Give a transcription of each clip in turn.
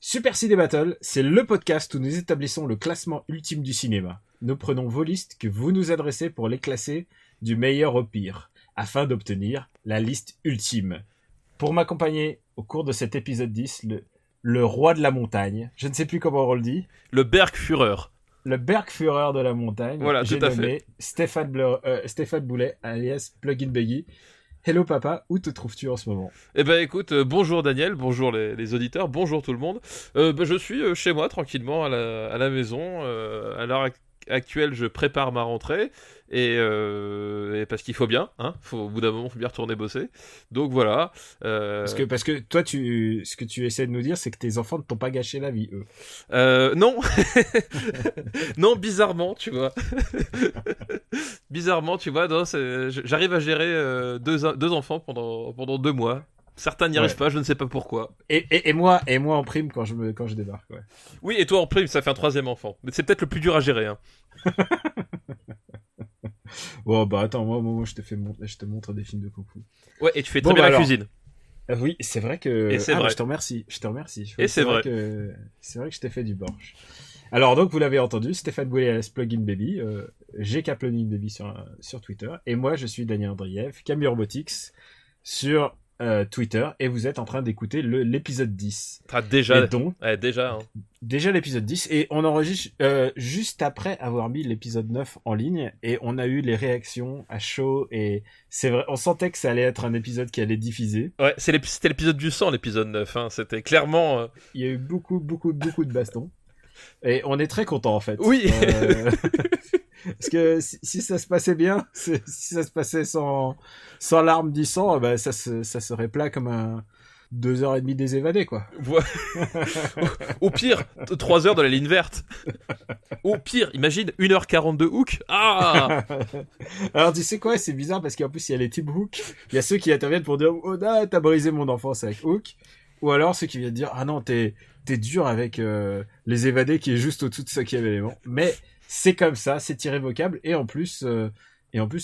Super Ciné Battle, c'est le podcast où nous établissons le classement ultime du cinéma. Nous prenons vos listes que vous nous adressez pour les classer du meilleur au pire, afin d'obtenir la liste ultime. Pour m'accompagner au cours de cet épisode 10, le roi de la montagne, je ne sais plus comment on le dit. Le Bergführer. Le Bergführer de la montagne, voilà, j'ai nommé Stéphane Boulet, alias Plugin Beggy. Hello papa, où te trouves-tu en ce moment? Eh ben écoute, bonjour Daniel, bonjour les auditeurs, bonjour tout le monde. Je suis chez moi tranquillement à la maison, à l'heure actuelle je prépare ma rentrée, et parce qu'il faut bien, hein, au bout d'un moment faut bien retourner bosser, donc voilà. Parce que toi, ce que tu essaies de nous dire, c'est que tes enfants ne t'ont pas gâché la vie, eux. Non, non, bizarrement, tu vois. Bizarrement, tu vois, non, j'arrive à gérer deux enfants pendant 2 mois. Certains n'y arrivent pas, je ne sais pas pourquoi. Et moi en prime quand je débarque. Ouais. Oui, et toi en prime, ça fait un 3e enfant. Mais c'est peut-être le plus dur à gérer. Hein. Bon, bah attends, moi je te montre des films de coucou. Ouais, et tu fais très bien la cuisine. Oui, c'est vrai que. Et c'est vrai. Bah, je te remercie. Et c'est vrai. C'est vrai que je t'ai fait du borsch. Alors donc vous l'avez entendu, Stéphane Boulet alias Plugin Baby, GK Plugin Baby sur Twitter, et moi je suis Daniel Andrieff, Camille Robotics sur Twitter, et vous êtes en train d'écouter l'épisode 10. Ah, déjà, donc, ouais, déjà, hein. Déjà l'épisode 10, et on enregistre juste après avoir mis l'épisode 9 en ligne, et on a eu les réactions à chaud, et c'est vrai, on sentait que ça allait être un épisode qui allait diffuser. Ouais, c'était l'épisode du sang, l'épisode 9, hein, c'était clairement... Il y a eu beaucoup de bastons. Et on est très content en fait. Oui. Parce que si ça se passait bien, si ça se passait sans larmes ni sang, bah ça serait plat comme un 2h30 des évadés quoi. Au pire 3h de la ligne verte. Au pire, imagine 1h40 de Hook. Ah. Alors tu sais quoi, c'est bizarre parce qu'en plus il y a les types Hook, il y a ceux qui interviennent pour dire oh non, t'as brisé mon enfance avec Hook, ou alors ceux qui viennent dire ah non t'es dur avec les évadés qui est juste au-dessous de 5e élément. Mais c'est comme ça, c'est irrévocable. Et en plus,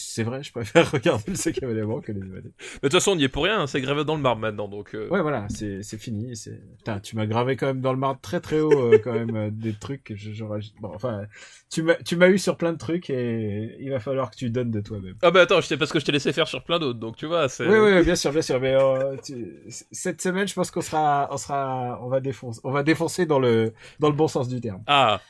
c'est vrai, je préfère regarder le 5e élément que les évadés. Mais de toute façon, on n'y est pour rien, hein, c'est gravé dans le marbre maintenant. Donc ouais, voilà, c'est fini. Putain, tu m'as gravé quand même dans le marbre très très haut, quand même, des trucs que je rajoute. Bon, enfin, tu m'as eu sur plein de trucs et il va falloir que tu donnes de toi-même. Ah bah attends, parce que je t'ai laissé faire sur plein d'autres, donc tu vois, c'est... Oui, bien sûr, mais cette semaine, je pense qu'on va défoncer dans le bon sens du terme. Ah.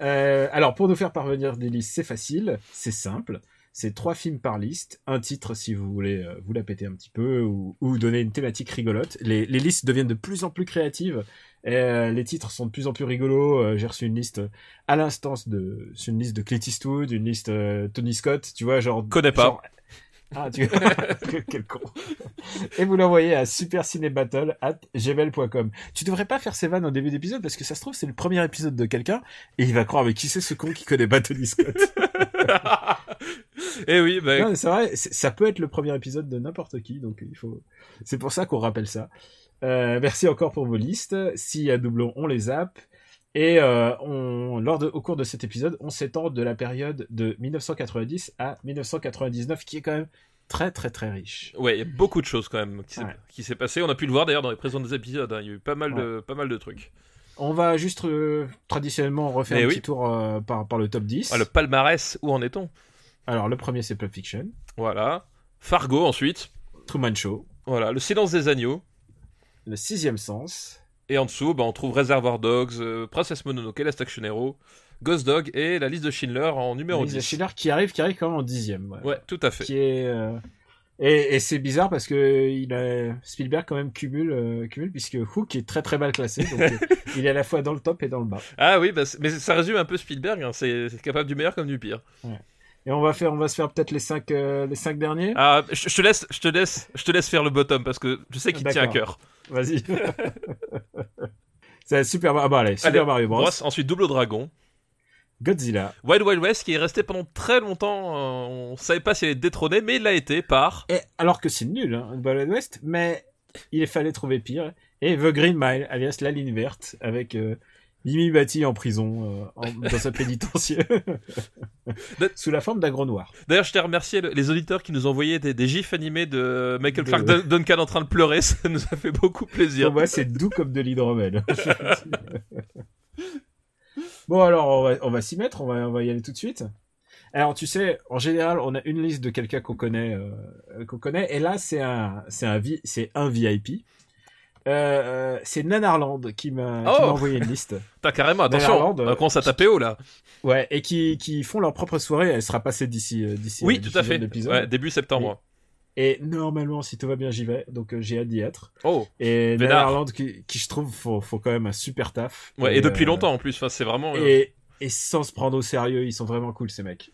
Alors, pour nous faire parvenir des listes, c'est facile, c'est simple. C'est 3 films par liste, un titre si vous voulez vous la péter un petit peu ou donner une thématique rigolote. Les listes deviennent de plus en plus créatives, et, les titres sont de plus en plus rigolos. J'ai reçu une liste à l'instance c'est une liste de Clint Eastwood, une liste Tony Scott, tu vois, genre... Connais pas. Genre... Ah, tu quel con. Et vous l'envoyez à supercinébattle@gmail.com. Tu devrais pas faire ces vannes en début d'épisode parce que ça se trouve c'est le premier épisode de quelqu'un et il va croire mais qui c'est ce con qui connaît pas Tony Scott. Eh oui, bah... non, mais c'est vrai, ça peut être le premier épisode de n'importe qui, donc il faut. C'est pour ça qu'on rappelle ça. Merci encore pour vos listes. S'il y a doublon, on les zappe. Et au cours de cet épisode, on s'étend de la période de 1990 à 1999, qui est quand même très très très riche. Ouais, il y a beaucoup de choses quand même qui s'est passé. On a pu le voir d'ailleurs dans les précédents épisodes. Hein. Il y a eu pas mal de trucs. On va juste traditionnellement refaire petit tour par le top 10. Ah, le palmarès, où en est-on? Alors le premier c'est Pulp Fiction. Voilà. Fargo ensuite. Truman Show. Voilà. Le Silence des agneaux. Le 6e sens. Et en dessous, bah, on trouve Reservoir Dogs, Princess Mononoke, Last Action Hero, Ghost Dog et la liste de Schindler en numéro 10. La liste de Schindler qui arrive quand même en 10e. Ouais, ouais, tout à fait. Qui est, et c'est bizarre parce que Spielberg quand même cumule puisque Hook est très très mal classé. Donc, il est à la fois dans le top et dans le bas. Ah oui, bah, mais ça résume un peu Spielberg. Hein, c'est capable du meilleur comme du pire. Ouais. Et on va se faire peut-être les cinq derniers. Ah, je te laisse faire le bottom parce que je sais qu'il tient à cœur. Vas-y. C'est super. Ah bah allez, Super Mario Bros. Ensuite Double Dragon. Godzilla. Wild Wild West qui est resté pendant très longtemps, on ne savait pas s'il allait être détrôné, mais il l'a été par... Et, alors que c'est nul, hein, Wild Wild West, mais il fallait trouver pire. Et The Green Mile, alias La Ligne Verte, avec Mimi Bati en prison, dans sa pénitentiaire, sous la forme d'un gros noir. D'ailleurs, je t'ai remercié les auditeurs qui nous envoyaient des gifs animés de Michael Clark Duncan en train de pleurer, ça nous a fait beaucoup plaisir. Pour moi, c'est doux comme de l'hydromel. Bon, alors, on va s'y mettre, on va y aller tout de suite. Alors, tu sais, en général, on a une liste de quelqu'un qu'on connaît, et là, c'est un VIP. C'est Nanarland qui m'a envoyé une liste. T'as carrément, attention, on commence à taper haut là. Ouais, et qui font leur propre soirée, elle sera passée d'ici. Oui, tout à fait. Ouais, début septembre. Et normalement, si tout va bien, j'y vais, donc j'ai hâte d'y être. Oh. Et Nanarland qui je trouve faut quand même un super taf. Ouais, et depuis longtemps en plus, enfin c'est vraiment. Et sans se prendre au sérieux, ils sont vraiment cool ces mecs.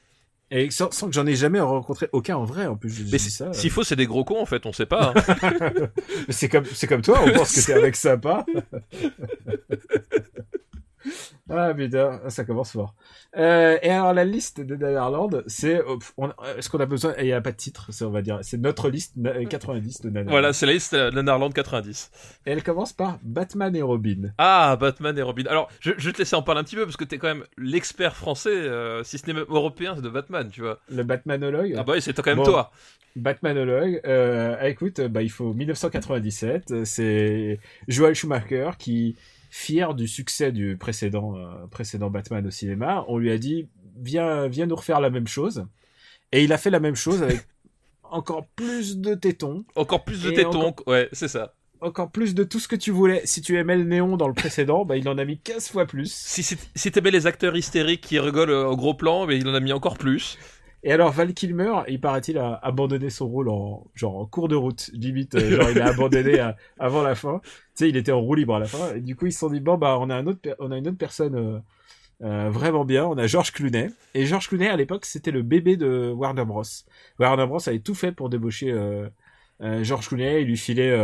Et sans que j'en ai jamais rencontré aucun en vrai, en plus, je dis ça. S'il faut, c'est des gros cons, en fait, on sait pas. Hein. c'est comme toi, on pense que t'es avec sympa. Ah, putain, ça commence fort. Et alors, la liste de Nanarland, c'est, ce qu'on a besoin, il n'y a pas de titre, ça, on va dire. C'est notre liste 90 de Nanarland. Voilà, c'est la liste Nanarland 90. Et elle commence par Batman et Robin. Ah, Batman et Robin. Alors, je vais te laisser en parler un petit peu, parce que t'es quand même l'expert français, si ce n'est même européen, c'est de Batman, tu vois. Le Batmanologue. Ah bah oui, c'est quand même toi. Batmanologue. Écoute, il faut 1997, c'est Joel Schumacher qui... Fier du succès du précédent Batman au cinéma, on lui a dit viens nous refaire la même chose, et il a fait la même chose avec encore plus de tétons, ouais c'est ça, encore plus de tout ce que tu voulais. Si tu aimais le néon dans le précédent, il en a mis 15 fois plus. Si t'aimais les acteurs hystériques qui rigolent au gros plan, mais il en a mis encore plus. Et alors Val Kilmer, il paraît-il a abandonné son rôle en cours de route, limite, genre il l'a abandonné avant la fin. Tu sais, il était en roue libre à la fin. Et du coup, ils se sont dit on a une autre personne vraiment bien. On a George Clooney. Et George Clooney à l'époque, c'était le bébé de Warner Bros. Warner Bros avait tout fait pour débaucher George Clooney. Il lui filait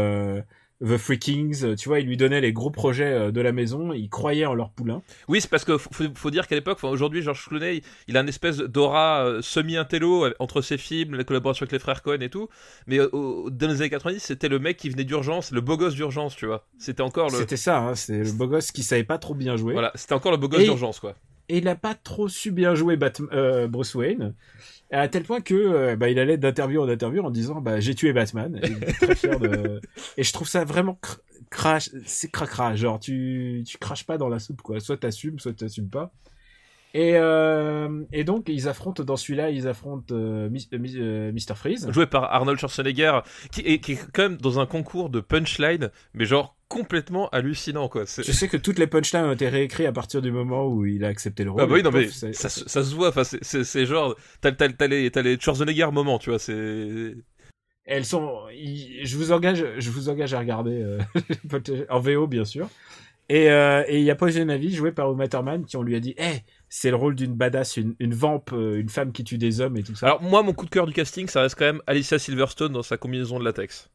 The Three Kings, tu vois, il lui donnait les gros projets de la maison, il croyait en leur poulain. Oui, c'est parce que faut dire qu'à l'époque, aujourd'hui, George Clooney, il a une espèce d'aura semi-intello entre ses films, la collaboration avec les frères Coen et tout, mais dans les années 90, c'était le mec qui venait d'urgence, le beau gosse d'urgence, tu vois. C'était encore le... C'était ça, hein, c'est le beau gosse qui savait pas trop bien jouer. Voilà, c'était encore le beau gosse d'urgence, quoi. Et il a pas trop su bien jouer Bruce Wayne, à tel point que il allait d'interview en interview en disant j'ai tué Batman, et très fier de... Et je trouve ça vraiment crache, c'est cracra, genre tu craches pas dans la soupe, quoi, soit t'assumes pas. Et donc ils affrontent Mr. Freeze, joué par Arnold Schwarzenegger, qui est quand même dans un concours de punchline, mais genre complètement hallucinant, quoi. Je sais que toutes les punchlines ont été réécrites à partir du moment où il a accepté le rôle. Ah bah oui, non, mais ça se voit, enfin c'est genre t'as les Schwarzenegger moments, tu vois, c'est... Elles sont... Je vous engage à regarder en VO, bien sûr. Et il y a Paul Genavi, joué par Uma Thurman, qui on lui a dit c'est le rôle d'une badass, une vampe, une femme qui tue des hommes et tout ça. Alors moi, mon coup de cœur du casting, ça reste quand même Alicia Silverstone dans sa combinaison de latex.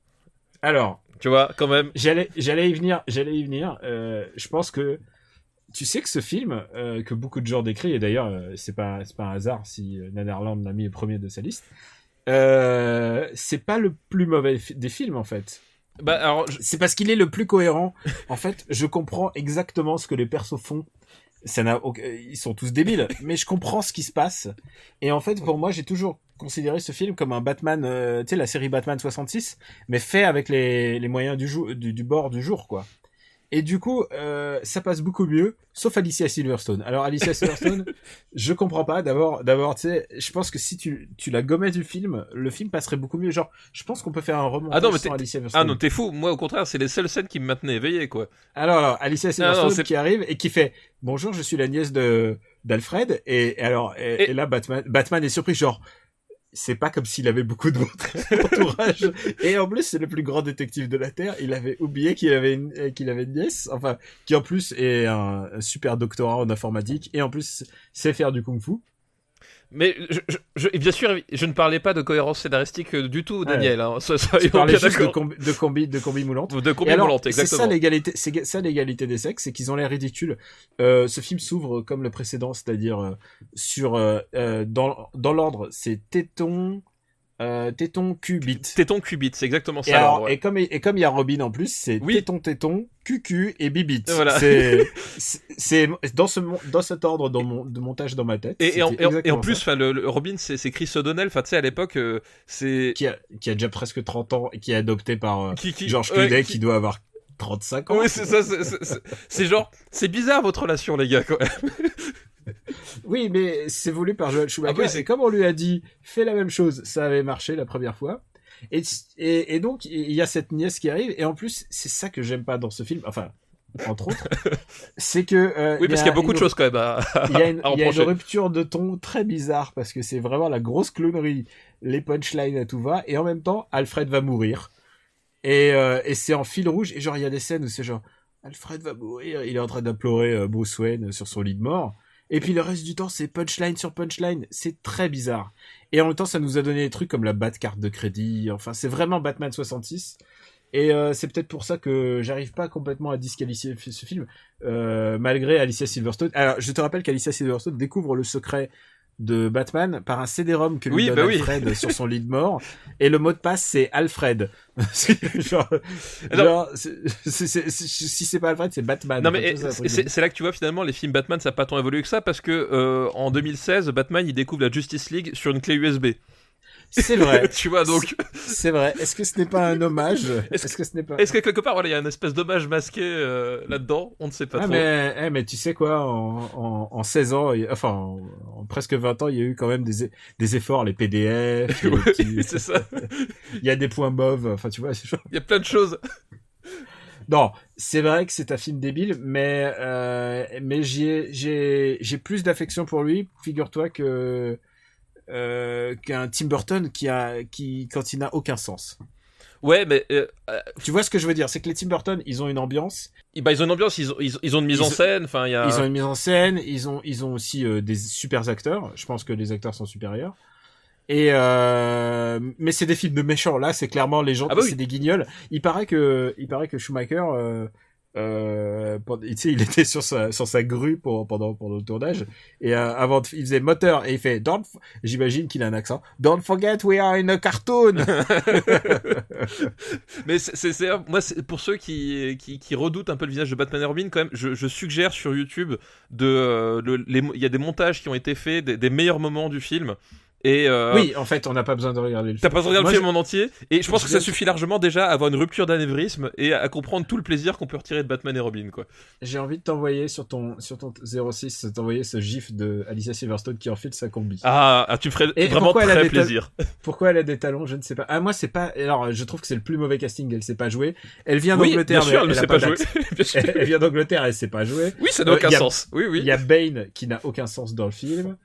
Alors, tu vois, quand même. J'allais y venir. Je pense que tu sais que ce film que beaucoup de gens décrivent, et d'ailleurs c'est pas un hasard si Nanarland l'a mis le premier de sa liste. C'est pas le plus mauvais des films, en fait. C'est parce qu'il est le plus cohérent. En fait, je comprends exactement ce que les persos font. Ils sont tous débiles, mais je comprends ce qui se passe. Et en fait, pour moi, j'ai toujours considéré ce film comme un Batman, tu sais, la série Batman 66, mais fait avec les moyens du bord du jour, quoi. Et du coup, ça passe beaucoup mieux, sauf Alicia Silverstone. Alors Alicia Silverstone, je comprends pas. D'abord, tu sais, je pense que si tu la gommais du film, le film passerait beaucoup mieux. Genre, je pense qu'on peut faire un remontage sans Alicia Silverstone. Ah non, t'es fou. Moi, au contraire, c'est les seules scènes qui me maintenaient éveillé, quoi. Alors Alicia Silverstone qui arrive et qui fait « Bonjour, je suis la nièce d'Alfred ». Et là, Batman est surpris, genre... C'est pas comme s'il avait beaucoup de entourage. Et en plus, c'est le plus grand détective de la Terre. Il avait oublié qu'il avait une nièce. Enfin, qui en plus est un super doctorat en informatique. Et en plus, sait faire du kung-fu. Mais bien sûr, je ne parlais pas de cohérence scénaristique du tout, Daniel. Ouais. Hein. Tu parlais juste de combi moulante. De combi moulante, exactement. C'est ça l'égalité des sexes, c'est qu'ils ont l'air ridicules. Ce film s'ouvre comme le précédent, c'est-à-dire dans l'ordre, c'est téton, cubit, c'est exactement ça. Et comme il y a Robin en plus, c'est téton, cucu et bibit. Voilà. C'est dans cet ordre de montage dans ma tête. Et en plus, enfin, le Robin, c'est Chris O'Donnell. Enfin, tu sais, à l'époque, c'est qui a déjà presque 30 ans et qui est adopté par George Clooney, qui doit avoir 35 ans. Oui, c'est ça. C'est genre, c'est bizarre votre relation, les gars, quand même. Oui, mais c'est voulu par Joel Schumacher. Ah oui, c'est comme on lui a dit, fais la même chose, ça avait marché la première fois. Et donc, il y a cette nièce qui arrive, et en plus, c'est ça que j'aime pas dans ce film, enfin, entre autres, c'est que... oui, parce qu'il y a beaucoup de choses quand même à reprocher. Il y a une rupture de ton très bizarre, parce que c'est vraiment la grosse clownerie, les punchlines à tout va, et en même temps, Alfred va mourir. Et c'est en fil rouge, et genre, il y a des scènes où c'est genre, Alfred va mourir, il est en train d'implorer Bruce Wayne sur son lit de mort. Et puis le reste du temps, c'est punchline sur punchline. C'est très bizarre. Et en même temps, ça nous a donné des trucs comme la carte de crédit. Enfin, c'est vraiment Batman 66. Et c'est peut-être pour ça que j'arrive pas complètement à disqualifier ce film, malgré Alicia Silverstone. Alors, je te rappelle qu'Alicia Silverstone découvre le secret de Batman par un CD-ROM que lui donne Alfred sur son lit de mort. Et le mot de passe, c'est Alfred. genre, si c'est pas Alfred, c'est Batman. Non, mais c'est là que tu vois finalement les films Batman, ça n'a pas tant évolué que ça parce que en 2016, Batman il découvre la Justice League sur une clé USB. C'est vrai. Tu vois, donc. C'est vrai. Est-ce que ce n'est pas un hommage? Est-ce que quelque part, voilà, il y a une espèce d'hommage masqué, là-dedans? On ne sait pas trop. Mais tu sais quoi, en 16 ans, en presque 20 ans, il y a eu quand même des efforts, les PDF. Oui, c'est ça. Il y a des points mauves. Enfin, tu vois, il y a plein de choses. Non, c'est vrai que c'est un film débile, mais j'ai plus d'affection pour lui. Figure-toi qu'un Tim Burton qui quand il n'a aucun sens. Ouais, mais tu vois ce que je veux dire, c'est que les Tim Burton, ils ont une ambiance. Ils ont une mise en scène. Enfin, ils ont une mise en scène. Ils ont aussi des super acteurs. Je pense que les acteurs sont supérieurs. Mais c'est des films de méchants. Là, c'est clairement les gens. Ah bah oui. C'est des guignols. Il paraît que Schumacher. Tu sais, il était sur sa grue pendant le tournage et avant il faisait moteur et il fait j'imagine qu'il a un accent, don't forget we are in a cartoon. Mais moi, pour ceux qui redoutent un peu le visage de Batman et Robin, quand même je suggère sur YouTube il y a des montages qui ont été faits des meilleurs moments du film. Et oui, en fait, on n'a pas besoin de regarder le film. T'as pas besoin de regarder le film en entier. Et je pense que ça suffit largement déjà à avoir une rupture d'anévrisme et à comprendre tout le plaisir qu'on peut retirer de Batman et Robin, quoi. J'ai envie de t'envoyer sur ton 06, t'envoyer ce gif de Alicia Silverstone qui enfile sa combi. Ah, tu me ferais et vraiment très plaisir. Pourquoi elle a des talons, je ne sais pas. Ah, moi, c'est pas. Alors, je trouve que c'est le plus mauvais casting. Elle sait pas jouer. Elle vient d'Angleterre. Oui, bien sûr, elle ne sait pas jouer. Elle vient d'Angleterre, elle sait pas jouer. Oui, ça n'a aucun sens. Oui. Il y a Bane qui n'a aucun sens dans le film.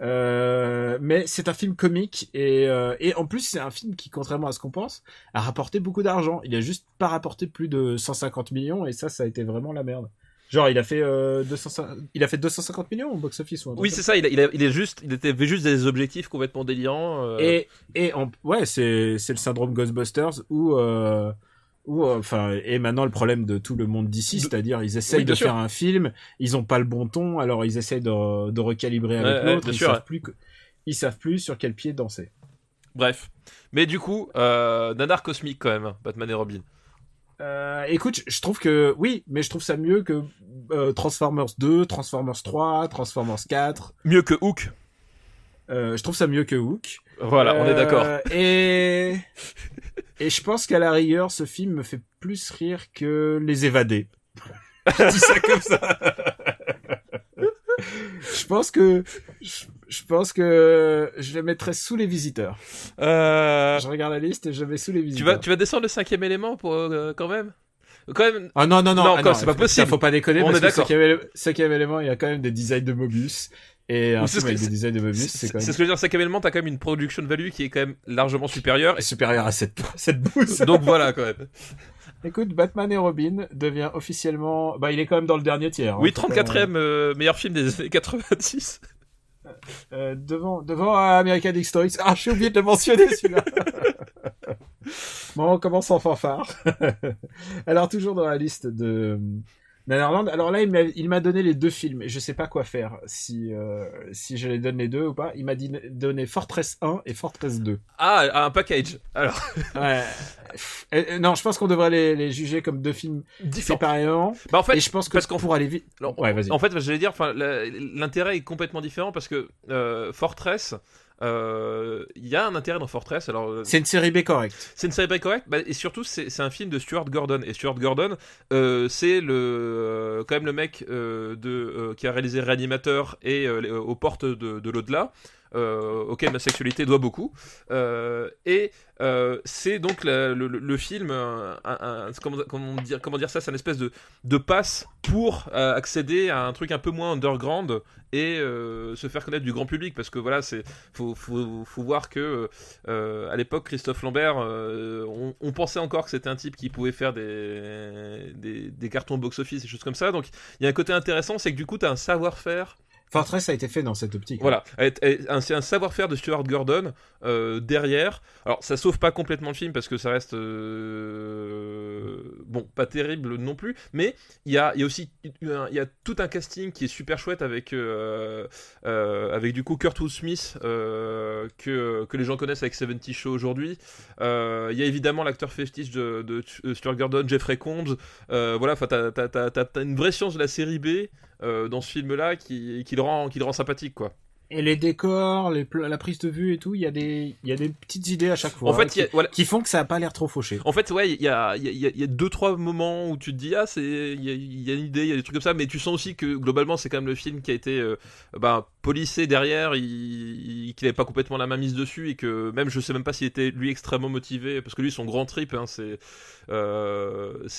Mais c'est un film comique et en plus c'est un film qui, contrairement à ce qu'on pense, a rapporté beaucoup d'argent. Il a juste pas rapporté plus de 150 millions et ça a été vraiment la merde. Genre il a fait 250 millions au box office. Oui, c'est ça. Il avait juste des objectifs complètement délirants. Ouais, c'est le syndrome Ghostbusters et maintenant le problème de tout le monde d'ici, c'est-à-dire ils essayent de faire un film, ils ont pas le bon ton, alors ils essayent de recalibrer avec l'autre, ils savent plus sur quel pied danser. Bref, mais du coup, nanar cosmique quand même, Batman et Robin. Écoute, je trouve que oui, mais je trouve ça mieux que Transformers 2, Transformers 3, Transformers 4. Mieux que Hook. Je trouve ça mieux que Hook. Voilà, on est d'accord. Et je pense qu'à la rigueur, ce film me fait plus rire que Les Évadés. Je dis ça comme ça. Je pense que je le mettrais sous Les Visiteurs. Je regarde la liste et je mets sous Les Visiteurs. Tu vas descendre le cinquième élément pour quand même. Ah non, c'est pas possible. Faut pas déconner. On est d'accord. Cinquième élément, il y a quand même des designs de Mobius. Et un film avec des designs de Mobius, c'est quand même... C'est ce que je veux dire, c'est qu'évidemment, t'as quand même une production value qui est quand même largement supérieure. Supérieure à cette bouse. Donc voilà, quand même. Écoute, Batman et Robin devient officiellement... Bah, il est quand même dans le dernier tiers. Oui, 34ème meilleur film des années 90. devant American X Stories. Ah, j'ai oublié de le mentionner, celui-là. Bon, on commence en fanfare. Alors, toujours dans la liste de Nanarland. Alors là, il m'a donné les deux films. Je sais pas quoi faire, si je les donne les deux ou pas. Il m'a donné Fortress 1 et Fortress 2. Ah, un package. Alors. Ouais. Non, je pense qu'on devrait les juger comme deux films séparément. Bah en fait, et je pense que parce qu'on pourra aller vite. Alors, ouais, vas-y. En fait, j'allais dire, enfin, l'intérêt est complètement différent parce que Fortress. Il y a un intérêt dans Fortress. Alors, c'est une série B correcte. C'est une série B correcte, bah, et surtout c'est un film de Stuart Gordon. Et Stuart Gordon, c'est quand même le mec qui a réalisé Réanimateur et Aux portes de l'au-delà, auquel la sexualité doit beaucoup. C'est donc le film, comment dire ça, c'est une espèce de passe pour accéder à un truc un peu moins underground et se faire connaître du grand public, parce que voilà, faut voir que à l'époque, Christophe Lambert, on pensait encore que c'était un type qui pouvait faire des cartons box-office et choses comme ça. Donc il y a un côté intéressant, c'est que du coup t'as un savoir-faire. Fortress a été fait dans cette optique. Voilà, c'est un savoir-faire de Stuart Gordon derrière. Alors, ça sauve pas complètement le film parce que ça reste pas terrible non plus. Mais il y a tout un casting qui est super chouette avec du coup Kurtwood Smith que les gens connaissent avec 70 Show aujourd'hui. Il y a évidemment l'acteur fétiche de Stuart Gordon, Jeffrey Combs. Voilà, enfin, t'as une vraie science de la série B. Dans ce film-là, qui le rend sympathique, quoi. Et les décors, la prise de vue et tout, il y a des petites idées à chaque fois, en fait, qui font que ça n'a pas l'air trop fauché. En fait, ouais, il y a 2-3 moments où tu te dis, il y a une idée, il y a des trucs comme ça, mais tu sens aussi que globalement, c'est quand même le film qui a été polissé derrière, qu'il n'avait pas complètement la main mise dessus, et que même, je ne sais même pas s'il était lui extrêmement motivé, parce que lui, son grand trip, hein, c'est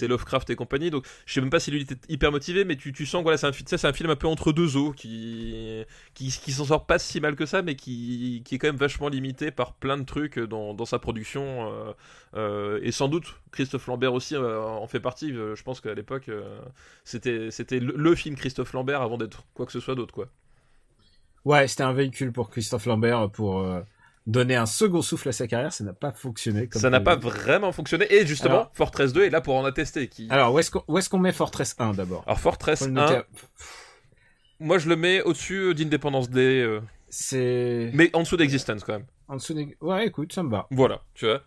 Lovecraft et compagnie, donc je ne sais même pas s'il était hyper motivé, mais tu sens que voilà, c'est un film un peu entre deux eaux, qui s'en sort pas si mal que ça, mais qui est quand même vachement limité par plein de trucs dans sa production, et sans doute Christophe Lambert aussi en fait partie. Je pense qu'à l'époque c'était le film Christophe Lambert avant d'être quoi que ce soit d'autre, quoi. Ouais, c'était un véhicule pour Christophe Lambert pour donner un second souffle à sa carrière. Ça n'a pas fonctionné comme ça n'a pas vraiment fonctionné, et justement alors, Fortress 2 est là pour en attester. Alors où est-ce qu'on met Fortress 1 d'abord? Alors Fortress 1, moi, je le mets au-dessus d'Independence Day. C'est. Mais en dessous d'Existence, quand même. En dessous d'Existence. Ouais, écoute, ça me va. Voilà, tu vois.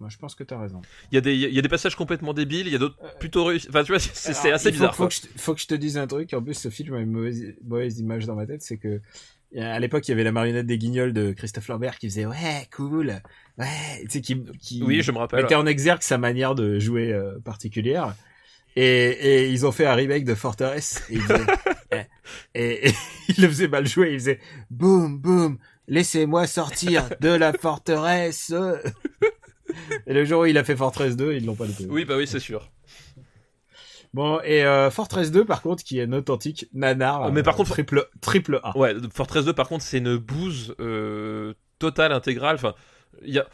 Moi, je pense que t'as raison. Il y a des passages complètement débiles, il y a d'autres plutôt réussis. Enfin, tu vois, c'est assez bizarre. Faut que je te dise un truc. En plus, ce film a une mauvaise image dans ma tête. C'est que, à l'époque, il y avait la marionnette des Guignols de Christophe Lambert qui faisait ouais, cool. Ouais, tu sais, qui. Oui, je me rappelle. Mettait en exergue sa manière de jouer particulière. Et ils ont fait un remake de Fortress et il le faisait mal jouer, il faisait boum boum, laissez-moi sortir de la forteresse. Et le jour où il a fait Fortress 2, ils l'ont pas loupé. Oui, bah oui, c'est sûr. Bon, et Fortress 2, par contre, qui est un authentique nanar, mais par contre triple A. Ouais, Fortress 2, par contre, c'est une bouse totale, intégrale. Enfin, il y a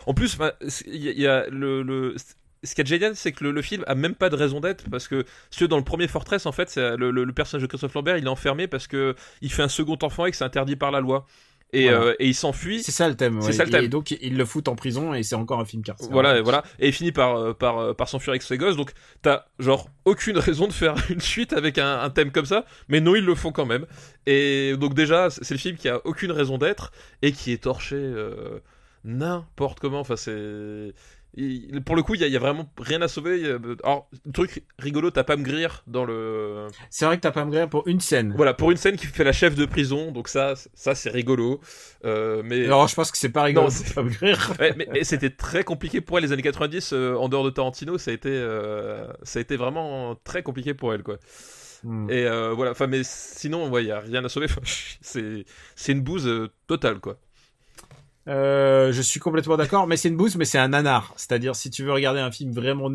ce qui est génial, c'est que le film a même pas de raison d'être, parce que dans le premier Fortress, en fait, c'est le personnage de Christophe Lambert, il est enfermé parce que il fait un second enfant et que c'est interdit par la loi. Et, voilà. Et il s'enfuit. C'est ça le thème. C'est ça le thème. Et donc il le fout en prison et c'est encore un film carcéral. Voilà, et voilà. Et il finit par s'enfuir avec ses gosses. Donc t'as genre aucune raison de faire une suite avec un thème comme ça. Mais non, ils le font quand même. Et donc déjà, c'est le film qui a aucune raison d'être et qui est torché n'importe comment. Enfin, c'est. Et pour le coup, il y a vraiment rien à sauver. Alors, truc rigolo, t'as Pam Grier dans le. C'est vrai que t'as Pam Grier pour une scène. Voilà, pour une scène qui fait la chef de prison, donc ça c'est rigolo. Mais. Alors, je pense que c'est pas rigolo. Non, c'est Pam Grier. Ouais, mais c'était très compliqué pour elle les années 90. En dehors de Tarantino, ça a été vraiment très compliqué pour elle, quoi. Et voilà. Enfin, mais sinon, ouais, y a rien à sauver. C'est une bouse totale, quoi. Je suis complètement d'accord, mais c'est une bouse, mais c'est un nanar. C'est-à-dire, si tu veux regarder un film vraiment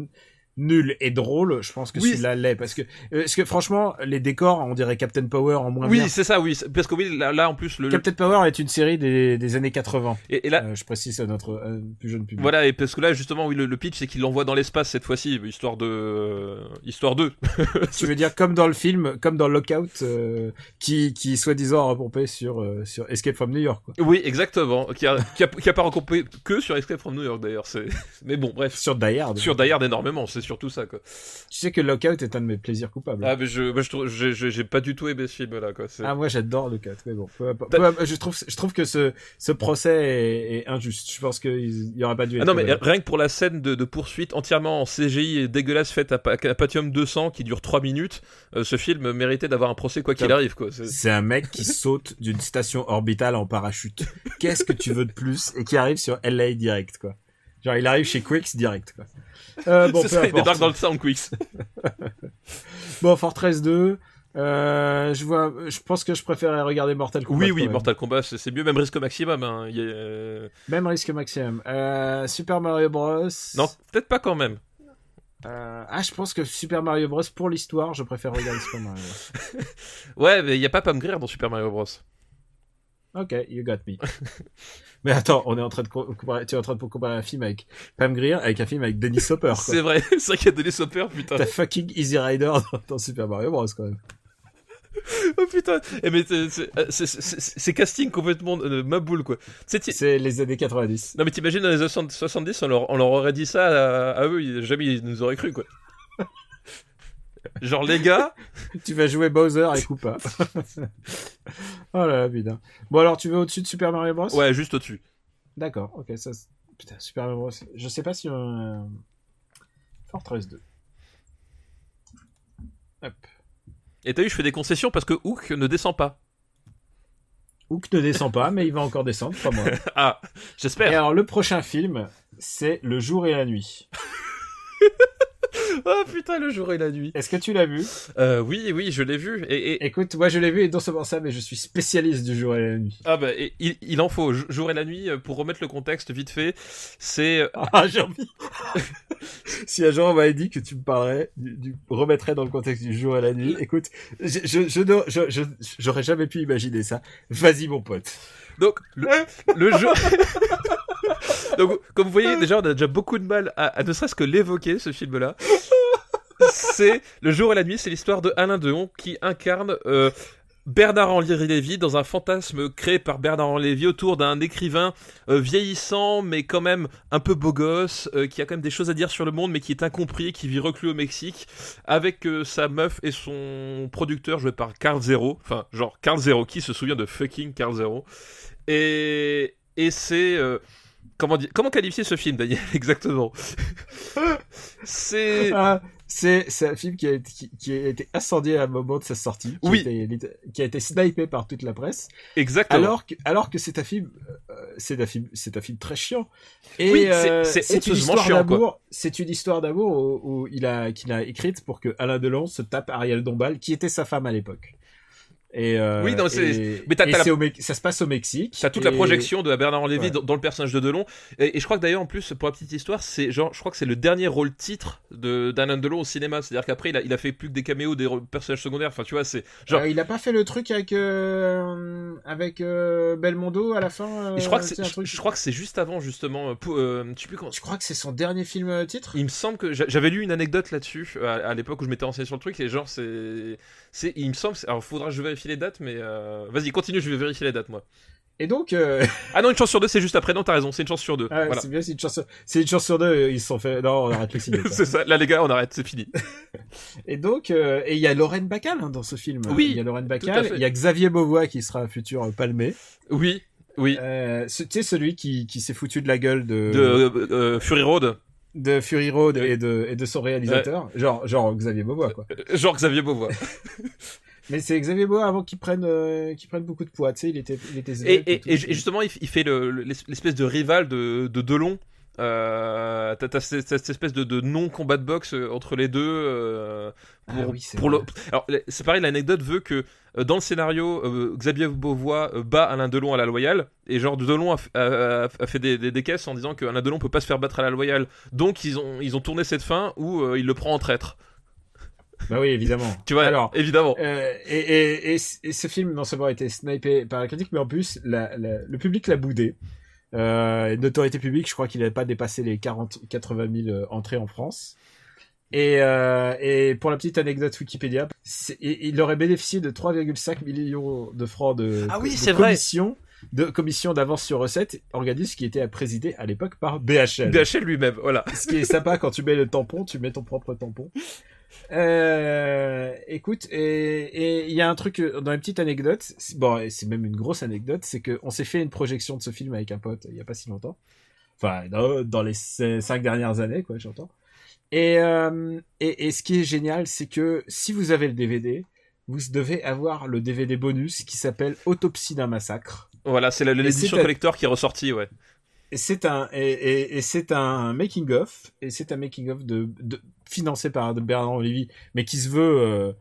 nul et drôle, je pense que celui-là l'est, parce que franchement les décors, on dirait Captain Power en moins bien. C'est ça, parce que là en plus le Captain Power est une série des années 80. Et là je précise à notre plus jeune public. Voilà, et parce que là justement le pitch, c'est qu'il l'envoie dans l'espace cette fois-ci, histoire d'eux. Tu veux dire comme dans le film, comme dans Lockout, qui soi-disant a repompé sur Escape from New York, quoi. Oui, exactement, qui a pas recompé que sur Escape from New York d'ailleurs, c'est mais bon bref, sur Die Hard. Sur Die Hard énormément, c'est surtout ça, quoi. Tu sais que Lockout est un de mes plaisirs coupables. Ah mais j'ai pas du tout aimé ce film là, quoi. Ah moi j'adore Lockout, mais bon. Je trouve que ce procès est injuste. Je pense qu'il y aurait pas dû être. Ah non mais rien que pour la scène de poursuite entièrement en CGI et dégueulasse faite à Pentium 200 qui dure 3 minutes, ce film méritait d'avoir un procès quoi qu'il arrive, quoi. C'est un mec qui saute d'une station orbitale en parachute. Qu'est-ce que tu veux de plus, et qui arrive sur LA direct, quoi. Genre il arrive chez Quicks direct, quoi. Bon, c'est ça, il débarque dans le sound Quicks. Bon, Fortress 2, je pense que je préférais regarder Mortal Kombat. Oui, Mortal Kombat, c'est mieux, même Risque Maximum. Hein. Même Risque Maximum. Super Mario Bros. Non, peut-être pas quand même. Je pense que Super Mario Bros, pour l'histoire, je préfère regarder Super Mario Bros. Ouais, mais il n'y a pas Pam Grier dans Super Mario Bros. Ok, you got me. Mais attends, tu es en train de comparer un film avec Pam Grier avec un film avec Dennis Hopper, quoi. C'est vrai qu'il y a Dennis Hopper, putain. T'as fucking Easy Rider dans Super Mario Bros, quand même. Oh putain, mais c'est casting complètement ma boule, quoi. C'est les années 90. Non mais t'imagines dans les années 70, on leur aurait dit ça à eux, jamais ils nous auraient cru, quoi. Genre les gars, tu vas jouer Bowser et Koopa. Oh là là, putain. Bon alors tu veux au-dessus de Super Mario Bros? Ouais, juste au-dessus. D'accord, ok, ça c'est... Putain, Super Mario Bros. Je sais pas si on... Fortress 2. Hop. Et t'as vu, je fais des concessions parce que Hook ne descend pas. Hook ne descend pas, mais il va encore descendre, pas moi. Ah, j'espère. Et alors le prochain film, c'est Le Jour et la Nuit. Oh putain, Le Jour et la Nuit. Est-ce que tu l'as vu? Oui, je l'ai vu. Écoute, moi je l'ai vu et non seulement ça, mais je suis spécialiste du Jour et la Nuit. Ah bah, il en faut. Jour et la Nuit, pour remettre le contexte vite fait, c'est... Ah, j'ai envie. Si un jour on m'avait dit que tu me parlerais, remettrais dans le contexte du Jour et la Nuit, écoute, j'aurais jamais pu imaginer ça. Vas-y mon pote. Donc, le jour... Donc, comme vous voyez, déjà, on a déjà beaucoup de mal à ne serait-ce que l'évoquer, ce film-là. C'est Le Jour et la Nuit, c'est l'histoire de Alain Delon qui incarne Bernard-Henri Lévy dans un fantasme créé par Bernard-Henri Lévy autour d'un écrivain vieillissant, mais quand même un peu beau gosse, qui a quand même des choses à dire sur le monde, mais qui est incompris, qui vit reclus au Mexique, avec sa meuf et son producteur joué par Carl Zero. Enfin, genre Carl Zero, qui se souvient de fucking Carl Zero. Et c'est... Comment qualifier ce film, Daniel? Exactement. C'est un film qui a été incendié à un moment de sa sortie, qui a été snipé par toute la presse. Exactement. Alors que c'est un film très chiant. Et oui, c'est une histoire chiant, d'amour. Quoi. C'est une histoire d'amour où qu'il a écrite pour que Alain Delon se tape Ariel Dombal, qui était sa femme à l'époque. Ça se passe au Mexique. T'as toute la projection de Bernard-Henri Lévy dans le personnage de Delon. Et je crois que d'ailleurs, en plus, pour la petite histoire, je crois que c'est le dernier rôle titre d'Alain Delon au cinéma. C'est-à-dire qu'après, il a fait plus que des caméos, des personnages secondaires. Enfin, tu vois, c'est genre. Il a pas fait le truc avec Belmondo à la fin. Je crois que c'est juste avant, justement. Je sais plus comment. Je crois que c'est son dernier film titre. Il me semble que j'avais lu une anecdote là-dessus à l'époque où je m'étais renseigné sur le truc. Et genre, c'est il me semble. Alors, faudra je vérifie les dates, mais vas-y, continue, je vais vérifier les dates, moi. Et donc... Ah non, une chance sur deux, c'est juste après. Non, t'as raison, c'est une chance sur deux. Ah, voilà. C'est bien, c'est une chance sur deux, ils se sont fait... Non, on arrête le cinéma. C'est ça, là, les gars, on arrête, c'est fini. Et donc, il y a Lauren Bacall dans ce film. Oui, il y a Lauren Bacall, il y a Xavier Beauvois, qui sera un futur Palmé. Oui. Tu sais, celui qui s'est foutu de la gueule de... Fury Road. De Fury Road et de son réalisateur. Ouais. Genre Xavier Beauvois, quoi. Genre Xavier Beauvois. Mais c'est Xavier Beauvois avant qu'il prenne beaucoup de poids, tu sais, il était zéro. Et justement, il fait l'espèce de rival de Delon T'as cette espèce de non-combat de boxe entre les deux. Alors, c'est pareil, l'anecdote veut que dans le scénario, Xavier Beauvois bat Alain Delon à la loyale. Et genre, Delon a fait des caisses en disant qu'Alain Delon peut pas se faire battre à la loyale. Donc, ils ont tourné cette fin où il le prend en traître. Bah oui, évidemment. Tu vois, alors, évidemment. Et ce film, non seulement a été snipé par la critique, mais en plus, le public l'a boudé. Notoriété publique, je crois qu'il n'avait pas dépassé les 80 000 entrées en France. Et pour la petite anecdote Wikipédia, il aurait bénéficié de 3,5 millions de francs de commission d'avance sur recette, organisme qui était présidé à l'époque par BHL. BHL lui-même, voilà. Ce qui est sympa quand tu mets le tampon, tu mets ton propre tampon. Écoute, et il y a un truc dans les petites anecdotes, c'est même une grosse anecdote, c'est qu'on s'est fait une projection de ce film avec un pote il n'y a pas si longtemps, enfin dans les 5 dernières années quoi, j'entends. Et ce qui est génial, c'est que si vous avez le DVD, vous devez avoir le DVD bonus qui s'appelle Autopsie d'un massacre. Voilà, c'est l'édition collector qui est ressortie, ouais. Et c'est un making of, et c'est un making of de financé par Bernard-Henri Lévy, mais qui se veut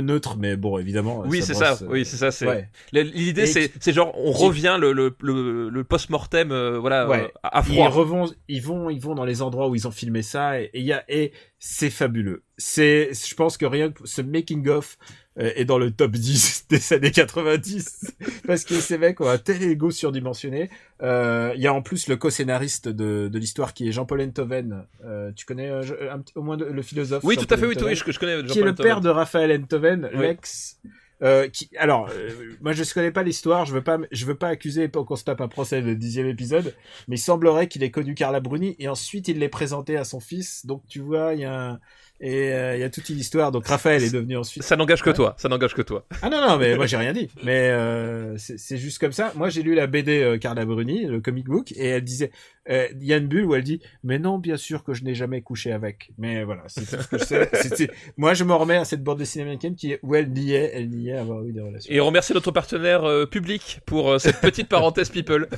neutre, mais bon, évidemment. Oui, ça c'est ça. C'est ouais. L'idée, c'est genre on revient le post-mortem, voilà, ouais. À froid. Ils vont dans les endroits où ils ont filmé ça, et c'est fabuleux. Je pense que rien que ce making of est dans le top 10 des années 90 parce que ces mecs ont un tel ego surdimensionné. Il y a en plus le co-scénariste de l'histoire qui est Jean-Paul Enthoven. Tu connais au moins le philosophe? Oui, Jean-Paul tout à fait. Enthoven, oui, je connais Jean-Paul, qui est le père de Raphaël Enthoven, oui. L'ex. Moi je ne connais pas l'histoire, je veux pas accuser pour qu'on se tape un procès le 10e épisode, mais il semblerait qu'il ait connu Carla Bruni et ensuite il l'ait présenté à son fils, donc tu vois, il y a toute une histoire, donc Raphaël est devenu ensuite... Ça n'engage que toi. Ah non, mais moi j'ai rien dit, mais c'est juste comme ça. Moi j'ai lu la BD Carla Bruni, le comic book, et elle disait, il y a une bulle où elle dit, mais non, bien sûr que je n'ai jamais couché avec, mais voilà, c'est tout ce que je sais. Moi je m'en remets à cette bande dessinée américaine où elle niait avoir eu des relations. Et on remercie notre partenaire public pour cette petite parenthèse people.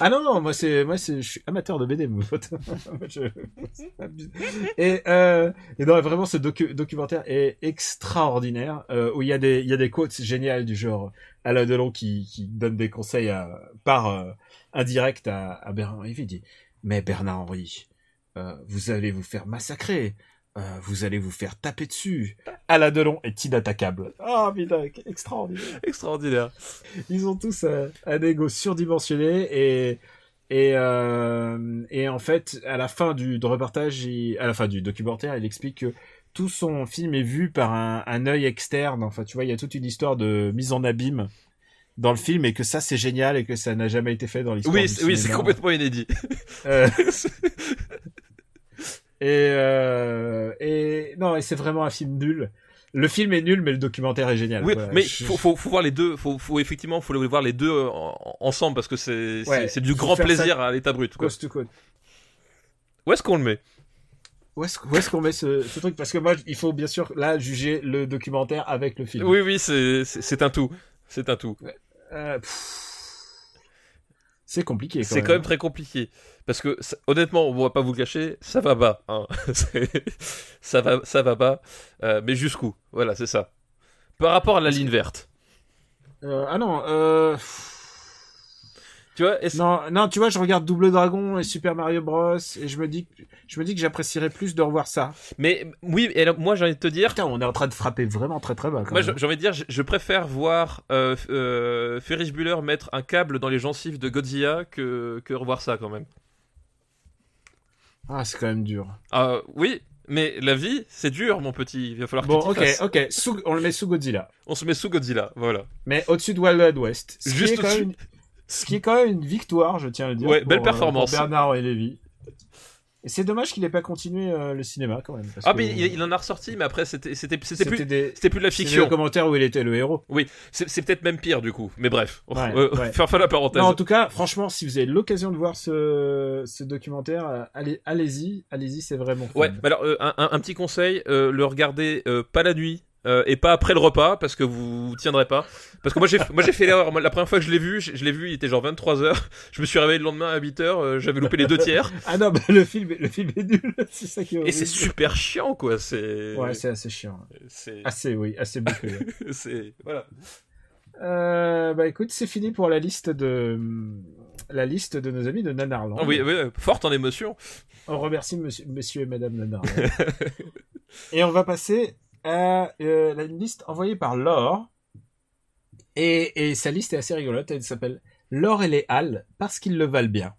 Ah non, moi je suis amateur de BD, mon pote. Et non, vraiment ce documentaire est extraordinaire, où il y a des quotes géniales du genre Alain Delon qui donne des conseils par indirect à Bernard-Henri. Il dit, mais Bernard-Henri, vous allez vous faire massacrer. Vous allez vous faire taper dessus. Alain Delon est inattaquable. Ah, putain, extraordinaire. Extraordinaire. Ils ont tous un égo surdimensionné et en fait, à la fin du documentaire, il explique que tout son film est vu par un œil externe. Enfin, tu vois, il y a toute une histoire de mise en abîme dans le film, et que ça c'est génial et que ça n'a jamais été fait dans l'histoire. Oui, c'est complètement inédit. Et c'est vraiment un film nul. Le film est nul, mais le documentaire est génial. Oui, voilà. Mais faut voir les deux. Faut effectivement, faut les voir les deux ensemble parce que c'est du grand plaisir à l'état brut. Quoi. Coast. Où est-ce qu'on le met? Où est-ce qu'on met ce truc? Parce que moi, il faut bien sûr là juger le documentaire avec le film. Oui, c'est un tout. C'est un tout. C'est compliqué. C'est quand même très compliqué. Parce que, honnêtement, on ne va pas vous le cacher, ça va bas. Hein. Ça va bas. Mais jusqu'où? Voilà, c'est ça. Par rapport à la ligne verte. Tu vois, non, tu vois, je regarde Double Dragon et Super Mario Bros. Et je me dis que j'apprécierais plus de revoir ça. Mais oui, et alors, moi j'ai envie de te dire. Putain, on est en train de frapper vraiment très très bas. Quand moi même. J'ai envie de dire, je préfère voir Ferris Bueller mettre un câble dans les gencives de Godzilla que revoir ça quand même. Ah, c'est quand même dur. Oui, mais la vie, c'est dur, mon petit. Il va falloir que tu fasses. Ok. On le met sous Godzilla. On se met sous Godzilla, voilà. Mais au-dessus de Wild West. Juste au-dessus. Ce qui est quand même une victoire, je tiens à le dire. Ouais, belle performance. Pour Bernard et Lévy. Et c'est dommage qu'il n'ait pas continué le cinéma quand même. Parce mais il en a ressorti, mais après c'était plus de la fiction. C'était le commentaire où il était le héros. Oui, c'est peut-être même pire du coup. Mais bref, ouais. Faire la parenthèse. Non, en tout cas, franchement, si vous avez l'occasion de voir ce documentaire, allez-y, c'est vraiment. Fun. Ouais. Bah alors un petit conseil, le regarder pas la nuit. et pas après le repas parce que vous vous tiendrez pas. Parce que moi j'ai fait l'erreur. La première fois que je l'ai vu, il était genre 23h. Je me suis réveillé le lendemain à 8h, j'avais loupé les deux tiers. Ah non, bah, le film est nul, c'est ça qui est horrible. Et c'est super chiant quoi, c'est ouais, c'est assez chiant. C'est assez bouclé. Ouais. C'est voilà. Bah écoute, c'est fini pour la liste de nos amis de Nanarland. Oh, oui, oui, forte en émotion. On remercie monsieur et madame Nanarland. Et on va passer à la liste envoyée par Laure. Et sa liste est assez rigolote. Elle s'appelle Laure et les Halles parce qu'ils le valent bien.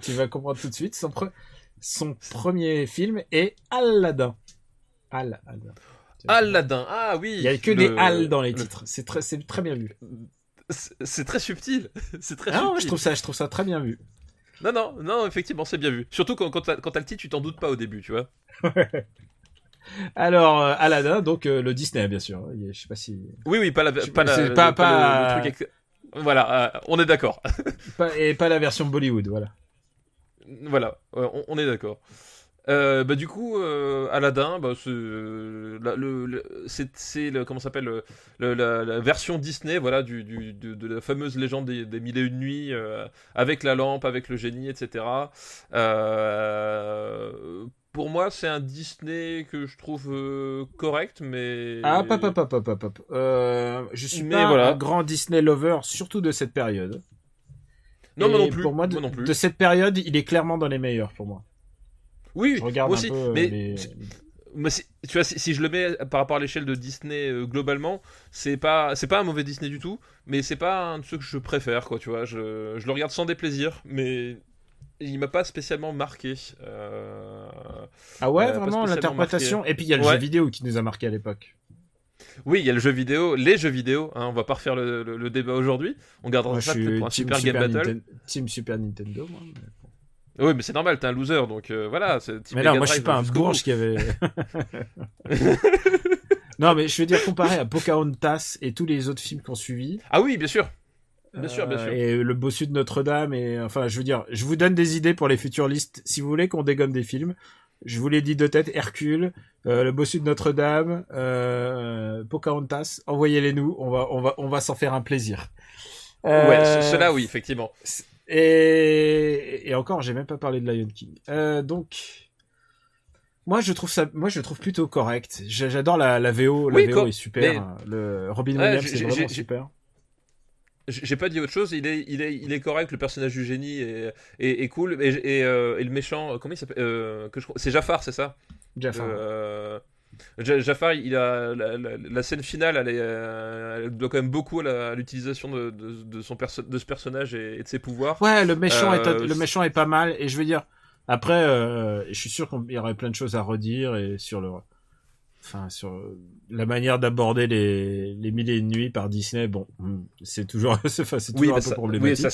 Tu vas comprendre tout de suite. Son premier film est Aladdin. Aladdin, ah oui. Il n'y a que des halles dans les titres. C'est très bien vu. C'est très subtil. C'est très subtil. Non, je trouve ça très bien vu. Non, effectivement, c'est bien vu. Surtout quand t'as le titre, tu t'en doutes pas au début, tu vois. Alors, Aladdin, donc le Disney, bien sûr. Je sais pas si. Oui, pas le truc. Voilà, on est d'accord. Et pas la version Bollywood, voilà. Voilà, on est d'accord. Bah du coup Aladdin bah c'est comment ça s'appelle la version Disney voilà de la fameuse légende des mille et une nuits avec la lampe avec le génie etc. Pour moi c'est un Disney que je trouve correct mais ah pop. Je suis mais pas voilà. Un grand Disney lover surtout de cette période. Non moi non plus. Pour moi, moi non plus. De cette période il est clairement dans les meilleurs pour moi. Oui, moi aussi, mais tu vois, si je le mets par rapport à l'échelle de Disney globalement, c'est pas un mauvais Disney du tout, mais c'est pas un de ceux que je préfère, quoi, tu vois, je le regarde sans déplaisir, mais il m'a pas spécialement marqué. Ah ouais, vraiment, l'interprétation, marqué. Et puis il y a le jeu vidéo qui nous a marqué à l'époque. Oui, il y a le jeu vidéo, les jeux vidéo, hein, on va pas refaire le débat aujourd'hui, on gardera ça pour un Super Game Battle. Team Super Nintendo, moi, mais... Oui, mais c'est normal, t'es un loser, donc voilà. Mais non, moi je suis pas un bourge qui avait. Non, mais je veux dire, comparé à Pocahontas et tous les autres films qu'on suivit. Ah oui, bien sûr. Bien sûr. Et le Bossu de Notre-Dame, et enfin, je veux dire, je vous donne des idées pour les futures listes. Si vous voulez qu'on dégomme des films, je vous l'ai dit de tête, Hercule, le Bossu de Notre-Dame, Pocahontas, envoyez-les nous, on va s'en faire un plaisir. Ouais, cela oui, effectivement. Et encore, j'ai même pas parlé de Lion King. Donc, moi je trouve plutôt correct. J'adore la VO, VO est super. Mais... Le Robin Williams, c'est vraiment super. J'ai pas dit autre chose. Il est correct. Le personnage du génie est cool. Et le méchant, comment il s'appelle c'est Jafar, c'est ça? Jafar. Jafar, il a la scène finale, elle doit quand même beaucoup à l'utilisation de ce personnage et de ses pouvoirs. Ouais, le méchant est pas mal. Et je veux dire, après, je suis sûr qu'il y aurait plein de choses à redire et sur la manière d'aborder les mille et une nuits par Disney. Bon, c'est toujours, un peu problématique.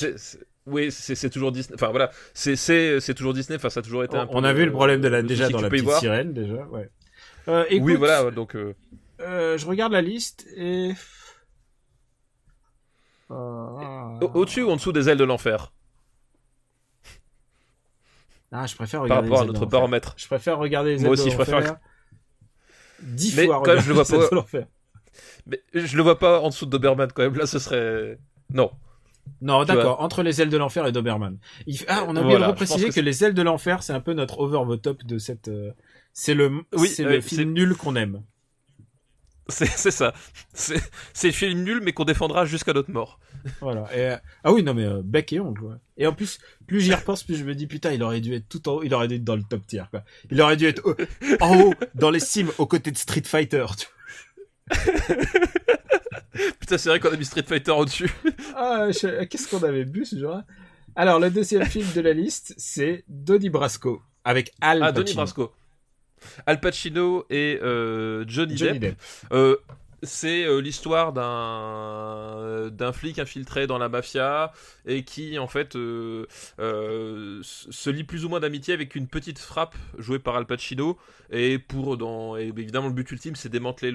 Oui, c'est toujours Disney. Enfin voilà, c'est toujours Disney. Enfin, ça a toujours été. On a vu le problème de déjà dans La Petite Sirène, déjà. Ouais. Écoute, oui, voilà, donc... je regarde la liste et... Au-dessus ou en dessous des ailes de l'enfer? Ah, je préfère regarder par rapport à notre baromètre. Je préfère regarder les ailes de l'enfer. Moi aussi, je préfère... 10 fois regarder les ailes de l'enfer. Mais je le vois pas en dessous de Doberman, quand même. Là, ce serait... Non, d'accord. Entre les ailes de l'enfer et Doberman. Ah, on a oublié de repréciser que les ailes de l'enfer, c'est un peu notre over the top de cette... C'est le film nul qu'on aime. C'est ça. C'est le film nul, mais qu'on défendra jusqu'à notre mort. Voilà. Ah oui, non, mais bec et ongle. Ouais. Et en plus, plus j'y repense, plus je me dis, putain, il aurait dû être tout en haut, il aurait dû être dans le top tier, quoi. Il aurait dû être en haut, dans les cimes, aux côtés de Street Fighter, tu vois. Putain, c'est vrai qu'on a mis Street Fighter au-dessus. Qu'est-ce qu'on avait bu, ce jour-là? Alors, le deuxième film de la liste, c'est Donnie Brasco, avec Al Pacino. Donnie Brasco. Al Pacino et Johnny Depp. C'est l'histoire d'un flic infiltré dans la mafia et qui en fait se lie plus ou moins d'amitié avec une petite frappe jouée par Al Pacino et évidemment le but ultime c'est démanteler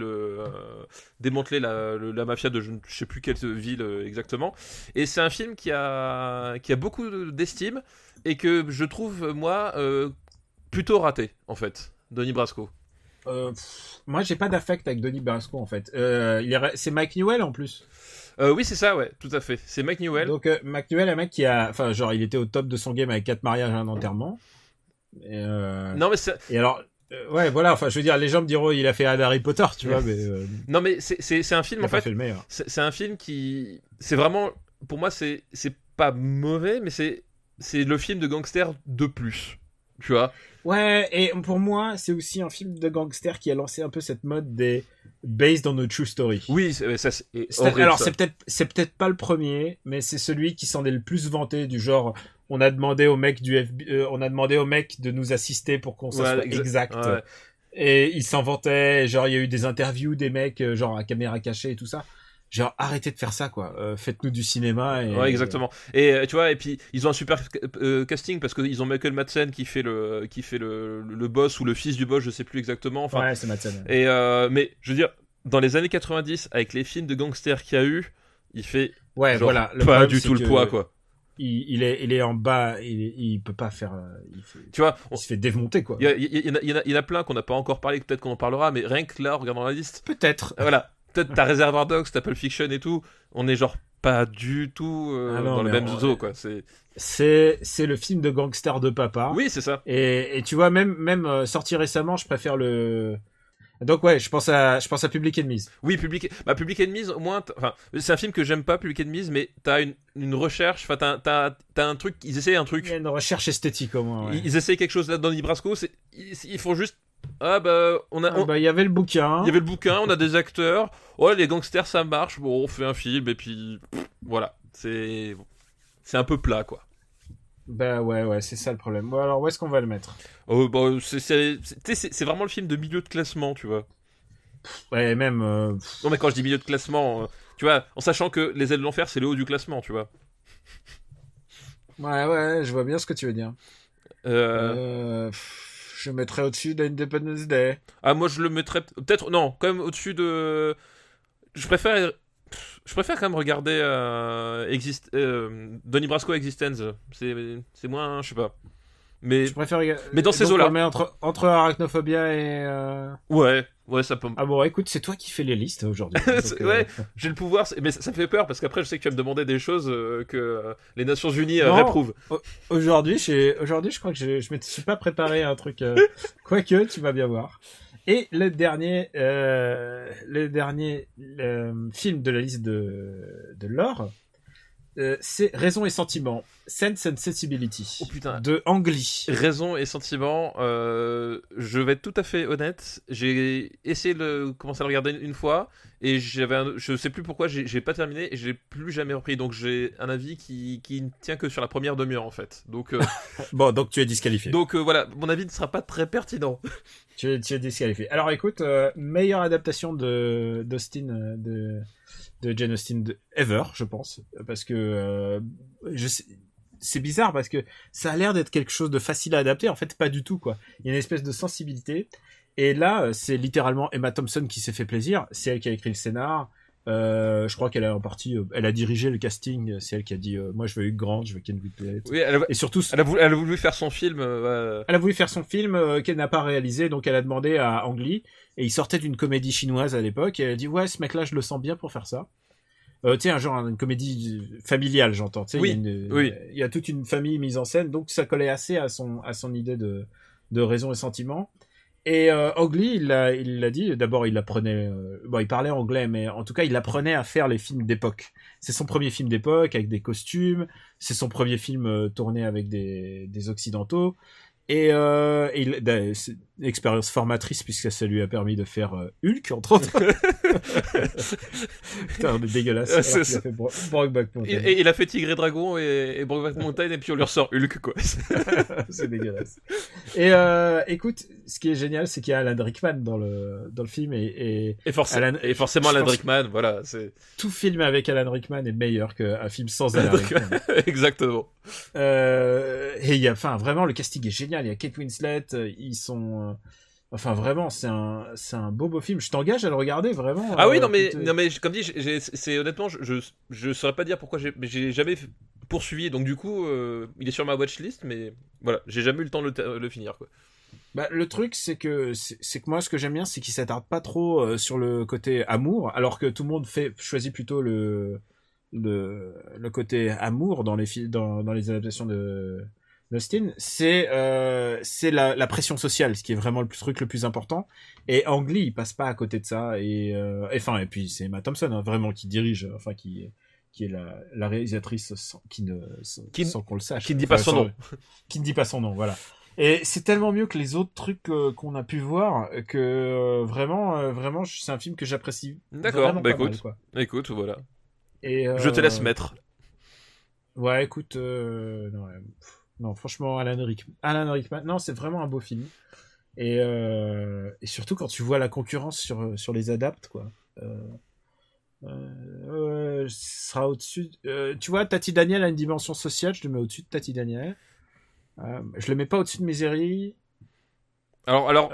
la mafia de je ne sais plus quelle ville exactement et c'est un film qui a beaucoup d'estime et que je trouve moi plutôt raté en fait. Donnie Brasco. Moi, j'ai pas d'affect avec Denis Barrasco, en fait. C'est Mike Newell, en plus. Oui, c'est ça, ouais, tout à fait. C'est Mike Newell. Donc, Mike Newell, un mec qui a... Enfin, genre, il était au top de son game avec 4 mariages et un enterrement. Et non, mais c'est... Et alors... ouais, voilà, enfin, je veux dire, les gens me diront, il a fait un Harry Potter, tu vois, mais... Non, mais c'est un film, en fait... C'est un film qui... C'est vraiment... Pour moi, c'est pas mauvais, mais c'est le film de gangster de plus, tu vois. Ouais, et pour moi, c'est aussi un film de gangster qui a lancé un peu cette mode des « based on a true story ». Oui, ça, c'est horrible. Alors, c'est peut-être pas le premier, mais c'est celui qui s'en est le plus vanté, du genre... On a demandé au mec du FBI, on a demandé au mec de nous assister pour qu'on soit exact. Ouais. Et il s'en vantait, genre il y a eu des interviews des mecs genre à caméra cachée et tout ça. Genre arrêtez de faire ça quoi, faites-nous du cinéma. Et, ouais exactement. Et tu vois et puis ils ont un super casting parce qu'ils ont Michael Madsen qui fait le boss ou le fils du boss, je sais plus exactement. Enfin, ouais c'est Madsen. Et mais je veux dire dans les années 90 avec les films de gangsters qu'il y a eu, il fait ouais genre, voilà le pas du tout le poids quoi. Il est en bas, il peut pas faire. Tu vois, il se fait démonter quoi. Il y en a plein qu'on n'a pas encore parlé, peut-être qu'on en parlera, mais rien que là, en regardant la liste. Peut-être. Voilà, peut-être t'as Reservoir Dogs, t'as Pulp Fiction et tout. On est genre pas du tout dans le même zoo quoi. C'est le film de gangster de papa. Oui, c'est ça. Et tu vois même sorti récemment, je préfère le. Donc ouais, je pense à Public Enemies. Oui, Public Enemies au moins, enfin, c'est un film que j'aime pas Public Enemies, mais t'as une recherche, enfin t'as un truc, ils essaient un truc. Il y a une recherche esthétique au moins. Ouais. Ils essaient quelque chose là dans Denis Brasco, ils font juste il y avait le bouquin. Il y avait le bouquin, on a des acteurs. Oh les gangsters ça marche, bon on fait un film et puis voilà, c'est un peu plat quoi. Bah ouais, c'est ça le problème. Bon, alors où est-ce qu'on va le mettre ? Oh, bah, c'est vraiment le film de milieu de classement, tu vois. Ouais, même... Non, mais quand je dis milieu de classement, tu vois, en sachant que Les Ailes de l'Enfer, c'est le haut du classement, tu vois. Ouais, je vois bien ce que tu veux dire. Je mettrais au-dessus d'Independence Day. Ah, moi, je le mettrais... Peut-être, non, quand même au-dessus de... Je préfère quand même regarder Donnie Brasco Existence. C'est moins, je sais pas. Mais je préfère. Mais dans ces eaux-là. Mais entre Arachnophobia et. Ouais, ça peut. Ah bon, écoute, c'est toi qui fais les listes aujourd'hui. Donc, ouais, j'ai le pouvoir, mais ça me fait peur parce qu'après, je sais que tu vas me demander des choses que les Nations Unies réprouvent. Aujourd'hui, je crois que je me suis pas préparé à un truc. Quoique, tu vas bien voir. Et le dernier film de la liste de Laure, c'est Raison et Sentiment, Sense and Sensibility, de Ang Lee. Raison et Sentiment, je vais être tout à fait honnête, j'ai essayé de commencer à le regarder une fois, et je sais plus pourquoi, j'ai pas terminé, et j'ai plus jamais repris, donc j'ai un avis qui ne tient que sur la première demi-heure en fait. Donc, bon, donc tu es disqualifié. Donc voilà, mon avis ne sera pas très pertinent. Tu es disqualifié. Alors écoute, meilleure adaptation de Jane Austen ever, je pense, parce que c'est bizarre parce que ça a l'air d'être quelque chose de facile à adapter, en fait pas du tout quoi. Il y a une espèce de sensibilité et là c'est littéralement Emma Thompson qui s'est fait plaisir, c'est elle qui a écrit le scénar. Je crois qu'elle a en partie, elle a dirigé le casting, c'est elle qui a dit moi je veux Hugh Grant, je veux Ken Whitley. Oui, et surtout elle a voulu faire son film. Elle a voulu faire son film qu'elle n'a pas réalisé, donc elle a demandé à Ang Lee et il sortait d'une comédie chinoise à l'époque et elle a dit ouais ce mec là je le sens bien pour faire ça. Tu sais un genre une comédie familiale j'entends. Oui. Il y a toute une famille mise en scène donc ça collait assez à son idée de Raison et Sentiment. Et Ang Lee, il l'a dit, d'abord il apprenait, il parlait anglais, mais en tout cas il apprenait à faire les films d'époque. C'est son premier film d'époque avec des costumes, c'est son premier film tourné avec des occidentaux, et c'est une expérience formatrice puisque ça lui a permis de faire Hulk, entre autres. Putain, mais dégueulasse. Il a fait Tigre et Dragon et Brokeback Mountain et puis on lui ressort Hulk, quoi. C'est dégueulasse. Et écoute, ce qui est génial, c'est qu'il y a Alan Rickman dans le film. Et forcément Alan Rickman, voilà. Tout film avec Alan Rickman est meilleur qu'un film sans Alan Rickman. Exactement. Et il y a, enfin, vraiment, le casting est génial. Il y a Kate Winslet, ils sont enfin vraiment c'est un beau film, je t'engage à le regarder vraiment. Ah oui non mais comme dit c'est honnêtement je saurais pas dire pourquoi j'ai jamais poursuivi donc du coup il est sur ma watchlist mais voilà j'ai jamais eu le temps de le finir quoi. Bah, le truc, c'est que moi, ce que j'aime bien, c'est qu'il s'attarde pas trop sur le côté amour, alors que tout le monde choisit plutôt le côté amour dans les adaptations de Austin. C'est la pression sociale, ce qui est vraiment le truc le plus important. Et Ang Lee, il passe pas à côté de ça. Et puis c'est Emma Thompson, hein, vraiment, qui dirige, enfin qui est la réalisatrice sans qu'on le sache. Qui ne dit pas son nom. Qui ne dit pas son nom, voilà. Et c'est tellement mieux que les autres trucs qu'on a pu voir que vraiment, c'est un film que j'apprécie. D'accord, bah écoute, voilà. Et, je te laisse mettre. Ouais, écoute, non, franchement, Alan Rickman, non, c'est vraiment un beau film. Et surtout quand tu vois la concurrence sur les adaptes, quoi. Sera au-dessus. Tu vois, Tati Daniel a une dimension sociale, je le mets au-dessus de Tati Daniel. Je le mets pas au-dessus de Misery. Alors,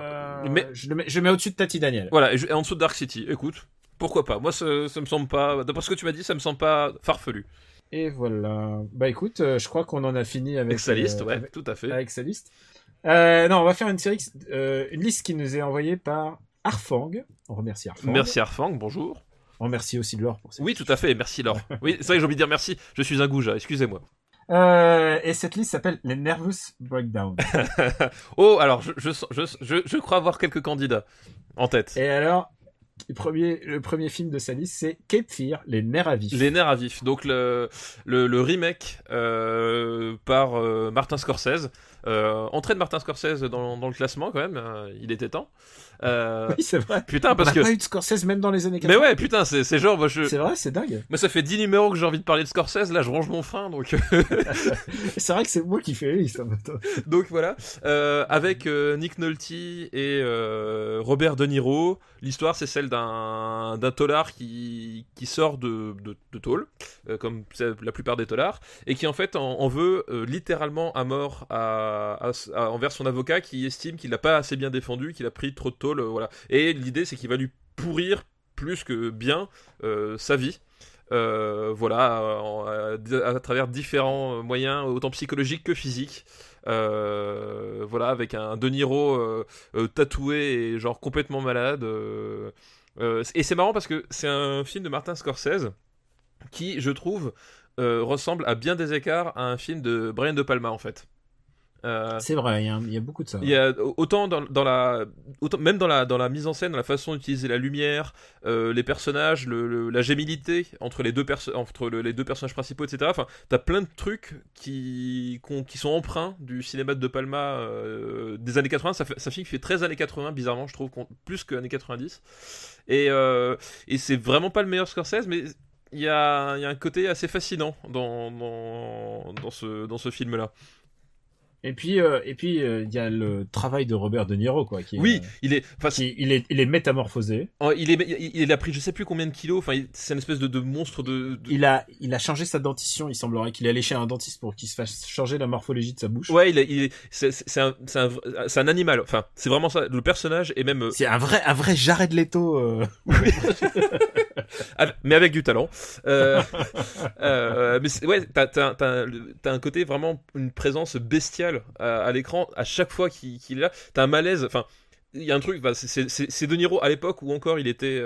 mais... je le mets au-dessus de Tati Daniel. Voilà, et en dessous de Dark City. Écoute, pourquoi pas. Moi, ça me semble pas. D'après ce que tu m'as dit, ça me semble pas farfelu. Et voilà. Bah écoute, je crois qu'on en a fini avec sa liste. Ouais, tout à fait. Avec sa liste. Non, on va faire une liste qui nous est envoyée par Harfang. On remercie Harfang. Merci Harfang. Bonjour. On remercie aussi Laure pour ça. Oui, tout à fait. Merci Laure. Oui, c'est vrai que j'ai oublié de dire merci. Je suis un goujat. Excusez-moi. Et cette liste s'appelle les Nervous Breakdown. Oh, alors je crois avoir quelques candidats en tête. Et alors, le premier film de sa liste, c'est Cape Fear, les nerfs à vif. Les nerfs à vif, donc le remake par Martin Scorsese. Entrée de Martin Scorsese dans le classement quand même, il était temps. Oui, c'est vrai. Putain, parce qu'on a pas eu de Scorsese même dans les années 80. Mais ouais, putain, c'est genre moi, c'est vrai, c'est dingue. Moi ça fait 10 numéros que j'ai envie de parler de Scorsese, là je range mon frein donc. C'est vrai que c'est moi qui fais lui ça. Donc voilà, avec Nick Nolte et Robert De Niro, l'histoire c'est celle d'un taulard qui sort de tôle comme la plupart des taulards et qui en fait en veut littéralement à mort envers son avocat qui estime qu'il l'a pas assez bien défendu, qu'il a pris trop de tôle, voilà. Et l'idée c'est qu'il va lui pourrir plus que bien sa vie, voilà, à travers différents moyens, autant psychologiques que physiques. Voilà, avec un De Niro tatoué et genre complètement malade. Et c'est marrant parce que c'est un film de Martin Scorsese qui, je trouve, ressemble à bien des écarts à un film de Brian De Palma en fait. C'est vrai, il y a beaucoup de ça. Il y a autant dans la mise en scène, dans la façon d'utiliser la lumière, les personnages, la gémilité entre les deux personnages principaux, etc. Enfin, t'as plein de trucs qui sont emprunts du cinéma de De Palma des années 80. Ça fait très années 80, bizarrement, je trouve, plus que années 90. Et c'est vraiment pas le meilleur Scorsese, mais il y a un côté assez fascinant dans ce film-là. Et puis il y a le travail de Robert De Niro quoi qui il est métamorphosé. Il a pris je sais plus combien de kilos, enfin c'est une espèce de monstre de il a changé sa dentition, il semblerait qu'il est allé chez un dentiste pour qu'il se fasse changer la morphologie de sa bouche. Ouais, c'est un animal, enfin c'est vraiment ça le personnage et même c'est un vrai Jared Leto mais avec du talent. Mais ouais, t'as un côté vraiment une présence bestiale à l'écran à chaque fois qu'il est là. T'as un malaise. Enfin, il y a un truc. Bah, c'est De Niro à l'époque où encore il était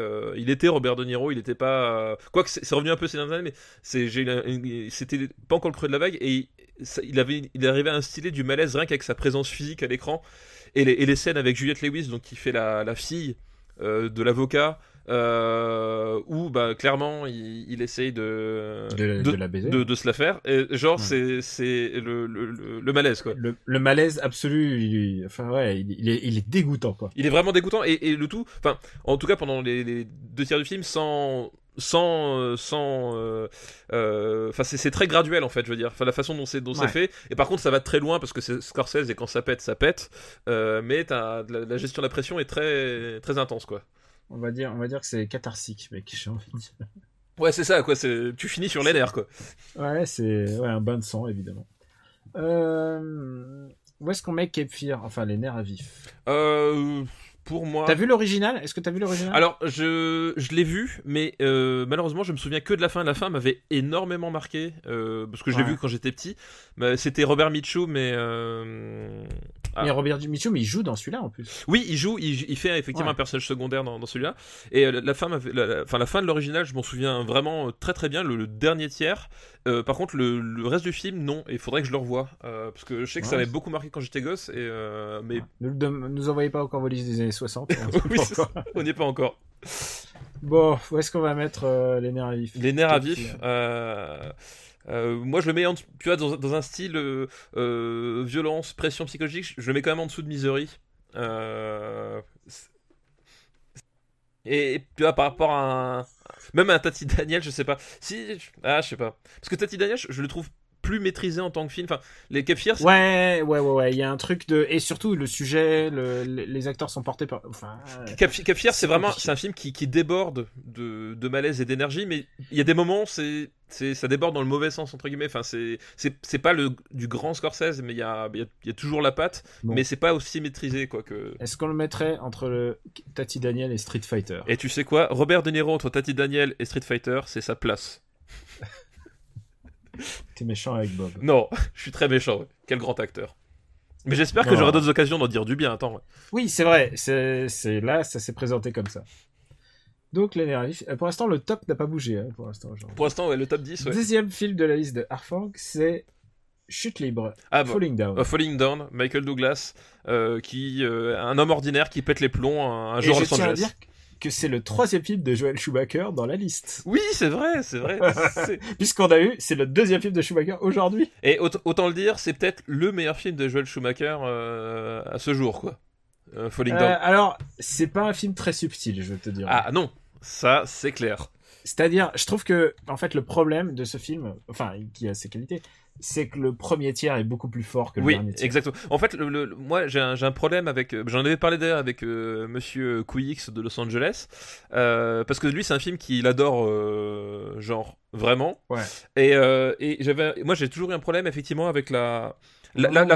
Robert De Niro. Il n'était pas. Quoique c'est revenu un peu ces dernières années, mais c'était pas encore le creux de la vague et il arrivait à instiller du malaise rien qu'avec sa présence physique à l'écran et les scènes avec Juliette Lewis, donc qui fait la fille de l'avocat. Où bah clairement il essaye de la baiser. De se la faire et genre ouais. c'est le malaise quoi, le malaise absolu, il est dégoûtant quoi, il est vraiment dégoûtant et le tout, enfin en tout cas pendant les deux tiers du film enfin c'est très graduel en fait, je veux dire, enfin la façon dont c'est fait, et par contre ça va très loin parce que c'est Scorsese et quand ça pète mais la gestion de la pression est très très intense quoi. On va dire que c'est catharsique, mec, j'ai envie de dire. Ouais, c'est ça, quoi. Tu finis sur les nerfs, quoi. Ouais, c'est un bain de sang, évidemment. Où est-ce qu'on met Cape Fear ? Enfin, les nerfs à vif. Pour moi... T'as vu l'original ? Est-ce que t'as vu l'original ? Alors, je l'ai vu, mais malheureusement, je me souviens que de la fin. La fin m'avait énormément marqué, parce que je l'ai vu quand j'étais petit. C'était Robert Mitchum, mais... Mais Robert Mitchum, il joue dans celui-là en plus. Oui, il joue, il fait effectivement un personnage secondaire dans celui-là. Et la fin de l'original, je m'en souviens vraiment très très bien, le dernier tiers. Par contre, le reste du film, non. Il faudrait que je le revoie. Parce que je sais que ça m'avait beaucoup marqué quand j'étais gosse. Et, mais... Ne nous envoyez pas encore vos listes des années 60. Oui, on n'y est pas encore. Bon, où est-ce qu'on va mettre les nerfs à vif ? Les nerfs à vif. Moi je le mets dans un style violence, pression psychologique, je le mets quand même en dessous de Misery. Et puis par rapport à un Tati Daniel, je sais pas. Je sais pas. Parce que Tati Daniel, je le trouve plus maîtrisé en tant que film. Enfin, les Keffirs... Ouais. Il y a un truc de... Et surtout, le sujet, les acteurs sont portés par... Enfin... Keffirs, c'est un film qui déborde de malaise et d'énergie, mais il y a des moments, ça déborde dans le mauvais sens, entre guillemets. Enfin, c'est pas du grand Scorsese, mais il y a toujours la patte, mais c'est pas aussi maîtrisé, quoi, que... Est-ce qu'on le mettrait entre le Tati Daniel et Street Fighter ? Et tu sais quoi ? Robert De Niro entre Tati Daniel et Street Fighter, c'est sa place. T'es méchant avec Bob. Non, je suis très méchant. Ouais. Quel grand acteur. Mais j'espère que j'aurai d'autres occasions d'en dire du bien. Attends. Ouais. Oui, c'est vrai. C'est là, ça s'est présenté comme ça. Donc, pour l'instant, le top n'a pas bougé. Hein, pour l'instant, le top 10. Ouais. Deuxième film de la liste de Harfang, c'est Chute libre. Falling Down. Falling Down, Michael Douglas, un homme ordinaire qui pète les plombs un jour à Los Angeles. Que c'est le troisième film de Joel Schumacher dans la liste. Oui, c'est vrai. Puisqu'on a eu, c'est le deuxième film de Schumacher aujourd'hui. Et autant le dire, c'est peut-être le meilleur film de Joel Schumacher à ce jour, quoi. Falling Down. Alors, c'est pas un film très subtil, je veux te dire. Ah non, ça c'est clair. C'est-à-dire, je trouve que, en fait, le problème de ce film, enfin, qui a ses qualités, c'est que le premier tiers est beaucoup plus fort que le dernier tiers. Oui, exactement. En fait, moi, j'ai un problème avec... J'en avais parlé d'ailleurs avec Monsieur Couillix de Los Angeles, parce que lui, c'est un film qu'il adore, genre, vraiment. Ouais. Et moi, j'ai toujours eu un problème, effectivement, avec la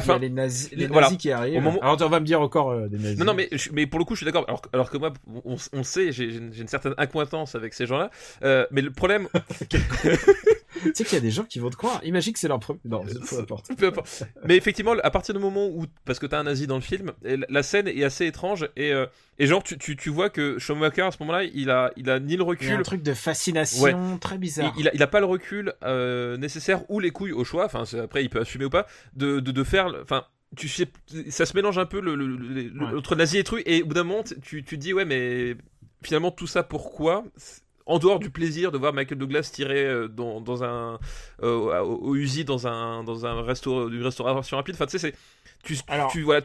fin. Les nazis qui arrivent. Moment... Alors, on va me dire encore des nazis. Non, mais pour le coup, je suis d'accord. Alors que moi, on sait, j'ai une certaine acquaintance avec ces gens-là. Mais le problème... Tu sais qu'il y a des gens qui vont te croire. Imagine que c'est leur premier. Non, peu importe. Mais effectivement, à partir du moment où... Parce que t'as un nazi dans le film, la scène est assez étrange. Et genre, tu vois que Schumacher, à ce moment-là, il a ni le recul... Il y a un truc de fascination très bizarre. Il a pas le recul nécessaire ou les couilles au choix. Enfin, après, il peut assumer ou pas. De faire... Enfin, tu sais, ça se mélange un peu entre nazi et truc. Et au bout d'un moment, tu dis, ouais, mais finalement, tout ça, pourquoi ? En dehors du plaisir de voir Michael Douglas tirer au Uzi dans un resto, une restauration rapide. Enfin, tu sais, tu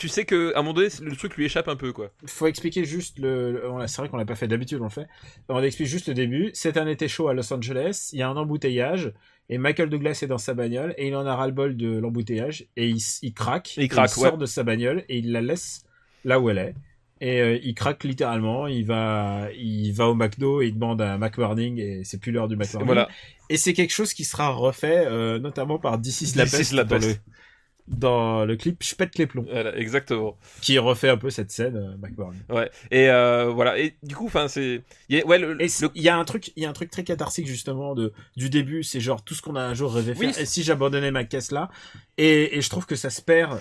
sais qu'à un moment donné, le truc lui échappe un peu, quoi. Il faut expliquer juste c'est vrai qu'on l'a pas fait d'habitude, on le fait. On explique juste le début. C'est un été chaud à Los Angeles. Il y a un embouteillage. Et Michael Douglas est dans sa bagnole. Et il en a ras-le-bol de l'embouteillage. Et il craque. Il sort de sa bagnole. Et il la laisse là où elle est. Et il craque littéralement, il va au McDo et il demande un McMorning et c'est plus l'heure du McMorning. Voilà. Et c'est quelque chose qui sera refait notamment par This Is La Peste dans le clip Je pète les plombs. Voilà, exactement. Qui refait un peu cette scène McMorning. Ouais. Et voilà, et du coup enfin c'est il y a un truc très cathartique justement du début, c'est genre tout ce qu'on a un jour rêvé faire. Et si j'abandonnais ma caisse là. Et je trouve que ça se perd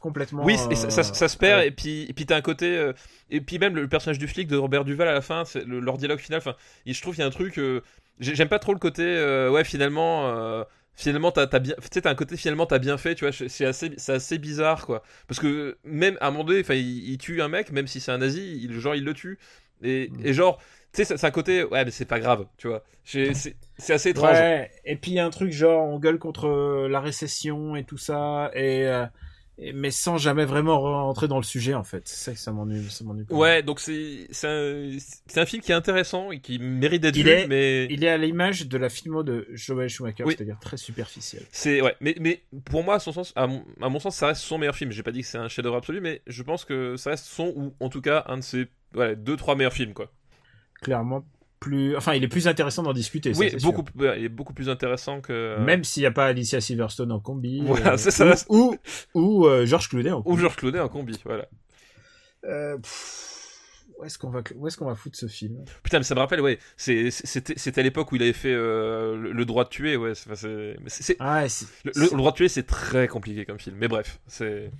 complètement. Oui, ça se perd. Et puis t'as un côté et puis même le personnage du flic de Robert Duval à la fin, c'est leur dialogue final. Enfin, je trouve qu'il y a un truc. J'aime pas trop le côté. Ouais, finalement t'as bien. Tu sais, t'as un côté finalement t'as bien fait. Tu vois, c'est assez bizarre quoi. Parce que même à un moment donné, enfin, il tue un mec, même si c'est un nazi, il le tue. Et genre. Tu sais, c'est un côté, ouais, mais c'est pas grave, tu vois. C'est assez étrange. Ouais, et puis il y a un truc genre, on gueule contre la récession et tout ça, mais sans jamais vraiment rentrer dans le sujet, en fait. C'est ça que ça m'ennuie. Ouais, donc c'est un film qui est intéressant et qui mérite d'être vu, mais... Il est à l'image de la filmo de Joel Schumacher, c'est-à-dire très superficielle. Ouais, mais pour moi, à mon sens, ça reste son meilleur film. J'ai pas dit que c'est un chef-d'œuvre absolu, mais je pense que ça reste ou en tout cas, un de ses 2-3 meilleurs films, quoi. Clairement plus... Enfin, il est plus intéressant d'en discuter. Oui, ça, il est beaucoup plus intéressant que... Même s'il n'y a pas Alicia Silverstone en combi. Voilà, ou Georges Clooney en combi. Ou Georges Clooney en combi, voilà. Où est-ce qu'on va foutre ce film ? Putain, mais ça me rappelle, ouais. C'était à l'époque où il avait fait Le droit de tuer, ouais. Le droit de tuer, c'est très compliqué comme film. Mais bref, c'est...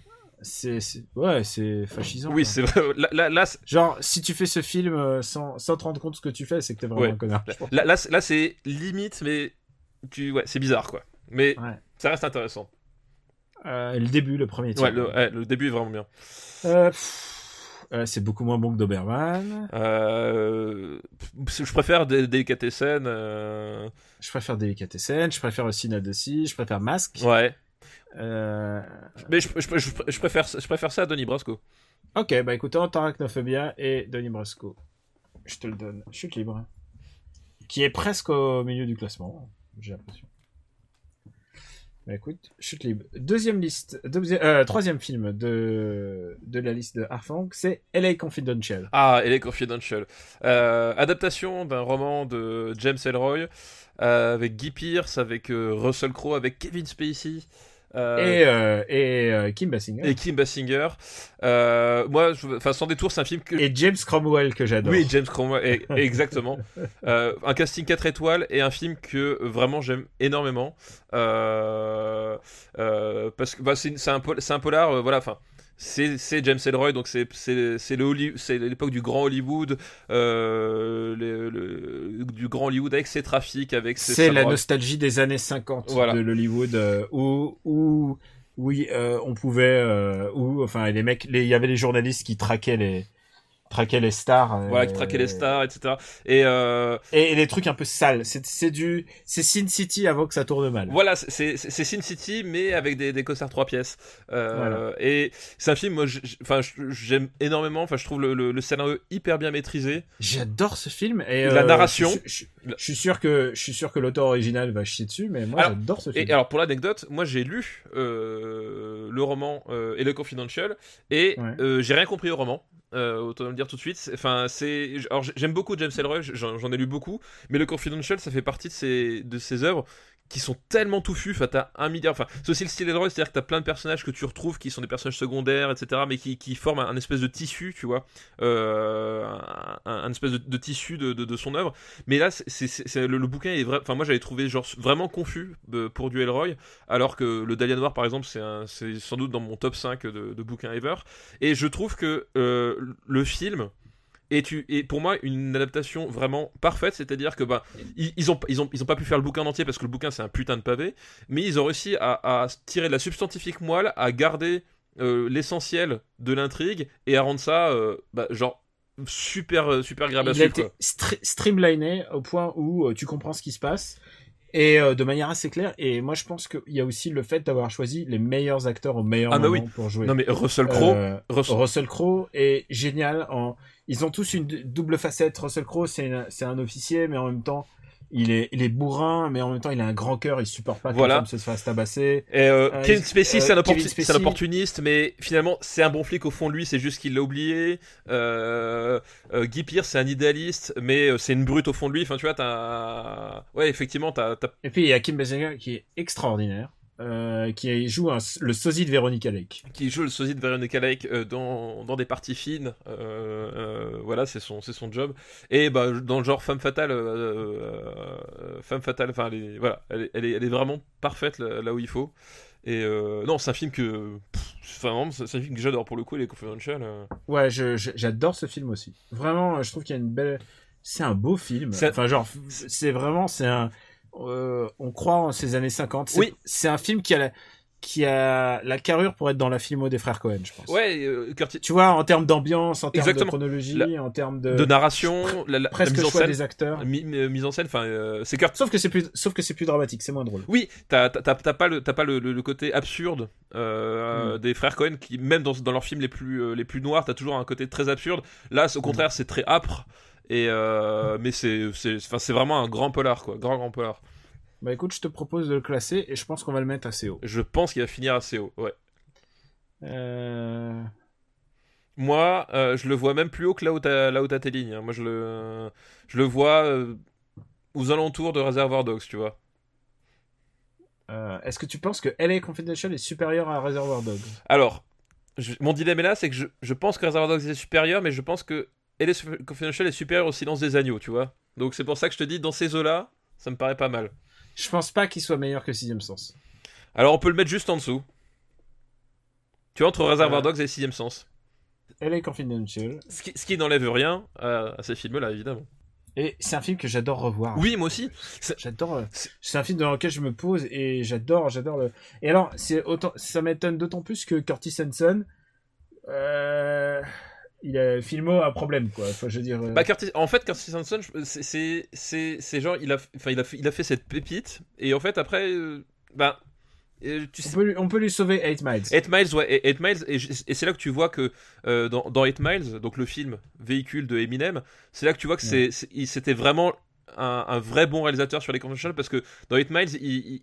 c'est fascisant. Oui, c'est vrai. Là, genre, si tu fais ce film sans te rendre compte de ce que tu fais, c'est que t'es vraiment un connard. Là, c'est limite, mais c'est bizarre, quoi. Mais ça reste intéressant. Le début, le premier tiers. Le début est vraiment bien. C'est beaucoup moins bon que Doberman. Je préfère Délicatessen. Je préfère Délicatessen. Je préfère aussi Nadessi. Je préfère Masque. Ouais. Mais je préfère ça à Donnie Brasco. Ok, bah écoute, entre Arachnophobia et Donnie Brasco, je te le donne. Chute libre. Qui est presque au milieu du classement, j'ai l'impression. Bah écoute, chute libre. Troisième film de la liste de Harfang, c'est L.A. Confidential. Ah, L.A. Confidential. Adaptation d'un roman de James Ellroy, avec Guy Pierce, avec Russell Crowe, avec Kevin Spacey. Et Kim Basinger. Moi, sans détour, c'est un film que... Et James Cromwell que j'adore. Oui, James Cromwell, exactement. Un casting 4 étoiles et un film que vraiment j'aime énormément. Parce que c'est un polar, voilà, enfin... C'est James Ellroy, donc c'est l'époque du grand Hollywood, du grand Hollywood avec ses trafics, avec ses... C'est la nostalgie des années 50 de l'Hollywood où on pouvait les mecs, il y avait les journalistes qui traquaient les stars. Voilà, qui traquaient les stars, etc. Et les trucs un peu sales. C'est Sin City avant que ça tourne mal. Voilà, c'est Sin City, mais avec des costards 3 pièces. Et c'est un film, moi, j'aime énormément. Enfin, je trouve le scénario hyper bien maîtrisé. J'adore ce film. Et la narration. Je suis sûr que l'auteur original va chier dessus, mais moi, j'adore ce film. Et alors, pour l'anecdote, moi, j'ai lu le roman et le Confidential, et j'ai rien compris au roman. Autant le dire tout de suite. Alors, j'aime beaucoup James Ellroy, j'en ai lu beaucoup, mais le Confidential, ça fait partie de ses œuvres qui sont tellement touffues. Enfin, t'as un milliard. Enfin, c'est aussi le style Ellroy, c'est-à-dire que t'as plein de personnages que tu retrouves qui sont des personnages secondaires, etc., mais qui forment un espèce de tissu, tu vois, un espèce de tissu de son œuvre. Mais là, le bouquin est vrai. Enfin, moi, j'avais trouvé genre vraiment confus pour du Ellroy, alors que le Dahlia Noir, par exemple, c'est sans doute dans mon top 5 de bouquins ever. Et je trouve que le film est pour moi une adaptation vraiment parfaite, c'est-à-dire que ils ont pas pu faire le bouquin en entier parce que le bouquin c'est un putain de pavé, mais ils ont réussi à tirer de la substantifique moelle, à garder l'essentiel de l'intrigue et à rendre ça genre super super grave à suivre. Il a été streamliné au point où tu comprends ce qui se passe. Et de manière assez claire, et moi je pense qu'il y a aussi le fait d'avoir choisi les meilleurs acteurs au meilleur moment pour jouer. Non mais Russell Crowe est génial. Ils ont tous une double facette. Russell Crowe, c'est un officier, mais en même temps il est bourrin, mais en même temps il a un grand cœur, il supporte pas que l'homme se fasse tabasser. Et Kevin Spacey, c'est un opportuniste, mais finalement c'est un bon flic au fond de lui, c'est juste qu'il l'a oublié. Guy Pierce, c'est un idéaliste, mais c'est une brute au fond de lui. Enfin tu vois, effectivement t'as... Et puis il y a Kim Basinger qui est extraordinaire. Qui joue le sosie de Veronica Lake. Qui joue le sosie de Veronica Lake dans des parties fines. Voilà, c'est son job. Et dans le genre femme fatale. Enfin, elle est vraiment parfaite là où il faut. Et non, c'est un film que... Enfin, c'est un film que j'adore pour le coup, les Confidential. Ouais, j'adore ce film aussi. Vraiment, je trouve qu'il y a une belle... C'est un beau film. Enfin, genre, c'est vraiment... C'est un... on croit en ces années 50. C'est un film qui a la carrure pour être dans la filmo des frères Coen, je pense. Ouais, tu vois, en termes d'ambiance, en termes de chronologie, en termes de narration, presque la mise en scène des acteurs, mise en scène. Enfin, c'est Kurt... sauf que c'est plus dramatique, c'est moins drôle. Oui, t'as pas le côté absurde des frères Coen qui, même dans leurs films les plus noirs, t'as toujours un côté très absurde. Là, au contraire, c'est très âpre. Et mais c'est vraiment un grand polar, quoi, grand polar. Bah écoute, je te propose de le classer et je pense qu'on va le mettre assez haut. Je pense qu'il va finir assez haut, ouais. Moi, je le vois même plus haut que là où t'as tes lignes. Hein. Moi, je le vois aux alentours de Reservoir Dogs, tu vois. Est-ce que tu penses que L.A. Confidential est supérieur à Reservoir Dogs ? Alors, mon dilemme est là, c'est que je pense que Reservoir Dogs est supérieur, mais je pense que L.A. Confidential est supérieur au Silence des agneaux, tu vois. Donc c'est pour ça que je te dis, dans ces eaux-là, ça me paraît pas mal. Je pense pas qu'il soit meilleur que Sixième Sens. Alors on peut le mettre juste en dessous. Tu vois, entre Reservoir Dogs et Sixième Sens. LA Confidential. Ce qui n'enlève rien à ces films-là, évidemment. Et c'est un film que j'adore revoir. Oui, moi aussi. C'est un film dans lequel je me pose et j'adore le. Et alors, ça m'étonne d'autant plus que Curtis Hanson, il a filmo à problème, quoi. Enfin, je veux dire. Bah, Curtis Hanson, c'est genre, il a fait cette pépite et en fait après, on peut lui sauver 8 Miles. 8 Miles, ouais. 8 Miles, et c'est là que tu vois que dans 8 Miles, donc le film véhicule de Eminem, c'est là que tu vois que c'était vraiment un vrai bon réalisateur sur les conventions, parce que dans 8 Miles,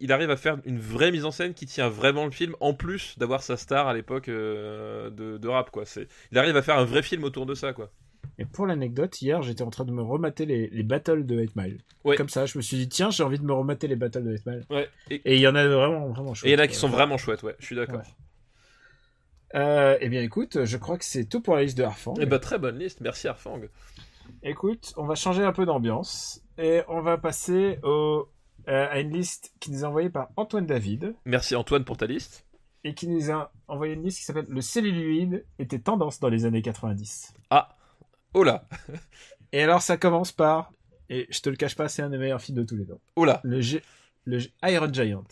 il arrive à faire une vraie mise en scène qui tient vraiment le film, en plus d'avoir sa star à l'époque de rap, quoi. Il arrive à faire un vrai film autour de ça, quoi. Et pour l'anecdote, hier, j'étais en train de me remater les battles de 8 Mile. Ouais. Comme ça, je me suis dit, tiens, j'ai envie de me remater les battles de 8 Mile. Ouais. Et il y en a vraiment chouettes. Et il y en a qui sont vraiment chouettes, ouais, je suis d'accord. Ouais. Eh bien, écoute, je crois que c'est tout pour la liste de Harfang. Eh bien, très bonne liste, merci Harfang. Écoute, on va changer un peu d'ambiance et on va passer à une liste qui nous est envoyée par Antoine David. Merci Antoine pour ta liste. Et qui nous a envoyé une liste qui s'appelle « Le celluloïd était tendance dans les années 90 ». Ah. Oh là. Et alors ça commence par, et je te le cache pas, c'est un des meilleurs films de tous les temps. Oh là. Le Iron Giant.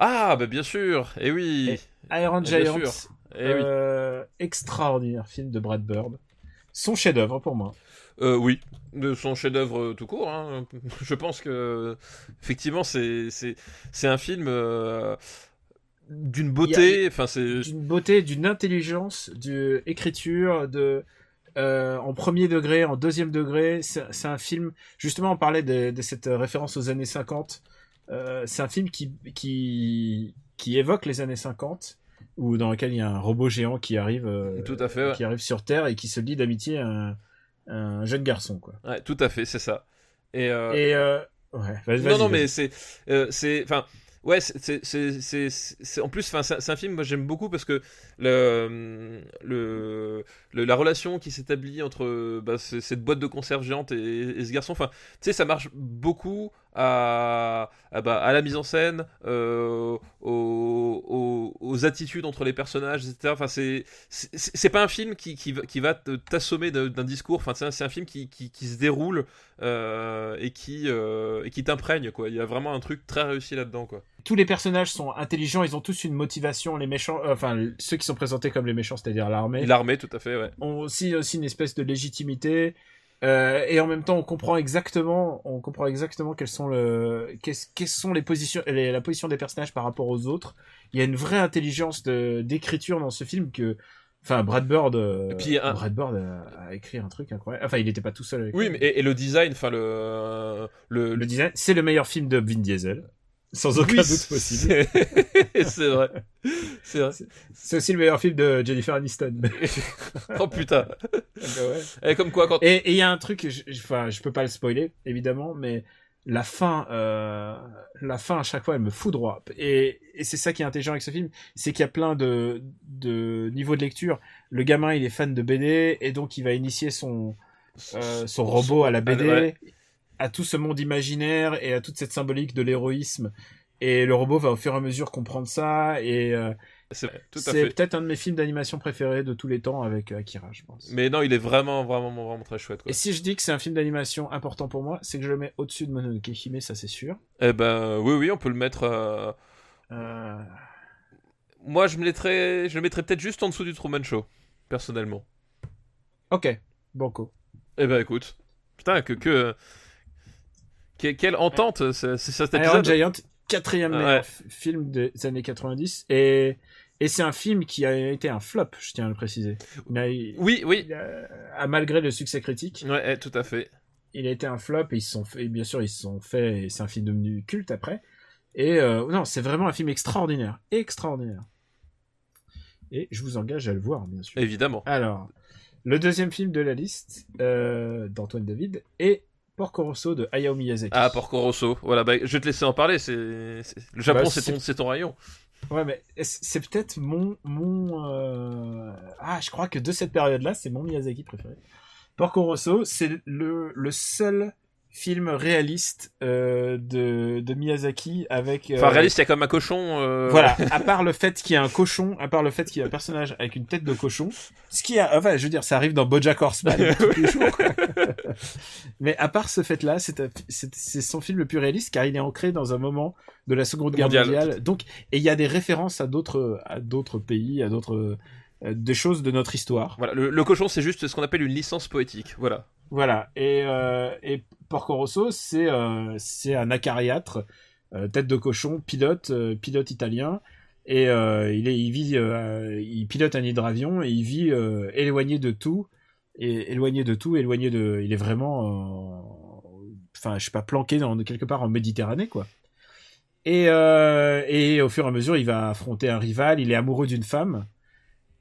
Ah bah bien sûr. Eh oui. Et Iron Giant. Oui. Extraordinaire film de Brad Bird. Son chef-d'œuvre pour moi. Oui, de son chef-d'œuvre tout court. Hein. Je pense que effectivement c'est un film d'une beauté. Enfin c'est d'une beauté, d'une intelligence, d'une écriture, de en premier degré, en deuxième degré, c'est un film. Justement, on parlait de cette référence aux années 50. C'est un film qui évoque les années 50, où dans lequel il y a un robot géant qui arrive, tout à fait, ouais, qui arrive sur Terre et qui se lie d'amitié à un jeune garçon, quoi. Ouais, tout à fait, c'est ça. Et ouais, vas-y. Mais c'est enfin. Ouais, c'est en plus, enfin, c'est un film moi j'aime beaucoup parce que la relation qui s'établit entre cette boîte de conserve géante et ce garçon, enfin, tu sais, ça marche beaucoup à la mise en scène, aux attitudes entre les personnages, etc. Enfin, c'est pas un film qui va t'assommer d'un discours. Enfin, c'est un film qui se déroule et qui t'imprègne, quoi. Il y a vraiment un truc très réussi là-dedans, quoi. Tous les personnages sont intelligents, ils ont tous une motivation. Les méchants, ceux qui sont présentés comme les méchants, c'est-à-dire l'armée. L'armée, tout à fait, ouais. Ont aussi une espèce de légitimité. Et en même temps, on comprend exactement quelles sont les positions, la position des personnages par rapport aux autres. Il y a une vraie intelligence d'écriture dans ce film que. Enfin, Brad Bird a écrit un truc incroyable. Enfin, il n'était pas tout seul. Avec lui. Mais et le design, enfin le design, c'est le meilleur film de Vin Diesel. Sans aucun doute possible. C'est vrai. C'est aussi le meilleur film de Jennifer Aniston. Oh putain. Ouais. Et comme quoi, et il y a un truc, enfin, je peux pas le spoiler évidemment, mais la fin à chaque fois, elle me fout droit. Et c'est ça qui est intelligent avec ce film, c'est qu'il y a plein de niveaux de lecture. Le gamin, il est fan de BD et donc il va initier son robot à la BD. Ouais. À tout ce monde imaginaire et à toute cette symbolique de l'héroïsme, et le robot va au fur et à mesure comprendre ça, et c'est peut-être un de mes films d'animation préférés de tous les temps avec Akira, je pense. Mais non, il est vraiment très chouette, quoi. Et si je dis que c'est un film d'animation important pour moi, c'est que je le mets au-dessus de Mononoke Hime, ça c'est sûr. Eh ben oui, on peut le mettre moi je le mettrais peut-être juste en dessous du Truman Show, personnellement. Ok, banco. Eh ben écoute, putain, que quelle entente, c'est cet épisode. Iron Giant, quatrième film des années 90, et c'est un film qui a été un flop, je tiens à le préciser. Oui. Malgré le succès critique. Ouais, tout à fait. Il a été un flop, et bien sûr ils se sont fait, et c'est un film devenu culte après. Et non, c'est vraiment un film extraordinaire. Et je vous engage à le voir, bien sûr. Évidemment. Alors, le deuxième film de la liste d'Antoine David est Porco Rosso de Hayao Miyazaki. Ah, Porco Rosso, voilà, je vais te laisser en parler. Le Japon, c'est ton rayon. Ouais, mais c'est peut-être mon je crois que de cette période-là, c'est mon Miyazaki préféré. Porco Rosso, c'est le seul film réaliste de Miyazaki avec... Enfin, réaliste, il y a comme un cochon... Voilà, à part le fait qu'il y a un cochon, à part le fait qu'il y a un personnage avec une tête de cochon, ce qui a... Enfin, je veux dire, ça arrive dans Bojack Horseman tous les jours, quoi. Mais à part ce fait-là, c'est son film le plus réaliste, car il est ancré dans un moment de la Seconde Guerre mondiale. Donc, et il y a des références à d'autres pays, à d'autres... des choses de notre histoire. Voilà, le cochon, c'est juste ce qu'on appelle une licence poétique. Voilà. Voilà. Et Porco Rosso, c'est un acariâtre, tête de cochon, pilote italien, et il pilote un hydravion et il vit éloigné de tout. Il est vraiment, enfin, je sais pas, planqué quelque part en Méditerranée, quoi. Et au fur et à mesure, il va affronter un rival. Il est amoureux d'une femme.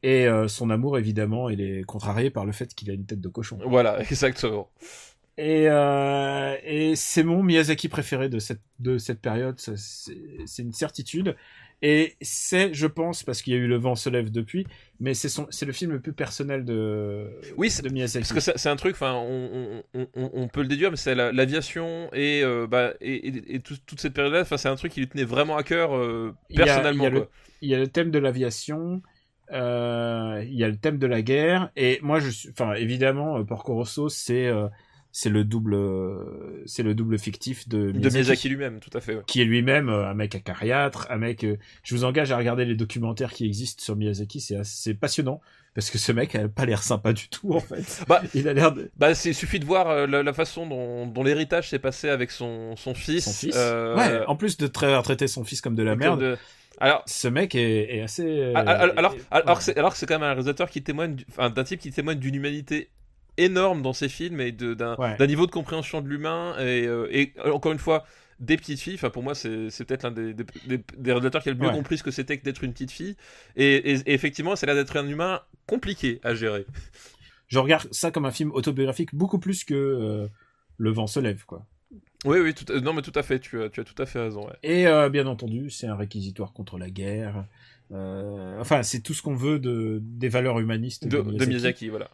Et son amour, évidemment, il est contrarié par le fait qu'il a une tête de cochon. Voilà, exactement. Et c'est mon Miyazaki préféré de cette période, c'est une certitude. Et c'est, je pense, parce qu'il y a eu Le Vent se lève depuis, mais c'est le film le plus personnel de Miyazaki. Parce que c'est un truc, enfin, on peut le déduire, mais c'est l'aviation et toute cette période-là, enfin, c'est un truc qui lui tenait vraiment à cœur personnellement. Il y a le thème de l'aviation. Il y a le thème de la guerre, et moi évidemment Porco Rosso c'est le double fictif de Miyazaki lui-même, tout à fait, ouais. Qui est lui-même un mec acariâtre, un mec je vous engage à regarder les documentaires qui existent sur Miyazaki, c'est assez passionnant parce que ce mec a pas l'air sympa du tout en fait. Il a l'air de... il suffit de voir la façon dont l'héritage s'est passé avec son fils. Ouais, en plus de traiter son fils comme de la merde. Alors, ce mec est assez. Alors que c'est quand même un réalisateur qui témoigne, d'un type qui témoigne d'une humanité énorme dans ses films et d'un niveau de compréhension de l'humain et encore une fois des petites filles. Enfin, pour moi, c'est peut-être l'un des réalisateurs qui a le mieux compris ce que c'était que d'être une petite fille. Et effectivement, c'est là d'être un humain compliqué à gérer. Je regarde ça comme un film autobiographique beaucoup plus que Le Vent se lève, quoi. Oui, non mais tout à fait, tu as tout à fait raison. Ouais. Et bien entendu, c'est un réquisitoire contre la guerre. Enfin, c'est tout ce qu'on veut des valeurs humanistes de Miyazaki, voilà.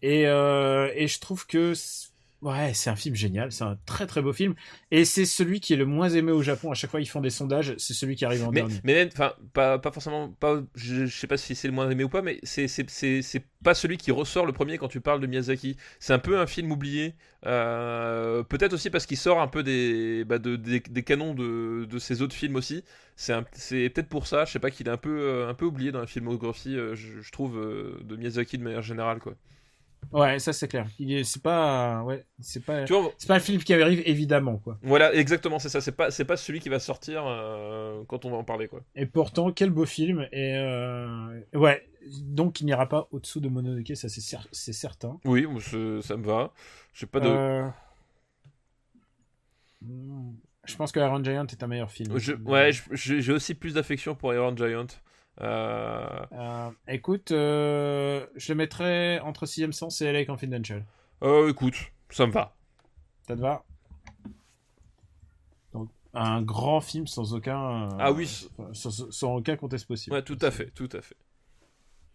Et je trouve que c'est un film génial, c'est un très très beau film, et c'est celui qui est le moins aimé au Japon. À chaque fois, ils font des sondages, c'est celui qui arrive en dernier. Mais enfin, pas forcément, je sais pas si c'est le moins aimé ou pas, mais c'est pas celui qui ressort le premier quand tu parles de Miyazaki. C'est un peu un film oublié, peut-être aussi parce qu'il sort un peu des canons de ses autres films aussi. C'est peut-être pour ça, je sais pas, qu'il est un peu oublié dans la filmographie, je trouve, de Miyazaki de manière générale, quoi. Ouais, ça c'est clair. C'est pas un film qui arrive évidemment, quoi. Voilà, exactement, c'est ça. C'est pas celui qui va sortir quand on va en parler, quoi. Et pourtant, quel beau film. Et ouais, donc il n'ira pas au-dessous de Mononoke, ça c'est certain. Oui, ça me va. J'ai pas de. Je pense que Iron Giant est un meilleur film. J'ai aussi plus d'affection pour Iron Giant. Écoute, je le mettrais entre 6ème Sens et LA Confidential. Écoute, ça me va. Ça te va? Donc, un grand film sans aucun sans aucun contexte possible. Ouais, tout à fait.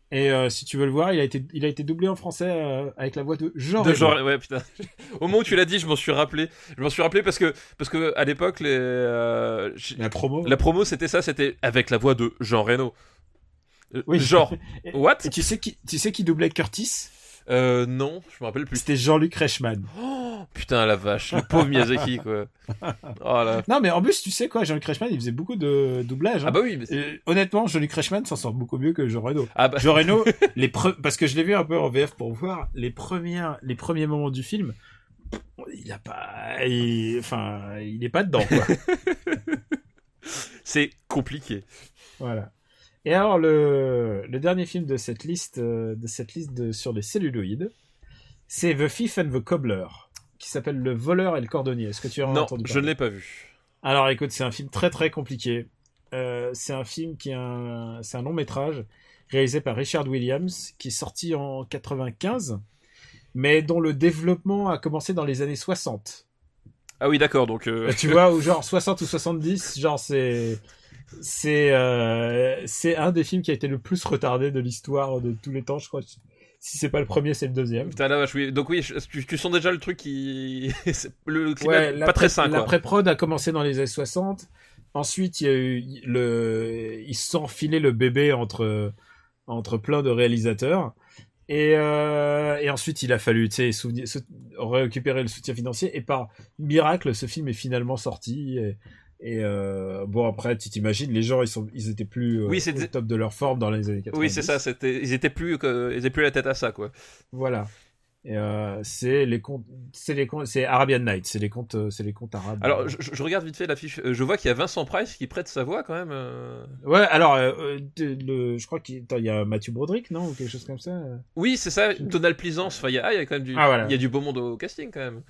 Et si tu veux le voir, il a été doublé en français avec la voix de Jean. Ouais, putain. Au moment où tu l'as dit, je m'en suis rappelé parce que à l'époque la promo c'était ça, c'était avec la voix de Jean Reno. Oui. Genre. What? Et tu sais qui doublait Curtis? Non, je me rappelle plus. C'était Jean-Luc Reichmann. Oh, putain, la vache, le pauvre Miyazaki, quoi. Oh, là. Non, mais en plus, tu sais quoi, Jean-Luc Reichmann, il faisait beaucoup de doublage. Hein. Ah bah oui. Mais honnêtement, Jean-Luc Reichmann s'en sort beaucoup mieux que Jean Reno. Ah bah... Jean Reno, parce que je l'ai vu un peu en VF pour voir les premiers moments du film. Il a pas, enfin, il est pas dedans, quoi. C'est compliqué. Voilà. Et alors le dernier film de cette liste, sur les celluloïdes, c'est The Thief and the Cobbler, qui s'appelle Le Voleur et le Cordonnier. Est-ce que tu as entendu parler? Non, je ne l'ai pas vu. Alors écoute, c'est un film très très compliqué. C'est un film c'est un long métrage réalisé par Richard Williams, qui est sorti en 1995, mais dont le développement a commencé dans les années 60. Ah oui, d'accord. Donc tu vois, ou genre 60 ou 70, genre c'est un des films qui a été le plus retardé de l'histoire de tous les temps, je crois. Si c'est pas le premier, c'est le deuxième. Putain, la vache, oui. Donc oui, tu sens déjà le truc qui... le climat pas très sain, quoi. La pré-prod a commencé dans les années 60. Ensuite, il y a eu ils se sont enfilés le bébé entre plein de réalisateurs. Et ensuite, il a fallu récupérer le soutien financier. Et par miracle, ce film est finalement sorti. Et bon, après, tu t'imagines, les gens, ils étaient plus au top de leur forme dans les années 90. Oui, c'est ça. Ils étaient plus la tête à ça, quoi. Voilà. C'est Arabian Night, c'est les contes arabes. Alors je regarde vite fait l'affiche, je vois qu'il y a Vincent Price qui prête sa voix quand même. Ouais, alors je crois qu'il y a Mathieu Broderick, non, ou quelque chose comme ça. Oui, c'est ça, Donald Pleasance, enfin il y a quand même du il y a du beau monde au casting quand même.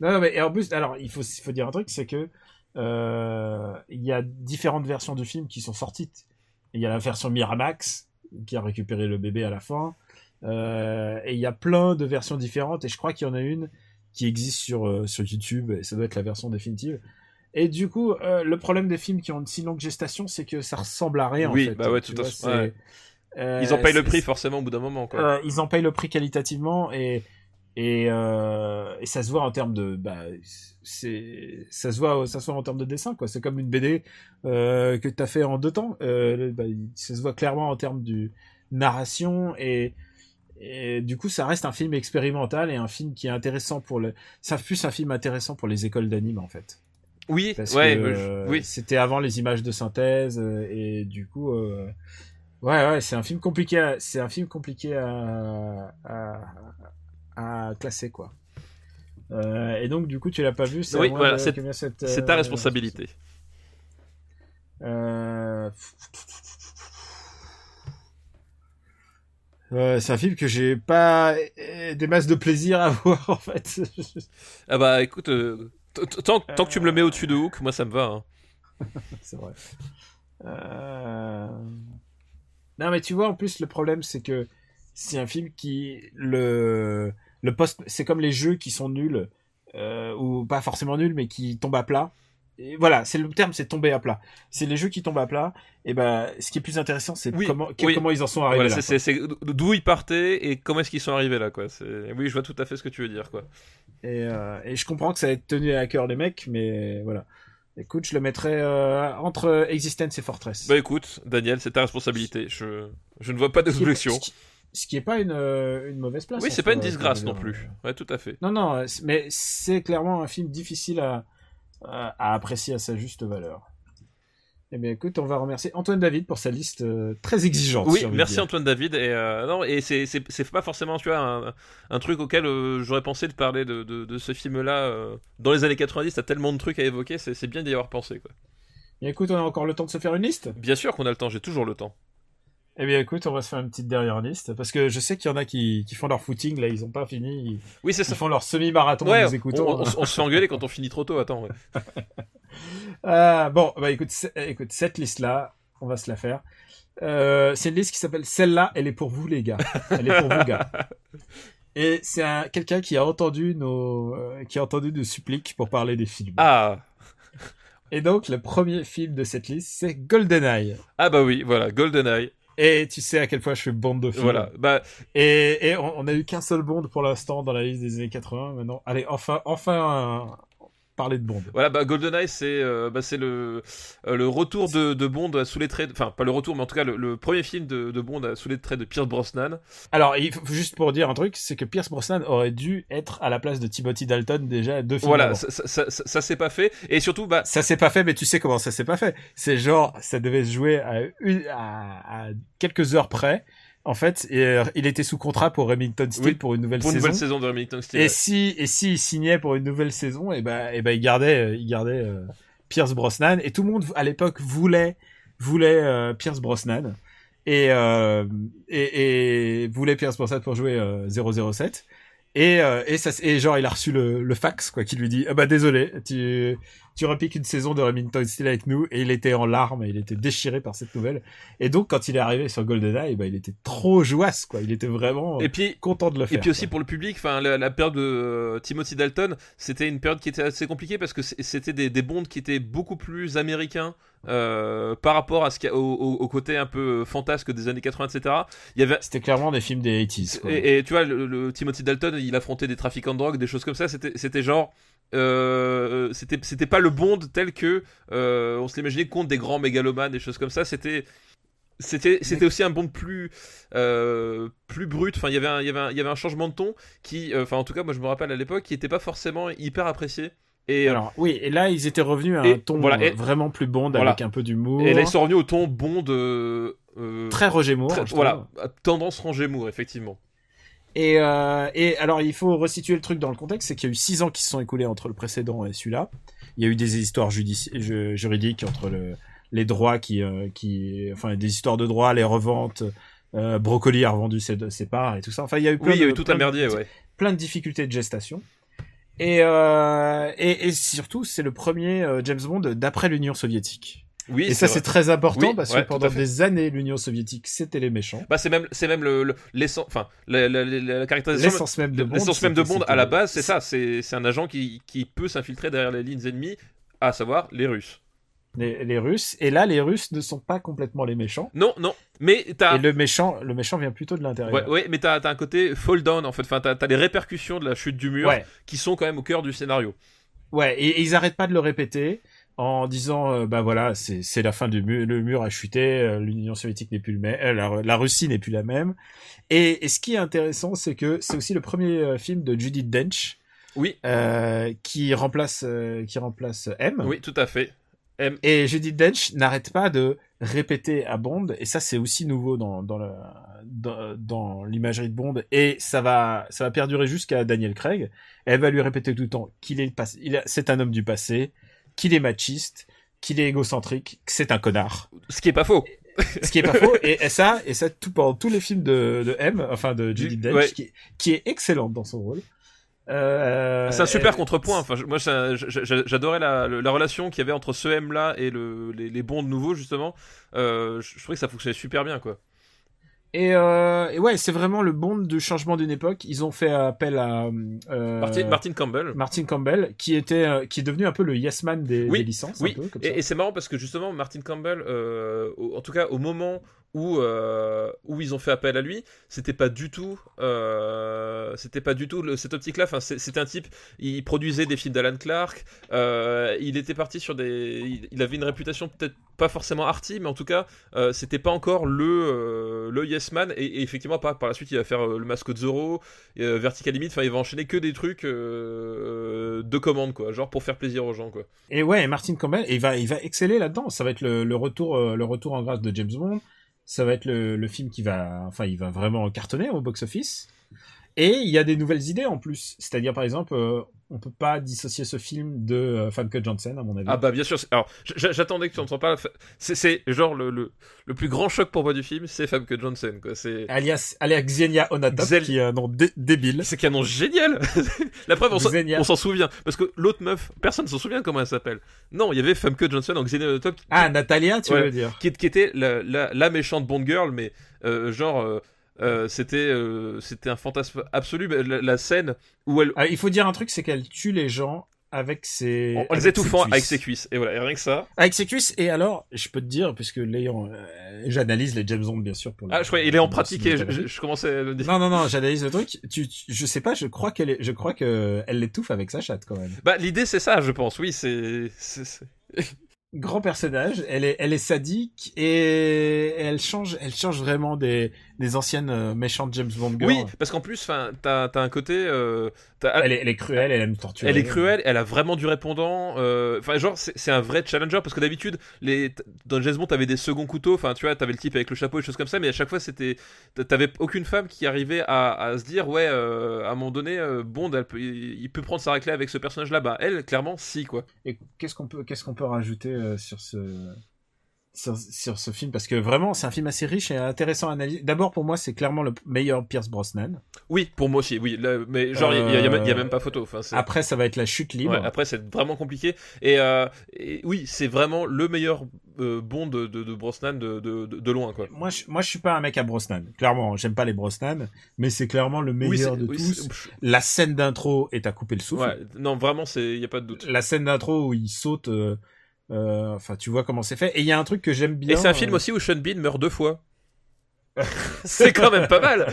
Non mais en plus, alors il faut dire un truc, c'est que il y a différentes versions du film qui sont sorties. Il y a la version Miramax qui a récupéré le bébé à la fin. Et il y a plein de versions différentes, et je crois qu'il y en a une qui existe sur YouTube, et ça doit être la version définitive. Et du coup, le problème des films qui ont une si longue gestation, c'est que ça ressemble à rien. Oui, en fait. Bah ouais, tout à fait. Ouais. Ils en payent le prix forcément au bout d'un moment, quoi. Ils en payent le prix qualitativement, et ça se voit en termes de, ça se voit en termes de dessin, quoi. C'est comme une BD que t'as fait en 2 temps. Ça se voit clairement en termes du narration et du coup, ça reste un film expérimental et un film qui est intéressant un film intéressant pour les écoles d'anime, en fait. Oui, parce que, oui. C'était avant les images de synthèse, et du coup, c'est un film compliqué, à classer, quoi. Et donc, du coup, tu l'as pas vu. Oui, voilà, c'est ta responsabilité. C'est un film que j'ai pas des masses de plaisir à voir, en fait. Ah bah écoute, tant que tu me le mets au-dessus de Hook, moi ça me va, hein. C'est vrai. Non mais tu vois, en plus le problème c'est que c'est un film qui le post, c'est comme les jeux qui sont nuls ou pas forcément nuls mais qui tombent à plat. Et voilà, c'est le terme, c'est tomber à plat. C'est les jeux qui tombent à plat. Et ben, ce qui est plus intéressant, c'est comment ils en sont arrivés là. C'est d'où ils partaient et comment est-ce qu'ils sont arrivés là, quoi. Oui, je vois tout à fait ce que tu veux dire, quoi. Et je comprends que ça a été tenu à cœur les mecs, mais voilà. Écoute, je le mettrais entre Existence et Fortress. Bah écoute, Daniel, c'est ta responsabilité. Je ne vois pas d'objection. Ce qui est pas une mauvaise place. Oui, c'est pas une disgrâce non plus. Ouais, tout à fait. Non, mais c'est clairement un film difficile à apprécier à sa juste valeur. Eh bien écoute, on va remercier Antoine David pour sa liste très exigeante. Oui, merci Antoine David. Et non, et c'est pas forcément, tu vois, un truc auquel j'aurais pensé de parler de ce film-là dans les années 90. T'as tellement de trucs à évoquer, c'est bien d'y avoir pensé, quoi. Et écoute, on a encore le temps de se faire une liste. Bien sûr qu'on a le temps, j'ai toujours le temps. Eh bien écoute, on va se faire une petite dernière liste, parce que je sais qu'il y en a qui font leur footing, là, ils ont pas fini, oui, c'est ça. Ils font leur semi-marathon, ouais, nous écoutons. On se fait engueuler quand on finit trop tôt, attends. Ouais. Bon, bah écoute, cette liste-là, on va se la faire. C'est une liste qui s'appelle « Celle-là, elle est pour vous, les gars. Elle est pour vous, gars. » Et c'est quelqu'un qui a entendu nos suppliques pour parler des films. Ah. Et donc, le premier film de cette liste, c'est « GoldenEye ». Ah bah oui, voilà, « GoldenEye ». Et tu sais à quel point je suis Bond de films. Voilà. Bah... Et on a eu qu'un seul Bond pour l'instant dans la liste des années 80. Maintenant, allez, enfin parler de Bond. Voilà, bah GoldenEye, c'est le retour de Bond sous les traits. Enfin, pas le retour, mais en tout cas le premier film de Bond sous les traits de Pierce Brosnan. Alors, juste pour dire un truc, c'est que Pierce Brosnan aurait dû être à la place de Timothy Dalton déjà 2 films. Voilà, ça s'est pas fait. Et surtout, bah ça s'est pas fait, mais tu sais comment ça s'est pas fait. C'est genre, ça devait se jouer à quelques heures près. En fait, il était sous contrat pour Remington Steel pour une nouvelle saison de Remington Steel. Et si il signait pour une nouvelle saison, et ben il gardait Pierce Brosnan, et tout le monde à l'époque voulait Pierce Brosnan et voulait Pierce Brosnan pour jouer 007. Et genre il a reçu le fax, quoi, qui lui dit ah bah désolé, tu repiques une saison de Remington Steele avec nous, et il était en larmes, et il était déchiré par cette nouvelle. Et donc, quand il est arrivé sur GoldenEye, bah, il était trop jouasse, quoi. Il était vraiment et puis, content de le faire. Et puis aussi, quoi. Pour le public, enfin, la période de Timothy Dalton, c'était une période qui était assez compliquée parce que c'était des Bonds qui étaient beaucoup plus américains. Par rapport à ce au côté un peu fantasque des années 80, etc. Il y avait... C'était clairement des films des 80s. Quoi. Et tu vois, le Timothy Dalton, il affrontait des trafiquants de drogue, des choses comme ça. C'était genre, c'était pas le Bond tel que on se l'imaginait contre des grands mégalomanes, des choses comme ça. C'était aussi un Bond plus brut. Enfin, il y avait un changement de ton qui, enfin, en tout cas, moi je me rappelle à l'époque, qui était pas forcément hyper apprécié. Et alors oui, et là ils étaient revenus à un ton vraiment plus Bond, voilà, avec un peu d'humour. Et là ils sont revenus au ton Bond très Roger Moore, voilà, tendance Roger Moore effectivement. Et alors il faut resituer le truc dans le contexte, c'est qu'il y a eu 6 ans qui se sont écoulés entre le précédent et celui-là. Il y a eu des histoires juridiques entre les droits qui enfin des histoires de droits, les reventes, Brocoli a revendu ses parts et tout ça. Enfin il y a eu plein de difficultés de gestation. Et surtout, c'est le premier James Bond d'après l'Union soviétique. Oui, et ça vrai. C'est très important, oui, parce que pendant des années, l'Union soviétique c'était les méchants. Bah c'est même l'essence, enfin la caractérisation, l'essence même de Bond à la base, c'est ça. C'est un agent qui peut s'infiltrer derrière les lignes ennemies, à savoir les Russes. Les Russes, et là les Russes ne sont pas complètement les méchants. Non, mais t'as... Et le méchant vient plutôt de l'intérieur. Ouais, mais t'as un côté fall down en fait, enfin t'as les répercussions de la chute du mur, ouais, qui sont quand même au cœur du scénario. Ouais, et ils arrêtent pas de le répéter en disant bah voilà, c'est la fin du mur, le mur a chuté, l'Union soviétique n'est plus le même, la Russie n'est plus la même. Et ce qui est intéressant, c'est que c'est aussi le premier film de Judi Dench. Oui. Qui remplace M. Oui, tout à fait. Et Judi Dench n'arrête pas de répéter à Bond, et ça c'est aussi nouveau dans l'imagerie de Bond, et ça va perdurer jusqu'à Daniel Craig. Elle va lui répéter tout le temps qu'il est c'est un homme du passé, qu'il est machiste, qu'il est égocentrique, que c'est un connard. Ce qui est pas faux. Et ça tout pendant tous les films de M, enfin de Judi Dench, ouais, qui est excellente dans son rôle. C'est un super contrepoint. Enfin, moi, j'adorais la relation qu'il y avait entre ce M là et les Bonds nouveaux justement. Je trouvais que ça fonctionnait super bien, quoi. Et ouais, c'est vraiment le Bond du changement d'une époque. Ils ont fait appel à Martin Campbell, qui est devenu un peu le yes man des licences. Oui. Un peu, comme ça. Et c'est marrant parce que justement, Martin Campbell, en tout cas au moment où ils ont fait appel à lui, c'était pas du tout cette optique-là. Enfin, c'était un type, il produisait des films d'Alan Clark, il était parti sur il avait une réputation peut-être pas forcément arty, mais en tout cas, c'était pas encore le Yes Man, et effectivement pas. Par la suite, il va faire le Masque de Zorro, Vertical Limit. Enfin, il va enchaîner que des trucs de commande, quoi, genre pour faire plaisir aux gens, quoi. Et ouais, Martin Campbell, il va exceller là-dedans. Ça va être le retour en grâce de James Bond. Ça va être le film il va vraiment cartonner au box-office. Et il y a des nouvelles idées en plus. C'est-à-dire, par exemple, on peut pas dissocier ce film de Famke Janssen, à mon avis. Ah bah bien sûr. Alors, j'attendais que tu n'entends pas. C'est genre le plus grand choc pour moi du film, c'est Famke Janssen, quoi. C'est alias Xenia Onatopp, qui est un nom débile. C'est un nom génial. La preuve, on s'en souvient, parce que l'autre meuf, personne ne s'en souvient comment elle s'appelle. Non, il y avait Famke Janssen en Xenia Onatopp. Ah, Natalia, tu veux dire. Qui était la méchante Bond girl, mais c'était un fantasme absolu. La scène où elle... il faut dire un truc, c'est qu'elle tue les gens avec ses... En les étouffant avec ses cuisses. Et voilà, et rien que ça. Avec ses cuisses, et alors, je peux te dire, puisque j'analyse les James Bond, bien sûr. Pour je croyais, il est en pratique, et je commençais à le dire. Non, j'analyse le truc. Je sais pas, je crois qu'elle l'étouffe avec sa chatte, quand même. Bah, l'idée, c'est ça, je pense. Oui, c'est... Grand personnage, elle est sadique, et elle change vraiment des anciennes méchantes James Bond girls. Oui, parce qu'en plus, enfin, t'as un côté, elle est cruelle, elle aime torturer. Elle est cruelle, elle a vraiment du répondant. Enfin, genre, c'est un vrai challenger, parce que d'habitude, dans James Bond, t'avais des seconds couteaux. Enfin, tu vois, t'avais le type avec le chapeau et choses comme ça, mais à chaque fois, t'avais aucune femme qui arrivait à se dire, ouais, à un moment donné, Bond, il peut prendre sa raclée avec ce personnage-là. Bah, elle, clairement, si, quoi. Et qu'est-ce qu'on peut rajouter sur ce sur ce film, parce que vraiment c'est un film assez riche et intéressant à analyser. D'abord, pour moi, c'est clairement le meilleur Pierce Brosnan. Oui, pour moi aussi, oui. Mais genre, il y a même pas photo. Enfin, c'est... Après, ça va être la chute libre. Ouais, après, c'est vraiment compliqué. Et oui, c'est vraiment le meilleur Bond de Brosnan de loin, quoi. Moi, je suis pas un mec à Brosnan. Clairement, j'aime pas les Brosnan, mais c'est clairement le meilleur de tous. La scène d'intro est à couper le souffle. Ouais, non, vraiment, il y a pas de doute. La scène d'intro où il saute. Enfin, tu vois comment c'est fait. Et il y a un truc que j'aime bien. Et c'est un film aussi où Sean Bean meurt 2 fois. C'est quand même pas mal.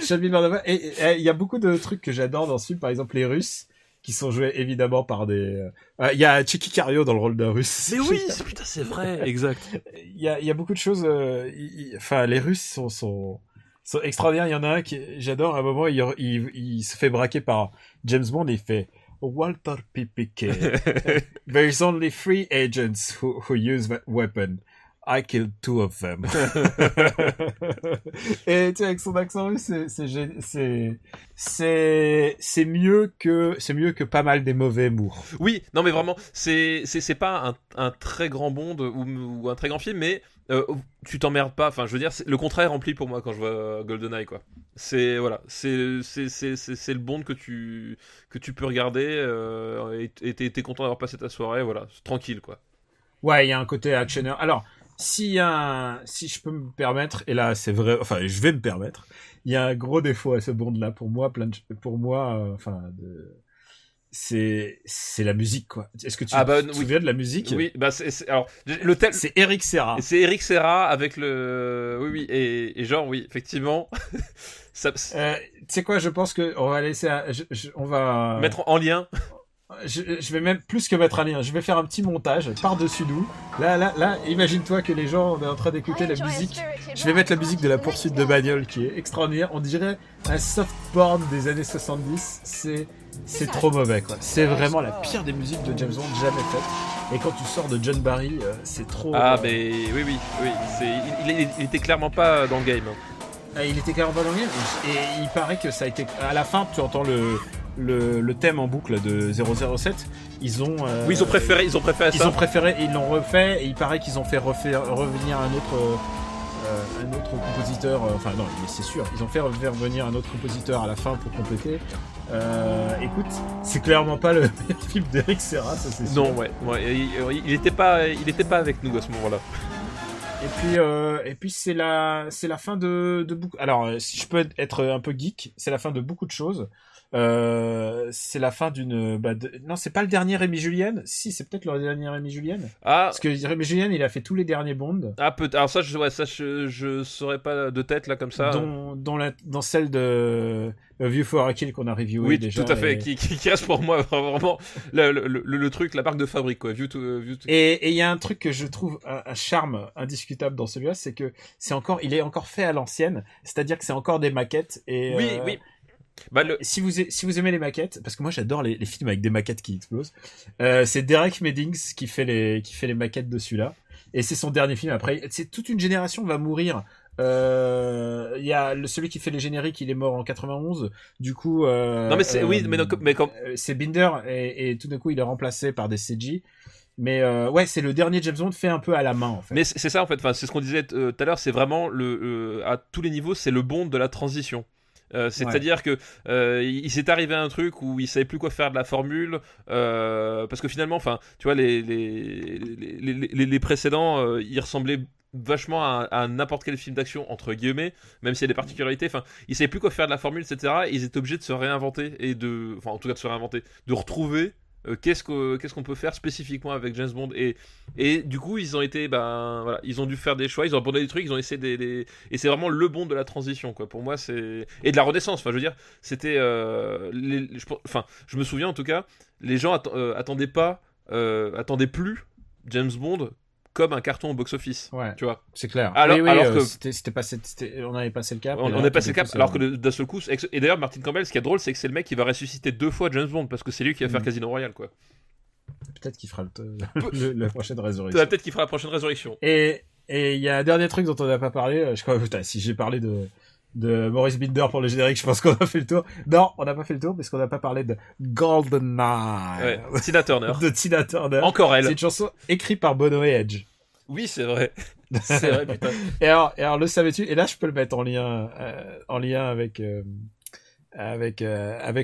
Sean Bean meurt 2 fois. Et il y a beaucoup de trucs que j'adore dans ce film. Par exemple, les Russes, qui sont joués évidemment par des... Il y a Tchéky Cario dans le rôle d'un Russe. Mais oui, putain, c'est vrai. Exact. Il y a beaucoup de choses... Enfin, les Russes sont extraordinaires. Il y en a un que j'adore. À un moment, il se fait braquer par James Bond et il fait... Walter PPK. There's only 3 agents who use that weapon. I killed 2 of them. Et tu sais, avec son accent russe, c'est mieux que pas mal des mauvais mours. Oui, non mais vraiment, c'est pas un très grand Bond ou un très grand film, mais tu t'emmerdes pas. Enfin, je veux dire, le contrat est rempli pour moi quand je vois GoldenEye, quoi. C'est voilà, c'est le Bond que tu peux regarder et t'es content d'avoir passé ta soirée, voilà, tranquille, quoi. Ouais, il y a un côté actionneur. Alors, si je peux me permettre, et là c'est vrai, enfin je vais me permettre, il y a un gros défaut à ce Bond-là pour moi, c'est la musique, quoi. Est-ce que tu te souviens de la musique? Oui, bah alors le thème, c'est Eric Serra. C'est Eric Serra avec le oui et genre oui, effectivement. Ça... tu sais quoi, je pense que on va laisser on va mettre en lien. Je vais même plus que mettre un lien, je vais faire un petit montage par-dessus nous. Là, imagine-toi que les gens, on est en train d'écouter la musique. Je vais mettre la musique de la poursuite de bagnole qui est extraordinaire. On dirait un soft porn des années 70. C'est trop mauvais, quoi. C'est vraiment la pire des musiques de James Bond jamais faite. Et quand tu sors de John Barry, c'est trop... Ah, mais oui. Il était clairement pas dans le game. Il était clairement pas dans le game. Et il paraît que ça a été... À la fin, tu entends le thème en boucle de 007, ils ont préféré, ils l'ont refait, et il paraît qu'ils ont fait revenir un autre compositeur, enfin non, mais c'est sûr, ils ont fait revenir un autre compositeur à la fin pour compléter. Écoute, c'est clairement pas le meilleur film d'Eric Serra, ça c'est sûr. Non, ouais, il était pas avec nous à ce moment-là. Et puis c'est la fin de beaucoup. Alors, si je peux être un peu geek, c'est la fin de beaucoup de choses. C'est la fin d'une... Non, c'est pas le dernier Rémi Julien. Si, c'est peut-être le dernier Rémi Julien. Ah. Parce que Rémi Julien, il a fait tous les derniers Bonds. Ah, peut-être. Alors ça, je saurais pas de tête, là, comme ça. Dans celle de View for a Kill qu'on a reviewé, oui, déjà. Oui, tout à fait. Et... Qui reste pour moi vraiment le truc, la marque de fabrique, quoi. Et il y a un truc que je trouve un charme indiscutable dans celui-là, c'est que il est encore fait à l'ancienne. C'est-à-dire que c'est encore des maquettes. Et, oui. Si vous aimez les maquettes, parce que moi j'adore les films avec des maquettes qui explosent, c'est Derek Meddings qui fait les maquettes de celui-là, et c'est son dernier film. Après, c'est toute une génération va mourir. Il y a celui qui fait les génériques, il est mort en 91. Du coup, non mais c'est c'est Binder et tout d'un coup il est remplacé par des CG. Mais ouais, c'est le dernier James Bond fait un peu à la main, en fait. Mais c'est ça, en fait. Enfin, c'est ce qu'on disait tout à l'heure. C'est vraiment à tous les niveaux, c'est le Bond de la transition. C'est-à-dire que il s'est arrivé un truc où il savait plus quoi faire de la formule, parce que finalement, enfin, tu vois, les précédents, ils ressemblaient vachement à n'importe quel film d'action, entre guillemets, même s'il y a des particularités. Enfin, ils savaient plus quoi faire de la formule, etc. Et ils étaient obligés de se réinventer de retrouver. Qu'est-ce qu'on peut faire spécifiquement avec James Bond, et du coup ils ont été ils ont dû faire des choix, ils ont abandonné des trucs, ils ont essayé et c'est vraiment le Bond de la transition, quoi, pour moi, c'est, et de la renaissance, enfin je veux dire, c'était je me souviens en tout cas, les gens attendaient plus James Bond comme un carton au box-office, ouais, tu vois. C'est clair. Alors que on avait passé le cap. On est passé le cap, alors que d'un seul coup... Et d'ailleurs, Martin Campbell, ce qui est drôle, c'est que c'est le mec qui va ressusciter 2 fois James Bond, parce que c'est lui qui va faire Casino Royale, quoi. Peut-être qu'il fera la prochaine résurrection. Peut-être qu'il fera la prochaine résurrection. Et il y a un dernier truc dont on n'a pas parlé. Je crois, putain, si j'ai parlé de Maurice Binder pour le générique, je pense qu'on a fait le tour. Non, on n'a pas fait le tour, parce qu'on n'a pas parlé de GoldenEye. Ouais, Tina Turner. De Tina Turner. Encore elle. C'est une chanson écrite par Bono et Edge. Oui, c'est vrai. C'est vrai, putain. Et alors, le savais-tu? Et là, je peux le mettre en lien avec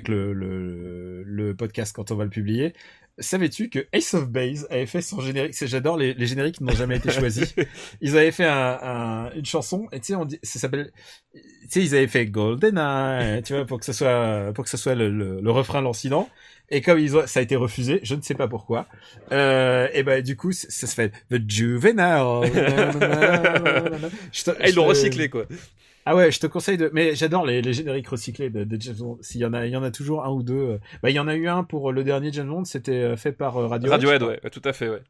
le podcast quand on va le publier. Savais-tu que Ace of Base avait fait son générique? J'adore les génériques qui n'ont jamais été choisis. Ils avaient fait une chanson, et tu sais, ça s'appelle, tu sais, ils avaient fait GoldenEye, tu vois, pour que ce soit le refrain lancinant. Et comme ça a été refusé, je ne sais pas pourquoi. Et ben, du coup, ça se fait The Juvenile. Ils l'ont recyclé, quoi. Ah ouais, je te conseille mais j'adore les génériques recyclés de James Bond. S'il y en a toujours un ou deux. Bah, il y en a eu un pour le dernier James Bond, c'était fait par Radiohead. Radiohead, ouais, tout à fait, ouais.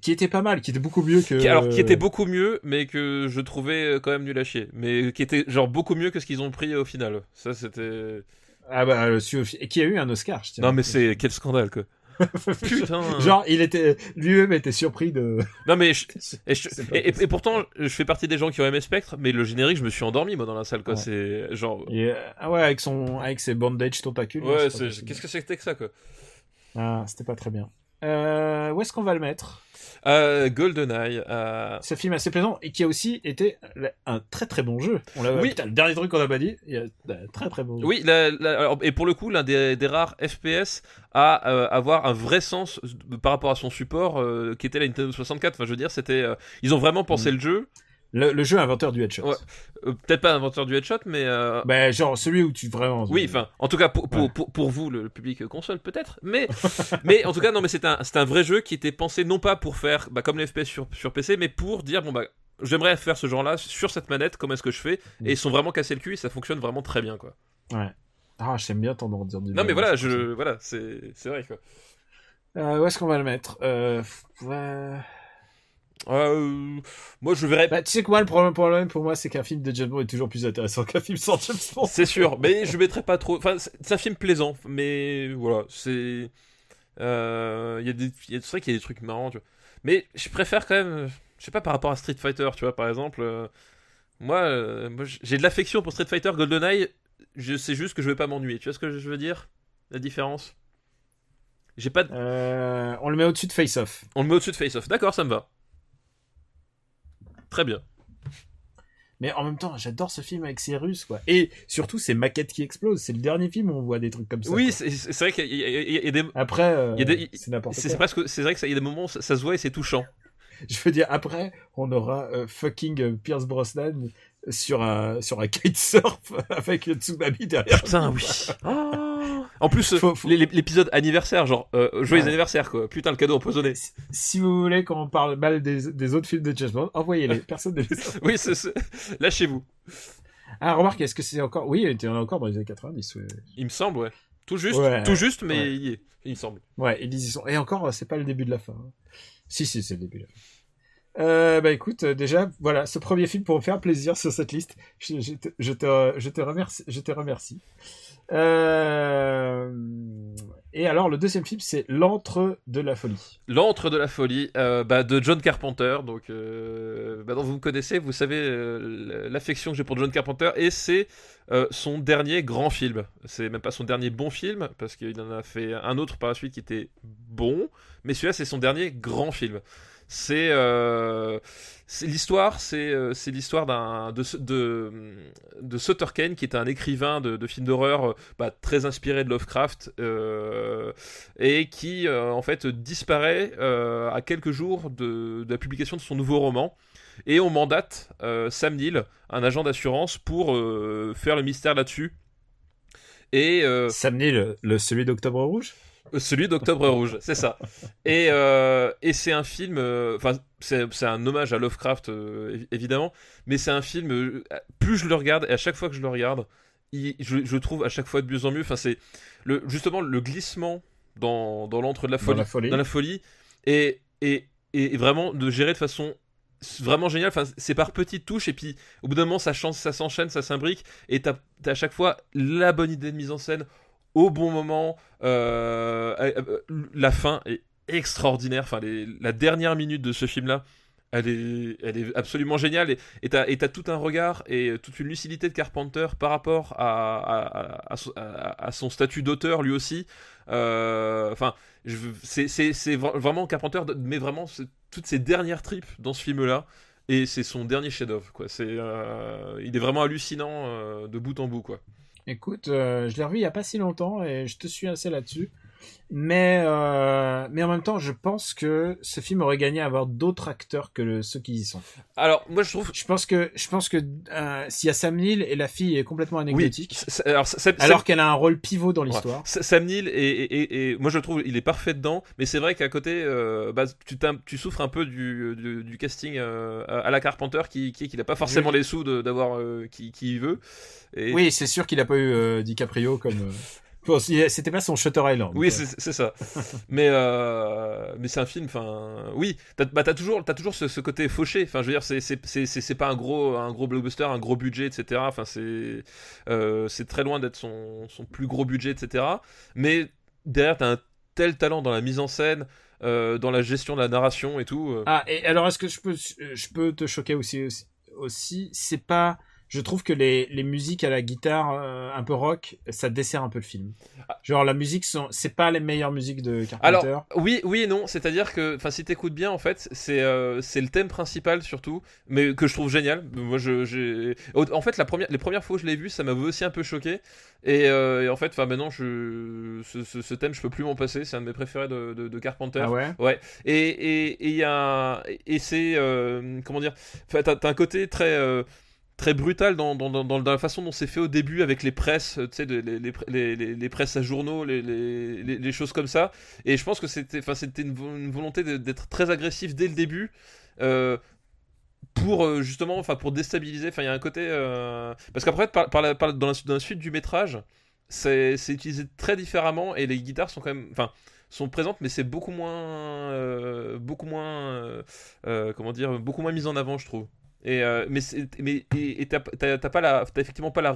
Qui était pas mal, qui était beaucoup mieux que... Qui était beaucoup mieux, mais que je trouvais quand même nul à chier. Mais qui était genre beaucoup mieux que ce qu'ils ont pris au final. Ça, c'était... Ah bah, qui a eu un Oscar, je tiens. Non, mais c'est... Quel scandale, quoi. Putain. Genre, lui-même était surpris de... Non, mais et pourtant, je fais partie des gens qui ont aimé Spectre, mais le générique, je me suis endormi, moi, dans la salle, quoi. Ouais. C'est genre... Ah ouais, avec ses bandages tentacules. Ouais, là, qu'est-ce que c'était que ça, quoi. Ah, c'était pas très bien. Où est-ce qu'on va le mettre? GoldenEye. Ce film assez plaisant et qui a aussi été un très très bon jeu. Oui. Putain, le dernier truc qu'on n'a pas dit, il y a un très très bon jeu. Oui, et pour le coup, l'un des rares FPS à avoir un vrai sens par rapport à son support qui était la Nintendo 64. Enfin, je veux dire, c'était, ils ont vraiment pensé le jeu. Le jeu inventeur du headshot. Ouais. Peut-être pas inventeur du headshot, mais... Bah, genre celui où tu vraiment... Oui, enfin, en tout cas pour vous, le public console, peut-être. Mais en tout cas, non, mais c'est un vrai jeu qui était pensé non pas pour faire comme les FPS sur PC, mais pour dire, bon, bah, j'aimerais faire ce genre-là sur cette manette, comment est-ce que je fais? Et ils sont vraiment cassés le cul et ça fonctionne vraiment très bien, quoi. Ouais. Ah, j'aime bien t'en dire du... Non, mais voilà, voilà, c'est vrai, quoi. Où est-ce qu'on va le mettre? Moi je verrais. Bah, tu sais que moi, le problème pour moi, c'est qu'un film de James Bond est toujours plus intéressant qu'un film sans James Bond. C'est sûr, mais je mettrais pas trop. Enfin, c'est un film plaisant, mais voilà, c'est. C'est vrai qu'il y a des trucs marrants, tu vois. Mais je préfère quand même. Je sais pas, par rapport à Street Fighter, tu vois, par exemple. Moi, j'ai de l'affection pour Street Fighter, GoldenEye. C'est juste que je vais pas m'ennuyer. Tu vois ce que je veux dire? La différence. J'ai pas. On le met au-dessus de Face Off. D'accord, ça me va. Très bien. Mais en même temps, j'adore ce film avec ses Russes, quoi. Et surtout, ces maquettes qui explosent. C'est le dernier film où on voit des trucs comme ça. Oui, c'est vrai qu'il y a des... Après, c'est n'importe quoi. C'est vrai qu'il y a des moments où ça se voit et c'est touchant. Je veux dire, après, on aura fucking Pierce Brosnan sur un kitesurf avec le tsunami derrière. Putain, oui. En plus, l'épisode anniversaire, genre joyeux anniversaire, quoi. Putain, le cadeau empoisonné. Si vous voulez qu'on parle mal des autres films de James Bond, envoyez-les. Personne ne les sait. Oui, lâchez-vous. Ah, remarque, est-ce que c'est encore... Oui, on est encore dans les années 90. Ouais. Il me semble, ouais. Tout juste, mais ouais. Il me semble. Ouais, ils y sont. Et encore, c'est pas le début de la fin. Hein. Si, c'est le début de la fin. Bah écoute, déjà, voilà, ce premier film pour me faire plaisir sur cette liste. Je te remercie. Et alors le deuxième film, c'est L'Antre de la Folie. De John Carpenter. Donc dont vous me connaissez, vous savez l'affection que j'ai pour John Carpenter. Et c'est son dernier grand film. C'est même pas son dernier bon film, parce qu'il en a fait un autre par la suite qui était bon, mais celui-là c'est son dernier grand film. C'est l'histoire de Sutter Kane, qui est un écrivain de films d'horreur très inspiré de Lovecraft, et qui en fait disparaît à quelques jours de la publication de son nouveau roman. Et on mandate Sam Neill, un agent d'assurance, pour faire le mystère là-dessus. Et Sam Neill, celui d'Octobre Rouge ? Celui d'Octobre Rouge, c'est ça. Et c'est un film... c'est un hommage à Lovecraft, évidemment. Mais c'est un film... plus je le regarde, et à chaque fois que je le regarde, je le trouve à chaque fois de mieux en mieux. Enfin, c'est justement le glissement dans l'antre de la folie. Dans la folie. Et vraiment de gérer de façon... vraiment génial, enfin, c'est par petites touches, et puis au bout d'un moment ça s'enchaîne, ça s'imbrique, et t'as à chaque fois la bonne idée de mise en scène au bon moment. La fin est extraordinaire, enfin la dernière minute de ce film là Elle est absolument géniale, et t'as tout un regard et toute une lucidité de Carpenter par rapport à son statut d'auteur lui aussi. Enfin, c'est vraiment Carpenter, mais vraiment toutes ses dernières tripes dans ce film-là, et c'est son dernier chef-d'œuvre, quoi. Il est vraiment hallucinant de bout en bout, quoi. Écoute, je l'ai revu il n'y a pas si longtemps et je te suis assez là-dessus. Mais en même temps, je pense que ce film aurait gagné à avoir d'autres acteurs que ceux qui y sont. Alors, moi, je pense que s'il y a Sam Neill, et la fille est complètement anecdotique, oui, alors qu'elle a un rôle pivot dans l'histoire. Ouais. Sam Neill, et moi, je le trouve, il est parfait dedans, mais c'est vrai qu'à côté, tu souffres un peu du casting à la Carpenter qui n'a pas forcément les sous d'avoir qui il veut. Et... Oui, c'est sûr qu'il n'a pas eu DiCaprio comme... Bon, c'était pas son Shutter Island. Oui, c'est ça. mais c'est un film. Enfin, oui, t'as toujours ce côté fauché. Enfin, je veux dire, c'est pas un gros blockbuster, un gros budget, etc. Enfin, c'est très loin d'être son plus gros budget, etc. Mais derrière, t'as un tel talent dans la mise en scène, dans la gestion de la narration et tout. Ah, et alors, est-ce que je peux te choquer aussi, c'est pas. Je trouve que les musiques à la guitare un peu rock, ça dessert un peu le film. Genre la musique, c'est pas les meilleures musiques de Carpenter. Alors oui et non, c'est-à-dire que, enfin, si t'écoutes bien, en fait, c'est le thème principal surtout, mais que je trouve génial. Moi, en fait, les premières fois que je l'ai vu, ça m'avait aussi un peu choqué. Et en fait, enfin, maintenant, ce thème, je peux plus m'en passer. C'est un de mes préférés de Carpenter. Ah ouais. Ouais. Et c'est comment dire, t'as un côté très brutal dans la façon dont c'est fait au début, avec les presses, tu sais, les presses à journaux, les choses comme ça. Et je pense que c'était une volonté d'être très agressif dès le début, pour justement, enfin, pour déstabiliser. Enfin, il y a un côté parce qu'après, dans la suite du métrage, c'est utilisé très différemment, et les guitares sont quand même, enfin, sont présentes, mais c'est beaucoup moins mise en avant, je trouve. Mais t'as effectivement pas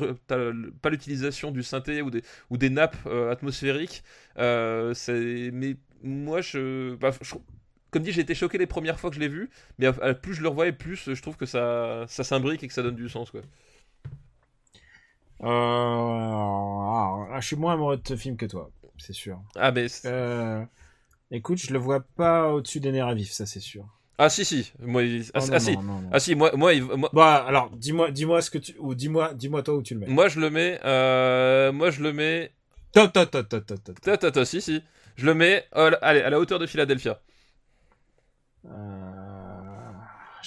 l'utilisation du synthé ou des nappes atmosphériques. Mais moi, comme dit, j'ai été choqué les premières fois que je l'ai vu, mais plus je le revois et plus je trouve que ça s'imbrique et que ça donne du sens, quoi. Je suis moins amoureux de ce film que toi, c'est sûr. Ah, mais écoute, je le vois pas au-dessus des nerfs à vif, ça c'est sûr. Ah si, moi, moi. Bah alors, dis-moi ce que tu, ou dis-moi toi où tu le mets. Moi je le mets, si, je le mets, allez, à la hauteur de Philadelphia. Je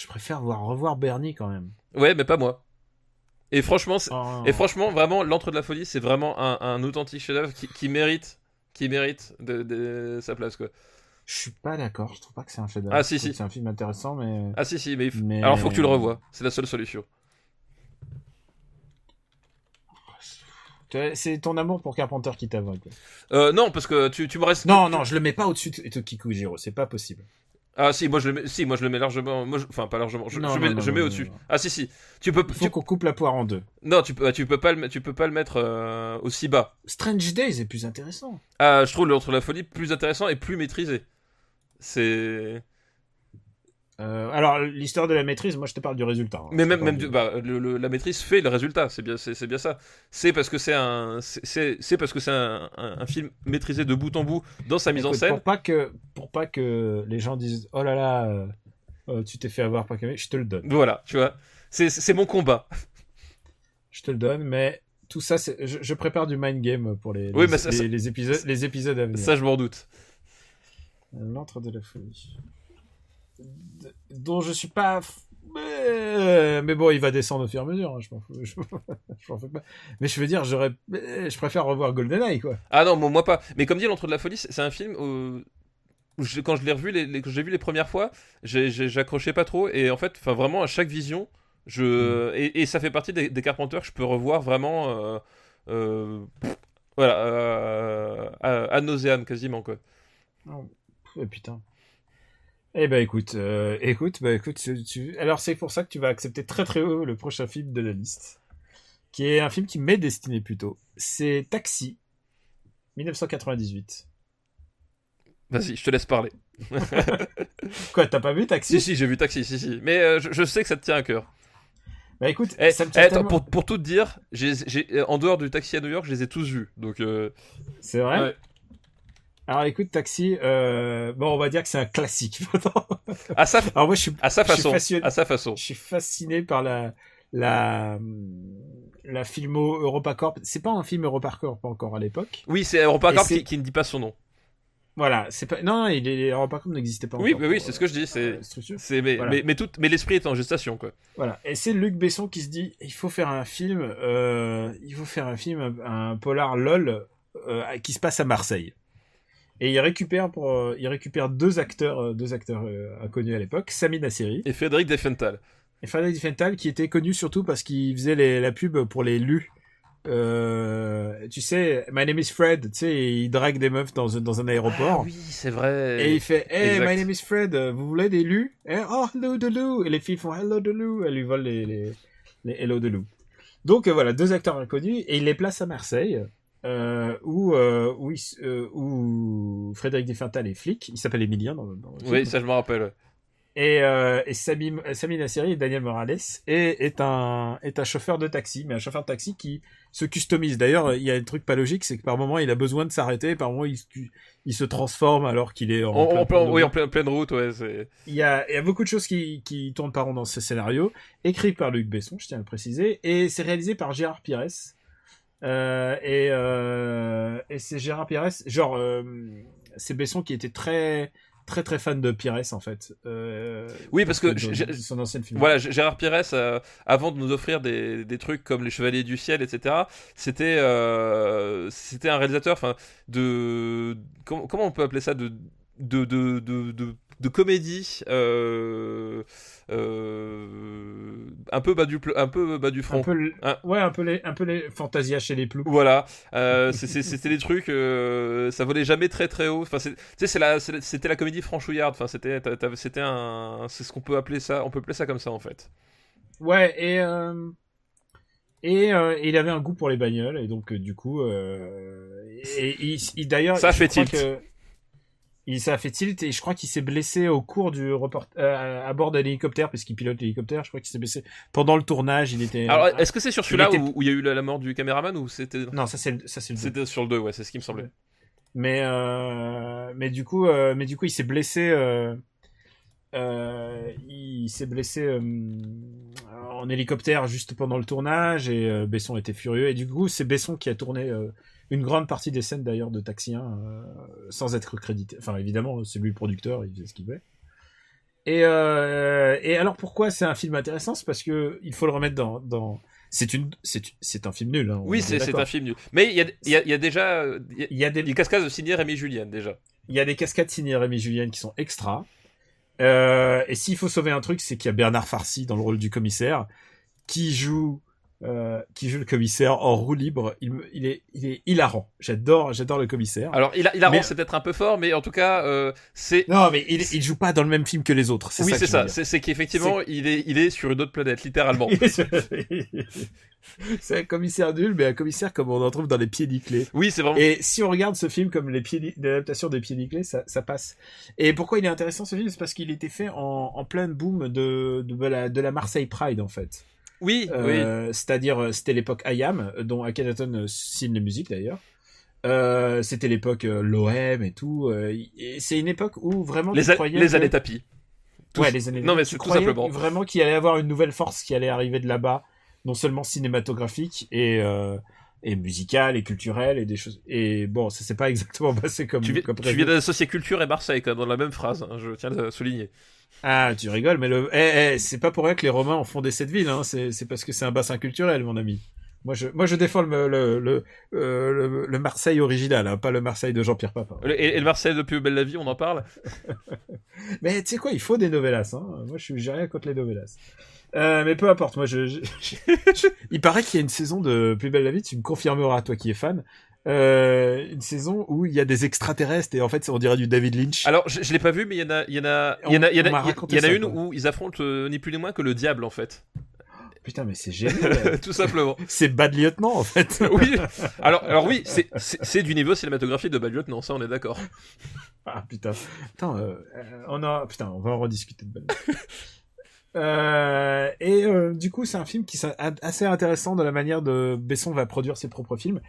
préfère revoir Bernie quand même. Ouais, mais pas moi. Et franchement, vraiment, l'Antre de la folie, c'est vraiment un authentique chef-d'œuvre qui mérite de sa place, quoi. Je suis pas d'accord, je trouve pas que c'est un chef-d'œuvre. Ah si, c'est un film intéressant, mais... Ah si, mais... Alors faut que tu le revoies, c'est la seule solution. C'est ton amour pour Carpenter qui t'avale. Non, parce que tu me restes... Non, je le mets pas au-dessus de Kikujiro, c'est pas possible. Ah si, moi je le mets largement... Enfin, pas largement, je mets au-dessus. Ah si, tu peux... Il faut qu'on coupe la poire en deux. Non, tu peux pas le mettre aussi bas. Strange Days est plus intéressant. Ah, je trouve l'Antre de la folie plus intéressant et plus maîtrisé. C'est... alors l'histoire de la maîtrise, moi je te parle du résultat. Hein, mais la maîtrise fait le résultat, c'est bien ça. C'est parce que c'est un film maîtrisé de bout en bout dans sa mise en scène. Pour pas que les gens disent oh là là, tu t'es fait avoir par Camille, je te le donne. Voilà, tu vois, c'est mon combat. Je te le donne, mais tout ça, je prépare du mind game pour les épisodes à venir. Ça je m'en doute. L'Antre de la folie. Dont je suis pas, mais bon, il va descendre au fur et à mesure, hein. Je m'en fous pas. Mais je veux dire, je préfère revoir GoldenEye, quoi. Ah non, moi pas. Mais comme dit, l'Antre de la folie, c'est un film où quand je l'ai revu, que j'ai vu les premières fois, j'accrochais pas trop, et en fait, enfin vraiment à chaque vision, et ça fait partie des Carpenters que je peux revoir vraiment, voilà, ad nauseam quasiment, quoi. Oh, putain. Eh ben écoute, alors c'est pour ça que tu vas accepter très très haut le prochain film de la liste, qui est un film qui m'est destiné plutôt. C'est Taxi, 1998. Vas-y, je te laisse parler. Quoi, t'as pas vu Taxi ? Si, j'ai vu Taxi, si. Mais je sais que ça te tient à cœur. Bah écoute, ça me tient attends, tellement... pour tout te dire, en dehors du Taxi à New York, je les ai tous vus. Donc, c'est vrai ? Ouais. Alors écoute, Taxi, bon, on va dire que c'est un classique. Alors moi, je suis fasciné, à sa façon. Je suis fasciné par la filmo EuropaCorp. C'est pas un film EuropaCorp encore à l'époque. Oui, c'est EuropaCorp qui ne dit pas son nom. Voilà, c'est pas non, EuropaCorp n'existait pas encore. Oui, c'est ce que je dis, mais l'esprit est en gestation, quoi. Voilà, et c'est Luc Besson qui se dit il faut faire un film un polar LOL qui se passe à Marseille. Et il récupère deux acteurs inconnus à l'époque, Samy Nasseri et Frédéric Dieffenthal. Qui était connu surtout parce qu'il faisait la pub pour les Lus. Tu sais, My Name is Fred, tu sais, il drague des meufs dans un aéroport. Ah, oui, c'est vrai. Et il fait Hey, exact. My name is Fred, vous voulez des Lus? Et, oh, hello de loup. Et les filles font hello de loup. Elles lui volent les hello de loup. Donc voilà, deux acteurs inconnus et il les place à Marseille. Où Frédéric Dieffenthal est flic, il s'appelle Emilien dans le film. Oui, ça je me rappelle. Et Samy Nasseri et Daniel Morales est un chauffeur de taxi, mais un chauffeur de taxi qui se customise. D'ailleurs, il y a un truc pas logique, c'est que par moment il a besoin de s'arrêter, par moment il se transforme alors qu'il est en pleine route. Ouais, il y a beaucoup de choses qui tournent par rond dans ce scénario, écrit par Luc Besson, je tiens à le préciser, et c'est réalisé par Gérard Pirès. Et c'est Gérard Pirès, c'est Besson qui était très très très fan de Pirès en fait. Oui, parce que son ancien film. Voilà, Gérard Pirès, avant de nous offrir des trucs comme Les Chevaliers du Ciel, etc. C'était un réalisateur, enfin de comment on peut appeler ça, de comédie un peu bas du front, un peu les Fantasia chez les Ploucs, voilà. C'était des trucs, ça volait jamais très très haut, enfin c'était la comédie franchouillarde, enfin c'est ce qu'on peut appeler ça, on peut appeler ça comme ça en fait, ouais. Et il avait un goût pour les bagnoles et donc du coup d'ailleurs ça fait tilt. Ça a fait tilt et je crois qu'il s'est blessé au cours du reportage à bord d'un hélicoptère, parce qu'il pilote l'hélicoptère. Je crois qu'il s'est blessé pendant le tournage. Il était. Alors, est-ce que c'est sur celui-là où il y a eu la mort du caméraman ou c'était... Non, ça c'est le 2. C'était sur le 2, ouais, c'est ce qui me semblait. Mais du coup, il s'est blessé. En hélicoptère juste pendant le tournage et Besson était furieux. Et du coup, c'est Besson qui a tourné. Une grande partie des scènes d'ailleurs de Taxi 1 sans être crédité. Enfin évidemment, c'est lui le producteur, il faisait ce qu'il voulait. Et alors pourquoi c'est un film intéressant ? C'est parce que il faut le remettre dans... C'est un film nul. Hein, oui, c'est un film nul. Mais il y a des cascades signées Rémi Julienne déjà. Il y a des cascades signées Rémi Julienne qui sont extra. Et s'il faut sauver un truc, c'est qu'il y a Bernard Farcy dans le rôle du commissaire qui joue le commissaire en roue libre. Il est hilarant. J'adore le commissaire. Alors hilarant, c'est peut-être un peu fort, mais en tout cas c'est... Non, mais il joue pas dans le même film que les autres. Oui, c'est ça. C'est qu'effectivement il est sur une autre planète, littéralement. C'est un commissaire nul, mais un commissaire comme on en trouve dans Les Pieds Nickelés. Oui, c'est vraiment. Et si on regarde ce film comme l'adaptation des Pieds Nickelés, ça passe. Et pourquoi il est intéressant ce film, c'est parce qu'il était fait en plein boom de la Marseille Pride en fait. Oui. C'est-à-dire, c'était l'époque IAM, dont Akhenaton signe les musiques d'ailleurs. C'était l'époque l'OM et tout. Et c'est une époque où vraiment tu croyais les années tapis. Ouais, les années tapis. Non, mais c'est tout simplement. Vraiment qu'il allait y avoir une nouvelle force qui allait arriver de là-bas, non seulement cinématographique et musicale et culturelle et des choses. Et bon, ça s'est pas exactement passé comme. Tu viens d'associer culture et Marseille quand même, dans la même phrase. Hein, je tiens à souligner. Ah, tu rigoles, mais c'est pas pour rien que les Romains ont fondé cette ville, hein. C'est parce que c'est un bassin culturel, mon ami. Moi, je défends le Marseille original, hein, pas le Marseille de Jean-Pierre Papin. Hein. Et le Marseille de Plus Belle la Vie, on en parle. Mais tu sais quoi, il faut des novellas. Hein. Moi, j'ai rien contre les novellas. Mais peu importe, moi, il paraît qu'il y a une saison de Plus Belle la Vie, tu me confirmeras, toi qui es fan. Une saison où il y a des extraterrestres et en fait on dirait du David Lynch. Alors je l'ai pas vu, mais il y en a une où ils affrontent ni plus ni moins que le diable en fait. Putain, mais c'est génial. Tout simplement. C'est Bad Lieutenant, en fait. Oui. Alors oui, c'est du niveau cinématographique de Bad Lieutenant, ça, on est d'accord. Ah, putain. Putain, on va en rediscuter de Bad Lieutenant. Du coup, c'est un film qui est assez intéressant de la manière dont Besson va produire ses propres films.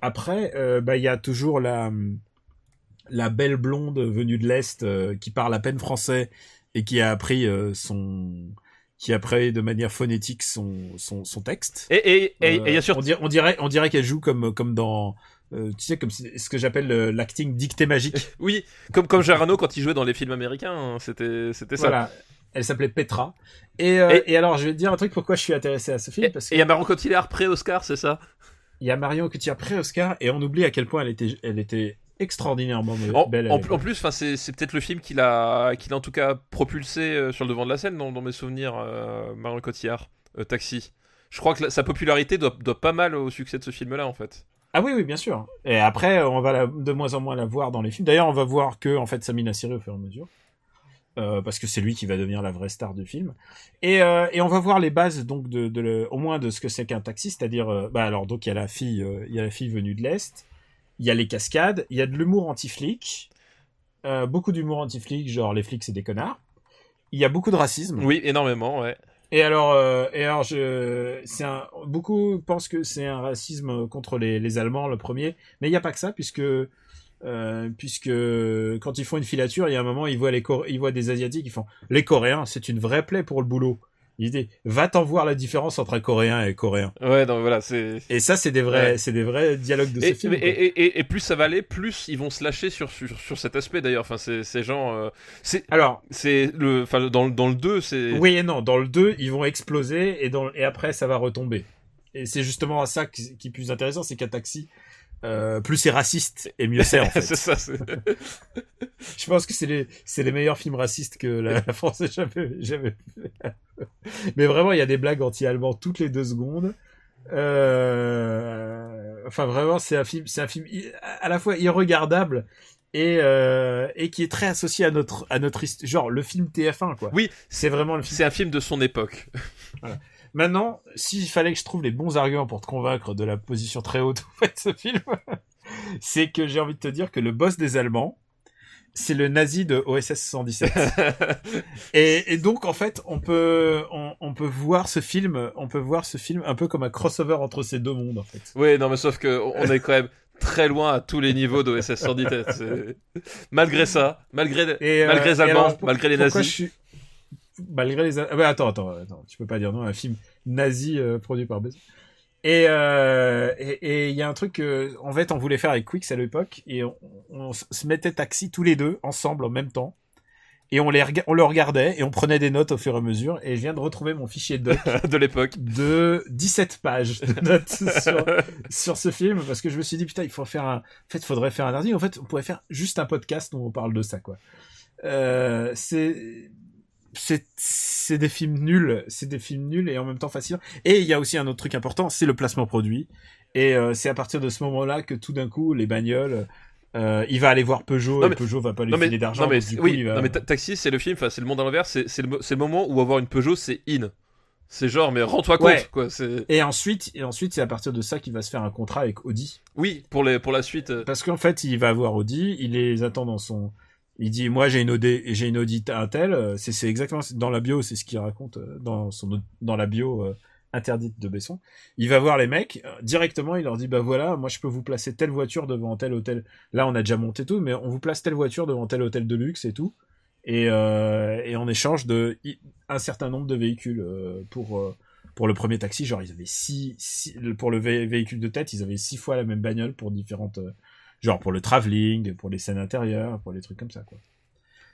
Après, y a toujours la belle blonde venue de l'Est qui parle à peine français et qui a appris de manière phonétique son texte. Et on dirait qu'elle joue comme dans tu sais, comme ce que j'appelle l'acting dictée magique. Oui, comme Jarano quand il jouait dans les films américains, hein, c'était ça. Voilà. Elle s'appelait Petra. Et alors, je vais te dire un truc pourquoi je suis intéressé à ce film. Parce que... Et il y a Marion Cotillard pré-Oscar, c'est ça? Il y a Marion Cotillard pré-Oscar, et on oublie à quel point elle était extraordinairement belle. En plus, c'est peut-être le film qui l'a en tout cas propulsé sur le devant de la scène, dans mes souvenirs, Marion Cotillard, Taxi. Je crois que sa popularité doit pas mal au succès de ce film-là, en fait. Ah oui, bien sûr. Et après, on va de moins en moins la voir dans les films. D'ailleurs, on va voir que, en fait, Samy Nasseri au fur et à mesure. Parce que c'est lui qui va devenir la vraie star du film, et on va voir les bases donc au moins de ce que c'est qu'un taxi, c'est-à-dire il y a la fille venue de l'Est, il y a les cascades, il y a de l'humour anti-flic, beaucoup d'humour anti-flic, genre les flics c'est des connards, il y a beaucoup de racisme. Oui, énormément, ouais. Et alors beaucoup pensent que c'est un racisme contre les Allemands, le premier, mais il y a pas que ça, puisque quand ils font une filature, il y a un moment ils voient des Asiatiques, ils font les Coréens, c'est une vraie plaie pour le boulot. Ils disent va t'en voir la différence entre un Coréen et un Coréen. Ouais, donc voilà, et ça c'est des vrais, ouais. C'est des vrais dialogues de ce film. Et plus ça va aller, plus ils vont se lâcher sur cet aspect d'ailleurs. Enfin, ces gens, dans le 2, c'est oui et non, dans le 2 ils vont exploser et après ça va retomber. Et c'est justement à ça qui est plus intéressant, c'est qu'un taxi. Plus c'est raciste et mieux c'est, en fait. C'est ça, c'est... Je pense que c'est les meilleurs films racistes que la France ait jamais fait. Mais vraiment, il y a des blagues anti-allemands toutes les 2 secondes. Enfin, vraiment, c'est un film à la fois irregardable et qui est très associé à notre genre le film TF1 quoi. Oui, c'est vraiment le film. C'est un film de son époque. Voilà. Maintenant, s'il fallait que je trouve les bons arguments pour te convaincre de la position très haute de ce film, c'est que j'ai envie de te dire que le boss des Allemands, c'est le nazi de OSS 117. et donc, en fait, on peut voir ce film un peu comme un crossover entre ces deux mondes, en fait. Oui, non, mais sauf qu'on est quand même très loin à tous les niveaux d'OSS 117. Malgré ça, malgré les Allemands, malgré les nazis... Malgré les... Ah bah attends, tu peux pas dire non à un film nazi produit par Besson. Et il y a un truc en fait on voulait faire avec Quix à l'époque, et on se mettait taxi tous les deux ensemble en même temps, et on le regardait et on prenait des notes au fur et à mesure, et je viens de retrouver mon fichier doc de l'époque de 17 pages de notes sur ce film, parce que je me suis dit putain, faudrait faire un article, en fait on pourrait faire juste un podcast où on parle de ça quoi. C'est des films nuls, et en même temps faciles. Et il y a aussi un autre truc important, c'est le placement produit. Et c'est à partir de ce moment-là que tout d'un coup, les bagnoles, il va aller voir Peugeot, et Peugeot va pas lui filer d'argent. Non mais Taxi, c'est le film, enfin c'est le monde à l'envers, c'est le moment où avoir une Peugeot, c'est in. C'est genre, mais rends-toi compte, ouais. Quoi. C'est... Et ensuite, c'est à partir de ça qu'il va se faire un contrat avec Audi. Oui, pour la suite. Parce qu'en fait, il va avoir Audi, il les attend dans son. Il dit, moi, j'ai une Audi à un tel. C'est exactement, dans la bio, c'est ce qu'il raconte dans la bio interdite de Besson. Il va voir les mecs, directement, il leur dit, bah voilà, moi, je peux vous placer telle voiture devant tel hôtel. Là, on a déjà monté tout, mais on vous place telle voiture devant tel hôtel de luxe et tout. Et en échange de un certain nombre de véhicules pour le premier taxi, genre, ils avaient pour le véhicule de tête, ils avaient 6 fois la même bagnole pour différentes, genre pour le travelling, pour les scènes intérieures, pour les trucs comme ça, quoi.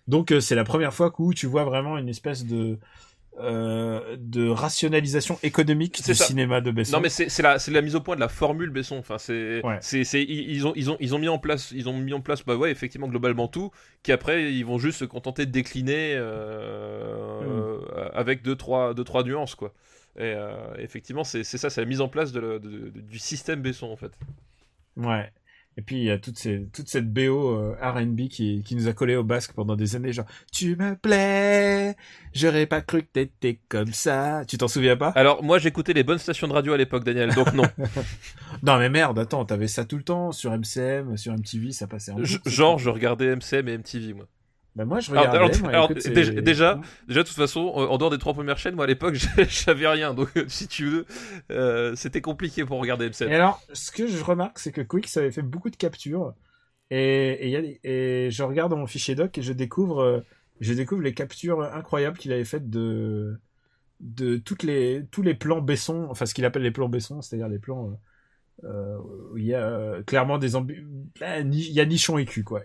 Donc c'est la première fois où tu vois vraiment une espèce de rationalisation économique du cinéma de Besson. Non mais c'est la mise au point de la formule Besson. Enfin c'est ouais. Ils ont mis en place bah ouais effectivement globalement tout, qui après ils vont juste se contenter de décliner avec deux trois nuances quoi. Et effectivement c'est ça, c'est la mise en place du système Besson en fait. Ouais. Et puis il y a toute cette BO R&B qui nous a collé au basque pendant des années, genre tu me plais, j'aurais pas cru que t'étais comme ça. Tu t'en souviens pas? Alors moi j'écoutais les bonnes stations de radio à l'époque, Daniel, donc non. Non mais merde, attends, t'avais ça tout le temps sur MCM, sur MTV, ça passait. Je regardais MCM et MTV moi. Ben moi je regardais. Déjà de toute façon, en dehors des trois premières chaînes, moi à l'époque j'avais rien, donc si tu veux, c'était compliqué pour regarder MCM. Et alors, ce que je remarque, c'est que Quick ça avait fait beaucoup de captures, et je regarde dans mon fichier doc et je découvre les captures incroyables qu'il avait faites de tous les plans Besson, enfin ce qu'il appelle les plans Besson, c'est-à-dire les plans où il y a clairement des il y a nichon et cul quoi.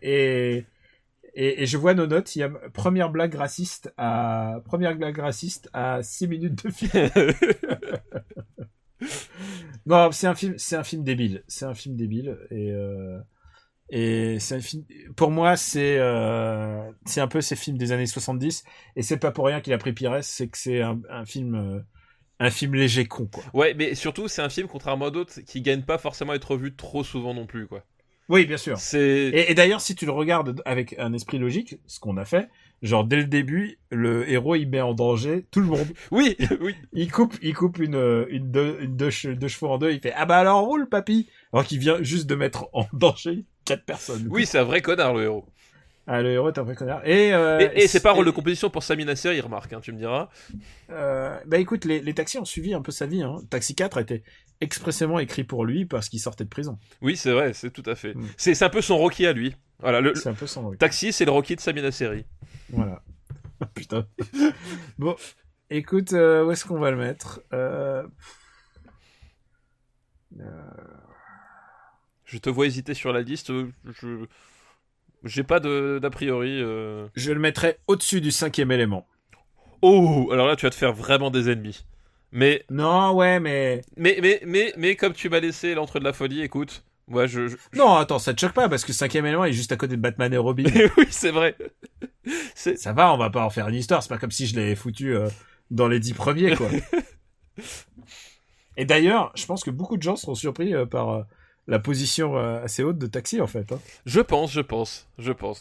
Et je vois nos notes, il y a première blague raciste à 6 minutes de film. Non, c'est un film débile et c'est un film, pour moi c'est un peu ces films des années 70 et c'est pas pour rien qu'il a pris Pirès, c'est que c'est un film léger con quoi. Ouais, mais surtout c'est un film contrairement à d'autres qui gagne pas forcément à être revu trop souvent non plus quoi. Oui, bien sûr. Et d'ailleurs, si tu le regardes avec un esprit logique, ce qu'on a fait, genre dès le début, le héros il met en danger tout le monde. Oui, oui. Il coupe deux chevaux en deux. Il fait ah bah alors roule papy, alors qu'il vient juste de mettre en danger 4 personnes. Oui, c'est un vrai connard le héros. Ah, le héros est un vrai connard. Et c'est pas rôle de composition pour Samy Nasseri, remarque, hein, tu me diras. Bah écoute, les taxis ont suivi un peu sa vie. Hein. Taxi 4 a été expressément écrit pour lui parce qu'il sortait de prison. Oui, c'est vrai, c'est tout à fait. Mm. C'est un peu son Rocky à lui. Voilà, c'est un peu son Rocky. Taxi, c'est le Rocky de Samy Nasseri. Voilà. Putain. Bon, écoute, où est-ce qu'on va le mettre Je te vois hésiter sur la liste. J'ai pas d'a priori. Je le mettrais au-dessus du 5e élément. Oh, alors là tu vas te faire vraiment des ennemis. Mais non, ouais, mais comme tu m'as laissé l'entrée de la folie, écoute, moi je. Non, attends, ça te choque pas parce que 5e élément il est juste à côté de Batman et Robin. Oui, c'est vrai. Ça va, on va pas en faire une histoire. C'est pas comme si je l'avais foutu dans les 10 premiers quoi. Et d'ailleurs, je pense que beaucoup de gens seront surpris par. La position assez haute de Taxi, en fait. Hein. Je pense.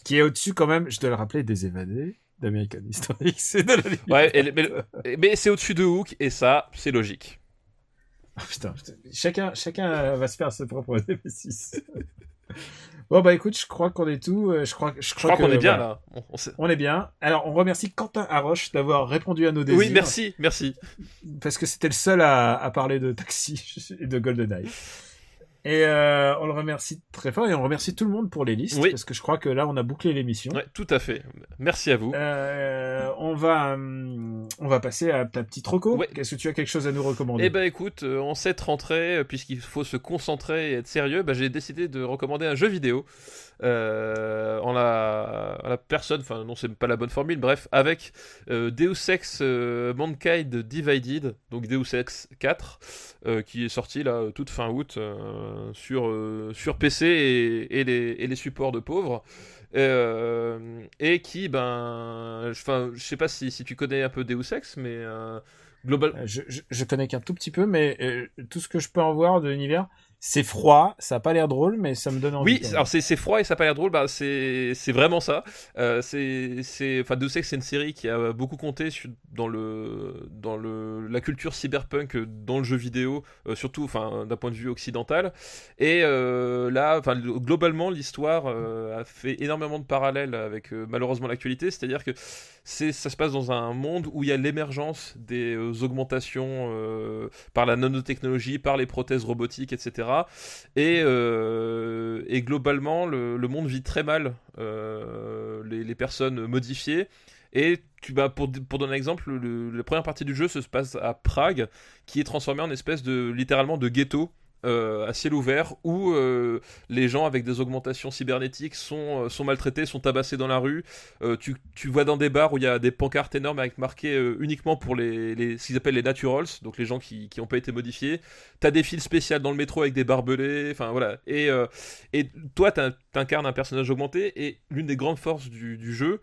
Qui est au-dessus, quand même, je dois le rappeler, des Évadés, d'American History. C'est de la ouais, mais c'est au-dessus de Hook, et ça, c'est logique. Oh, putain. Chacun va se faire ses propres DV6. Bon, bah écoute, je crois qu'on est tout. Je crois qu'on est bien, voilà. Là. On est bien. Alors, on remercie Quentin Haroche d'avoir répondu à nos désirs. Oui, merci. Parce que c'était le seul à parler de Taxi et de GoldenEye. Et on le remercie très fort et on remercie tout le monde pour les listes parce que je crois que là on a bouclé l'émission. Ouais, tout à fait. Merci à vous. On va passer à ta petite reco. Ouais. Est-ce que tu as quelque chose à nous recommander ? Eh ben écoute, en cette rentrée, puisqu'il faut se concentrer et être sérieux, j'ai décidé de recommander un jeu vidéo en la personne. Enfin non, c'est pas la bonne formule. Bref, avec Deus Ex Mankind Divided, donc Deus Ex 4, qui est sorti là toute fin août. Sur PC et les supports de pauvres et qui je sais pas si tu connais un peu Deus Ex mais global je connais qu'un tout petit peu mais tout ce que je peux en voir de l'univers c'est froid, ça a pas l'air drôle mais ça me donne envie. Oui, alors c'est froid et ça a pas l'air drôle, c'est vraiment ça. Deus Ex, c'est une série qui a beaucoup compté dans la culture cyberpunk dans le jeu vidéo, surtout d'un point de vue occidental. Et là, globalement, l'histoire a fait énormément de parallèles avec malheureusement l'actualité, c'est-à-dire que ça se passe dans un monde où il y a l'émergence des augmentations par la nanotechnologie, par les prothèses robotiques, etc. Et globalement, le monde vit très mal les personnes modifiées. Et pour donner un exemple, la première partie du jeu se passe à Prague, qui est transformée en espèce littéralement de ghetto. À ciel ouvert où les gens avec des augmentations cybernétiques sont maltraités, sont tabassés dans la rue. Tu vois dans des bars où il y a des pancartes énormes avec marqué uniquement pour ce qu'ils appellent les naturals, donc les gens qui n'ont pas été modifiés. T'as des files spéciales dans le métro avec des barbelés, enfin voilà. Et toi t'incarnes un personnage augmenté et l'une des grandes forces du jeu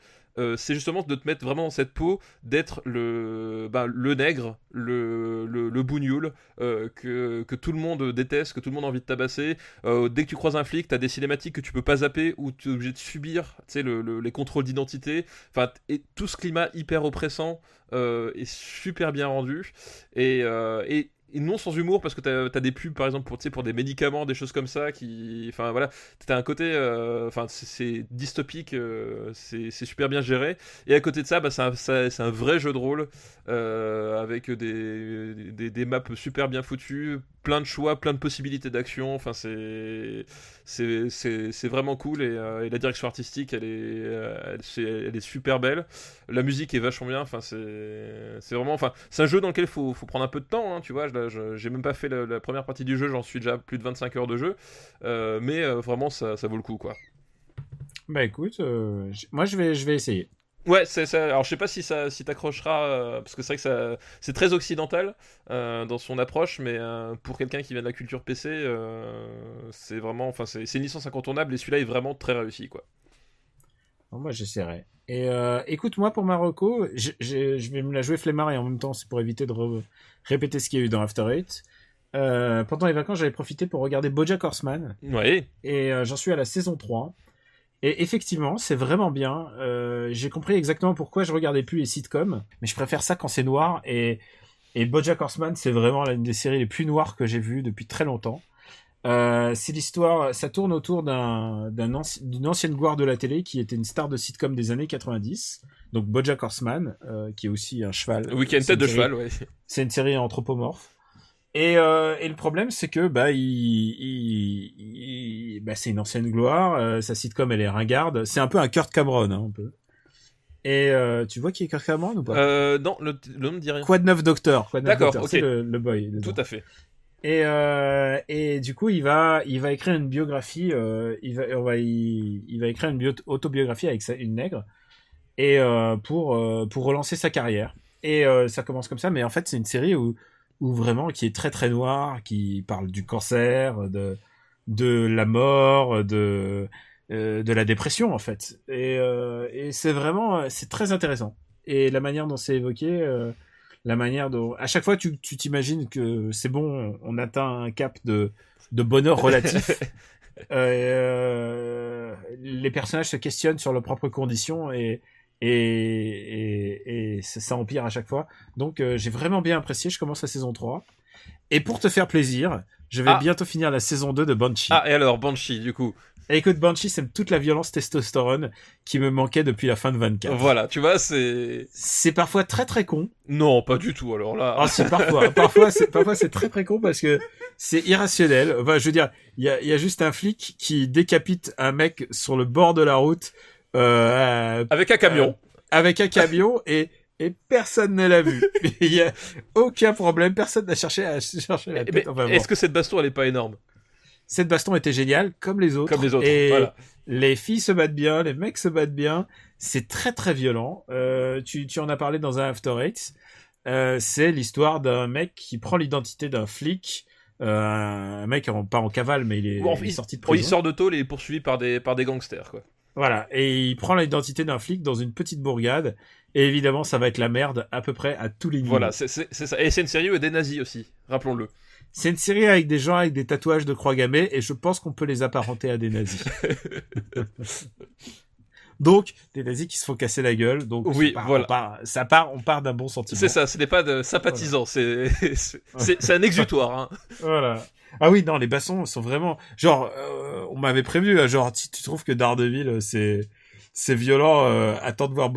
c'est justement de te mettre vraiment dans cette peau d'être le nègre, le bougnoule que tout le monde déteste, que tout le monde a envie de tabasser. Dès que tu croises un flic, t'as des cinématiques que tu peux pas zapper ou t'es obligé de subir, tu sais, les contrôles d'identité. Enfin, et tout ce climat hyper oppressant est super bien rendu et non sans humour, parce que t'as des pubs par exemple pour des médicaments, des choses comme ça qui, enfin voilà, t'as un côté c'est dystopique, c'est super bien géré, et à côté de ça c'est un vrai jeu de rôle avec des maps super bien foutues, plein de choix, plein de possibilités d'action, enfin c'est vraiment cool, et la direction artistique elle est super belle, la musique est vachement bien, enfin c'est vraiment, enfin c'est un jeu dans lequel faut prendre un peu de temps, hein, tu vois, j'ai même pas fait la première partie du jeu, j'en suis déjà plus de 25 heures de jeu, mais vraiment ça vaut le coup, quoi. Bah écoute, moi je vais essayer. Ouais, c'est ça. Alors je sais pas si t'accrocheras, parce que c'est vrai que c'est très occidental dans son approche, mais pour quelqu'un qui vient de la culture PC, c'est vraiment, enfin c'est une licence incontournable, et celui-là est vraiment très réussi, quoi. Bon, moi j'essaierai. Et écoute, moi pour Marocco, je vais me la jouer flemmard, et en même temps c'est pour éviter de répéter ce qu'il y a eu dans After Eight. Pendant les vacances, j'avais profité pour regarder Bojack Horseman. Ouais. Et j'en suis à la saison 3. Et effectivement, c'est vraiment bien. J'ai compris exactement pourquoi je regardais plus les sitcoms, mais je préfère ça quand c'est noir. Et BoJack Horseman, c'est vraiment l'une des séries les plus noires que j'ai vues depuis très longtemps. C'est l'histoire, ça tourne autour d'une ancienne gloire de la télé qui était une star de sitcom des années 90. Donc BoJack Horseman, qui est aussi un cheval. Oui, qui a une tête de cheval. Ouais. C'est une série anthropomorphe. Et le problème, c'est que c'est une ancienne gloire, sa sitcom elle est ringarde, c'est un peu un Kurt Cameron, hein, un peu. Et tu vois qui est Kurt Cameron ou pas? Non, le nom ne dit rien. Quoi de neuf, docteur? D'accord, docteur, ok. C'est le boy. Dedans. Tout à fait. Et du coup, il va écrire une biographie, il va écrire une autobiographie avec une nègre, et pour relancer sa carrière. Et ça commence comme ça, mais en fait, c'est une série où vraiment qui est très très noir, qui parle du cancer, de la mort, de la dépression en fait. Et c'est vraiment, c'est très intéressant. Et la manière dont c'est évoqué, la manière dont à chaque fois tu t'imagines que c'est bon, on atteint un cap de bonheur relatif. Les personnages se questionnent sur leurs propres conditions et ça empire à chaque fois, donc j'ai vraiment bien apprécié. Je commence la saison 3, et pour te faire plaisir, je vais bientôt finir la saison 2 de Banshee. Et alors Banshee, du coup, écoute, Banshee, c'est toute la violence testostérone qui me manquait depuis la fin de 24. Voilà, tu vois, c'est parfois très très con. Non, pas du tout, alors là. Ah, si, parfois c'est très très con, parce que c'est irrationnel. Enfin, je veux dire, il y a juste un flic qui décapite un mec sur le bord de la route, avec un camion. Et personne ne l'a vu. Il y a aucun problème, personne n'a cherché à chercher la tête. Enfin, bon. Est-ce que cette baston elle est pas énorme? Cette baston était géniale, comme les autres. Et voilà. Les filles se battent bien, les mecs se battent bien. C'est très très violent. Tu en as parlé dans un After Eight. C'est l'histoire d'un mec qui prend l'identité d'un flic. Un mec pas en cavale, mais il est sorti de prison. Il sort de tôle et est poursuivi par des gangsters, quoi. Voilà, et il prend l'identité d'un flic dans une petite bourgade, et évidemment ça va être la merde à peu près à tous les niveaux. Voilà, c'est ça. Et c'est une série où il y a des nazis aussi, rappelons-le. C'est une série avec des gens avec des tatouages de croix gammées, et je pense qu'on peut les apparenter à des nazis. Donc, des nazis qui se font casser la gueule, donc oui, voilà. On part d'un bon sentiment. C'est ça, ce n'est pas de sympathisant, voilà. C'est un exutoire. Hein. Voilà. Ah oui, non, les bassons sont vraiment... Genre, on m'avait prévenu, genre, tu trouves que Daredevil, c'est violent, attends de voir...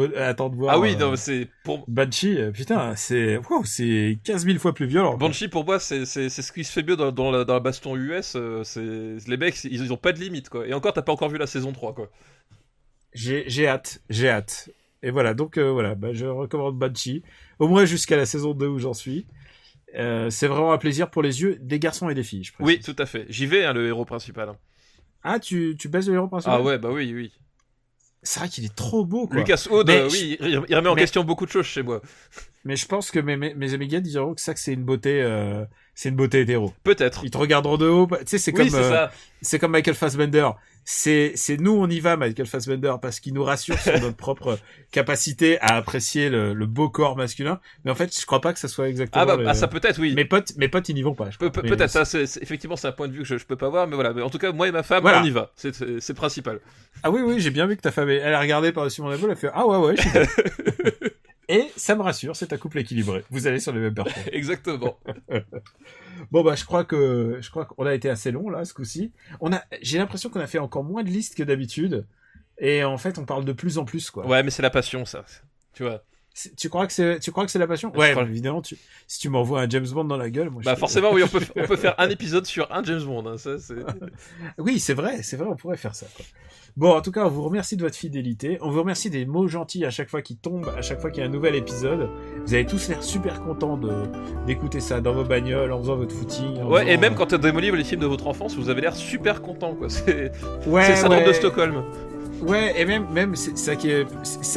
Ah oui, non, c'est... Pour... Banshee, putain, c'est... Wow, c'est 15 000 fois plus violent. Banshee, pour moi, c'est ce qui se fait mieux dans la baston US, les mecs, ils ont pas de limite, quoi. Et encore, t'as pas encore vu la saison 3, quoi. J'ai hâte. Et voilà, donc voilà, je recommande Banshee, au moins jusqu'à la saison 2 où j'en suis. C'est vraiment un plaisir pour les yeux des garçons et des filles, je précise. Oui, tout à fait. J'y vais, hein, le héros principal. Hein. Ah, tu baises le héros principal? Ah ouais, bah oui. C'est vrai qu'il est trop beau, quoi. Lucas Aude, oui, il remet en question beaucoup de choses chez moi. Mais je pense que mes amis gars diront que c'est une beauté c'est une beauté hétéro. Peut-être. Ils te regarderont de haut. Tu sais, c'est comme, c'est comme Michael Fassbender. C'est nous, on y va, Michael Fassbender, parce qu'il nous rassure sur notre propre capacité à apprécier le beau corps masculin. Mais en fait, je crois pas que ça soit exactement. Ça peut-être, oui. Mes potes, ils n'y vont pas. Peut-être. Ça, c'est effectivement, c'est un point de vue que je peux pas voir, mais voilà. Mais en tout cas, moi et ma femme, on y va. C'est principal. Ah oui, j'ai bien vu que ta femme, elle a regardé par-dessus mon épaule, elle a fait, ah ouais, je suis bien. Et ça me rassure, c'est un couple équilibré. Vous allez sur les mêmes parcours. Exactement. Bon, je crois qu'on a été assez long, là, ce coup-ci. J'ai l'impression qu'on a fait encore moins de listes que d'habitude. Et en fait, on parle de plus en plus, quoi. Ouais, mais c'est la passion, ça. Tu vois. Tu crois que c'est la passion? Ouais, évidemment, si tu m'envoies un James Bond dans la gueule, moi, forcément, oui, on peut faire un épisode sur un James Bond, hein, ça, c'est... Oui, c'est vrai, on pourrait faire ça, quoi. Bon, en tout cas, on vous remercie de votre fidélité. On vous remercie des mots gentils à chaque fois qu'ils tombent, à chaque fois qu'il y a un nouvel épisode. Vous avez tous l'air super contents d'écouter ça dans vos bagnoles, en faisant votre footing. Ouais, et même quand t'as démoli les films de votre enfance, vous avez l'air super contents, quoi. C'est ça, de Stockholm. Ouais, et même c'est ça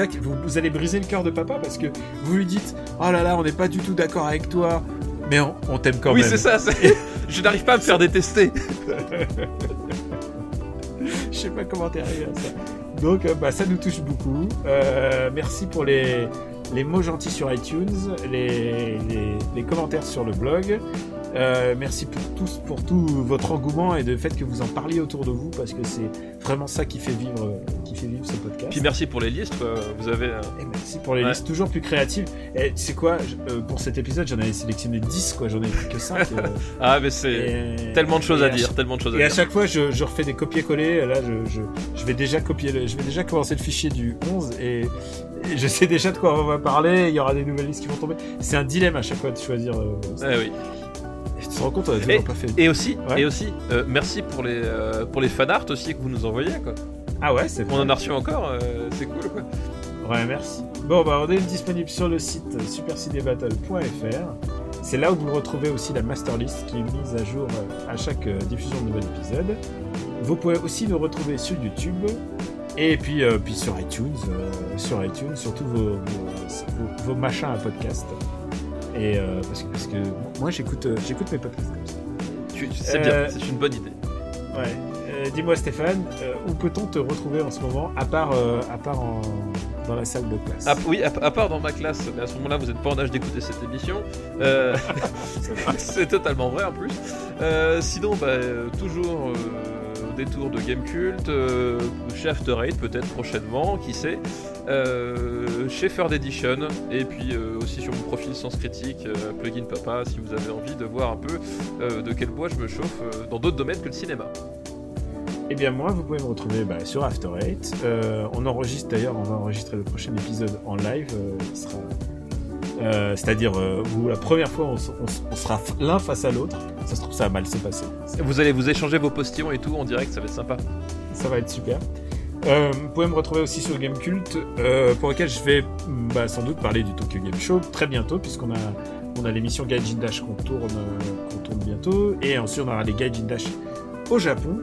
qui vous allez briser le cœur de papa parce que vous lui dites oh là là, on n'est pas du tout d'accord avec toi, mais on t'aime quand même. Oui, c'est ça. Je n'arrive pas à me faire détester. Je sais pas comment t'es arrivé à ça. Donc, ça nous touche beaucoup. Merci pour les mots gentils sur iTunes, les commentaires sur le blog. Merci pour tout votre engouement et le fait que vous en parliez autour de vous parce que c'est vraiment ça qui fait vivre ce podcast. Puis merci pour les listes, vous avez. Et merci pour les listes toujours plus créatives. Et tu sais quoi, pour cet épisode, j'en avais sélectionné 10, quoi, j'en ai plus que 5. Ah mais c'est tellement de choses à dire, tellement de choses à dire. Et à chaque fois, je refais des copier-coller. Là, je vais déjà commencer le fichier du 11 et je sais déjà de quoi on va parler. Il y aura des nouvelles listes qui vont tomber. C'est un dilemme à chaque fois de choisir. Oui. Tu te rends compte, on a toujours pas fait. Et aussi, merci pour les fanarts aussi que vous nous envoyez, quoi. Ah ouais, c'est vrai. On en a reçu encore, c'est cool, quoi. Ouais, merci. Bon, on est disponible sur le site supercinébattle.fr. C'est là où vous retrouvez aussi la masterlist qui est mise à jour à chaque diffusion de nouvel épisode. Vous pouvez aussi nous retrouver sur YouTube et puis sur iTunes, surtout vos machins à podcast. Et parce que moi j'écoute mes podcasts comme ça. C'est bien, c'est une bonne idée. Ouais. Dis-moi Stéphane, où peut-on te retrouver en ce moment, à part dans la salle de classe? À part dans ma classe, mais à ce moment-là vous n'êtes pas en âge d'écouter cette émission. C'est totalement vrai en plus. Sinon, toujours. Détour de Game Cult, chez After Eight peut-être prochainement, qui sait, chez Third Edition, et puis aussi sur mon profil Sens Critique, Plugin Papa, si vous avez envie de voir un peu de quel bois je me chauffe dans d'autres domaines que le cinéma. Et bien moi, vous pouvez me retrouver sur After Eight. On va enregistrer le prochain épisode en live, il sera... c'est-à-dire où la première fois on sera l'un face à l'autre, ça se trouve ça va mal se passer. Vous allez vous échanger vos postillons et tout en direct, ça va être sympa. Ça va être super. Vous pouvez me retrouver aussi sur Game Cult, pour lequel je vais sans doute parler du Tokyo Game Show très bientôt puisqu'on a l'émission Gaijin Dash qu'on tourne bientôt et ensuite on aura les Gaijin Dash au Japon.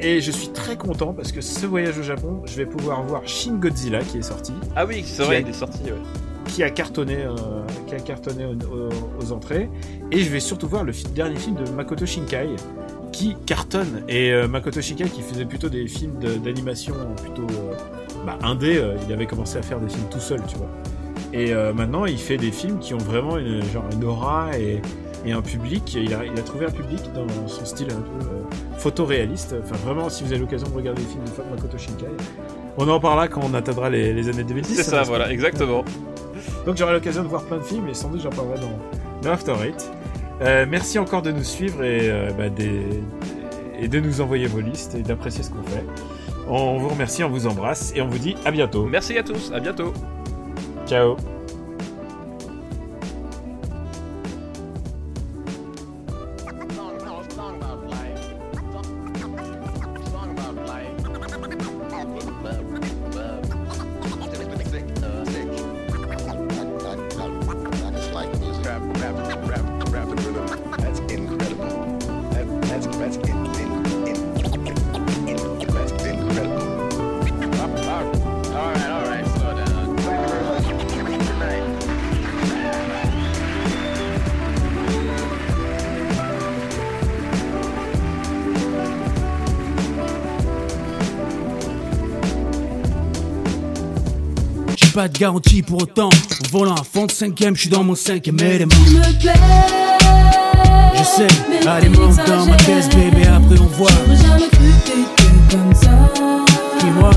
Et je suis très content parce que ce voyage au Japon, je vais pouvoir voir Shin Godzilla qui est sorti. Ah oui, c'est vrai, il est sorti, ouais. Qui a cartonné aux entrées, et je vais surtout voir le dernier film de Makoto Shinkai qui cartonne, et Makoto Shinkai qui faisait plutôt des films d'animation plutôt indé, il avait commencé à faire des films tout seul, tu vois, et maintenant il fait des films qui ont vraiment une aura et un public. Il a trouvé un public dans son style un peu photoréaliste. Enfin vraiment, si vous avez l'occasion de regarder les films de Makoto Shinkai, on en parlera quand on atteindra les années 2010. C'est ça, voilà, exactement. Donc j'aurai l'occasion de voir plein de films et sans doute j'en parlerai dans After Eight. Merci encore de nous suivre et, et de nous envoyer vos listes et d'apprécier ce qu'on fait. On vous remercie, on vous embrasse et on vous dit à bientôt. Merci à tous, à bientôt. Ciao. All right, slow down. pas de garantie pour autant. En volant à fond de cinquième, je suis dans mon cinquième élément. Tu me plais, je sais, allez monte dans ma caisse, bébé, après on voit. J'aurais jamais cru que t'étais comme ça. Dis-moi.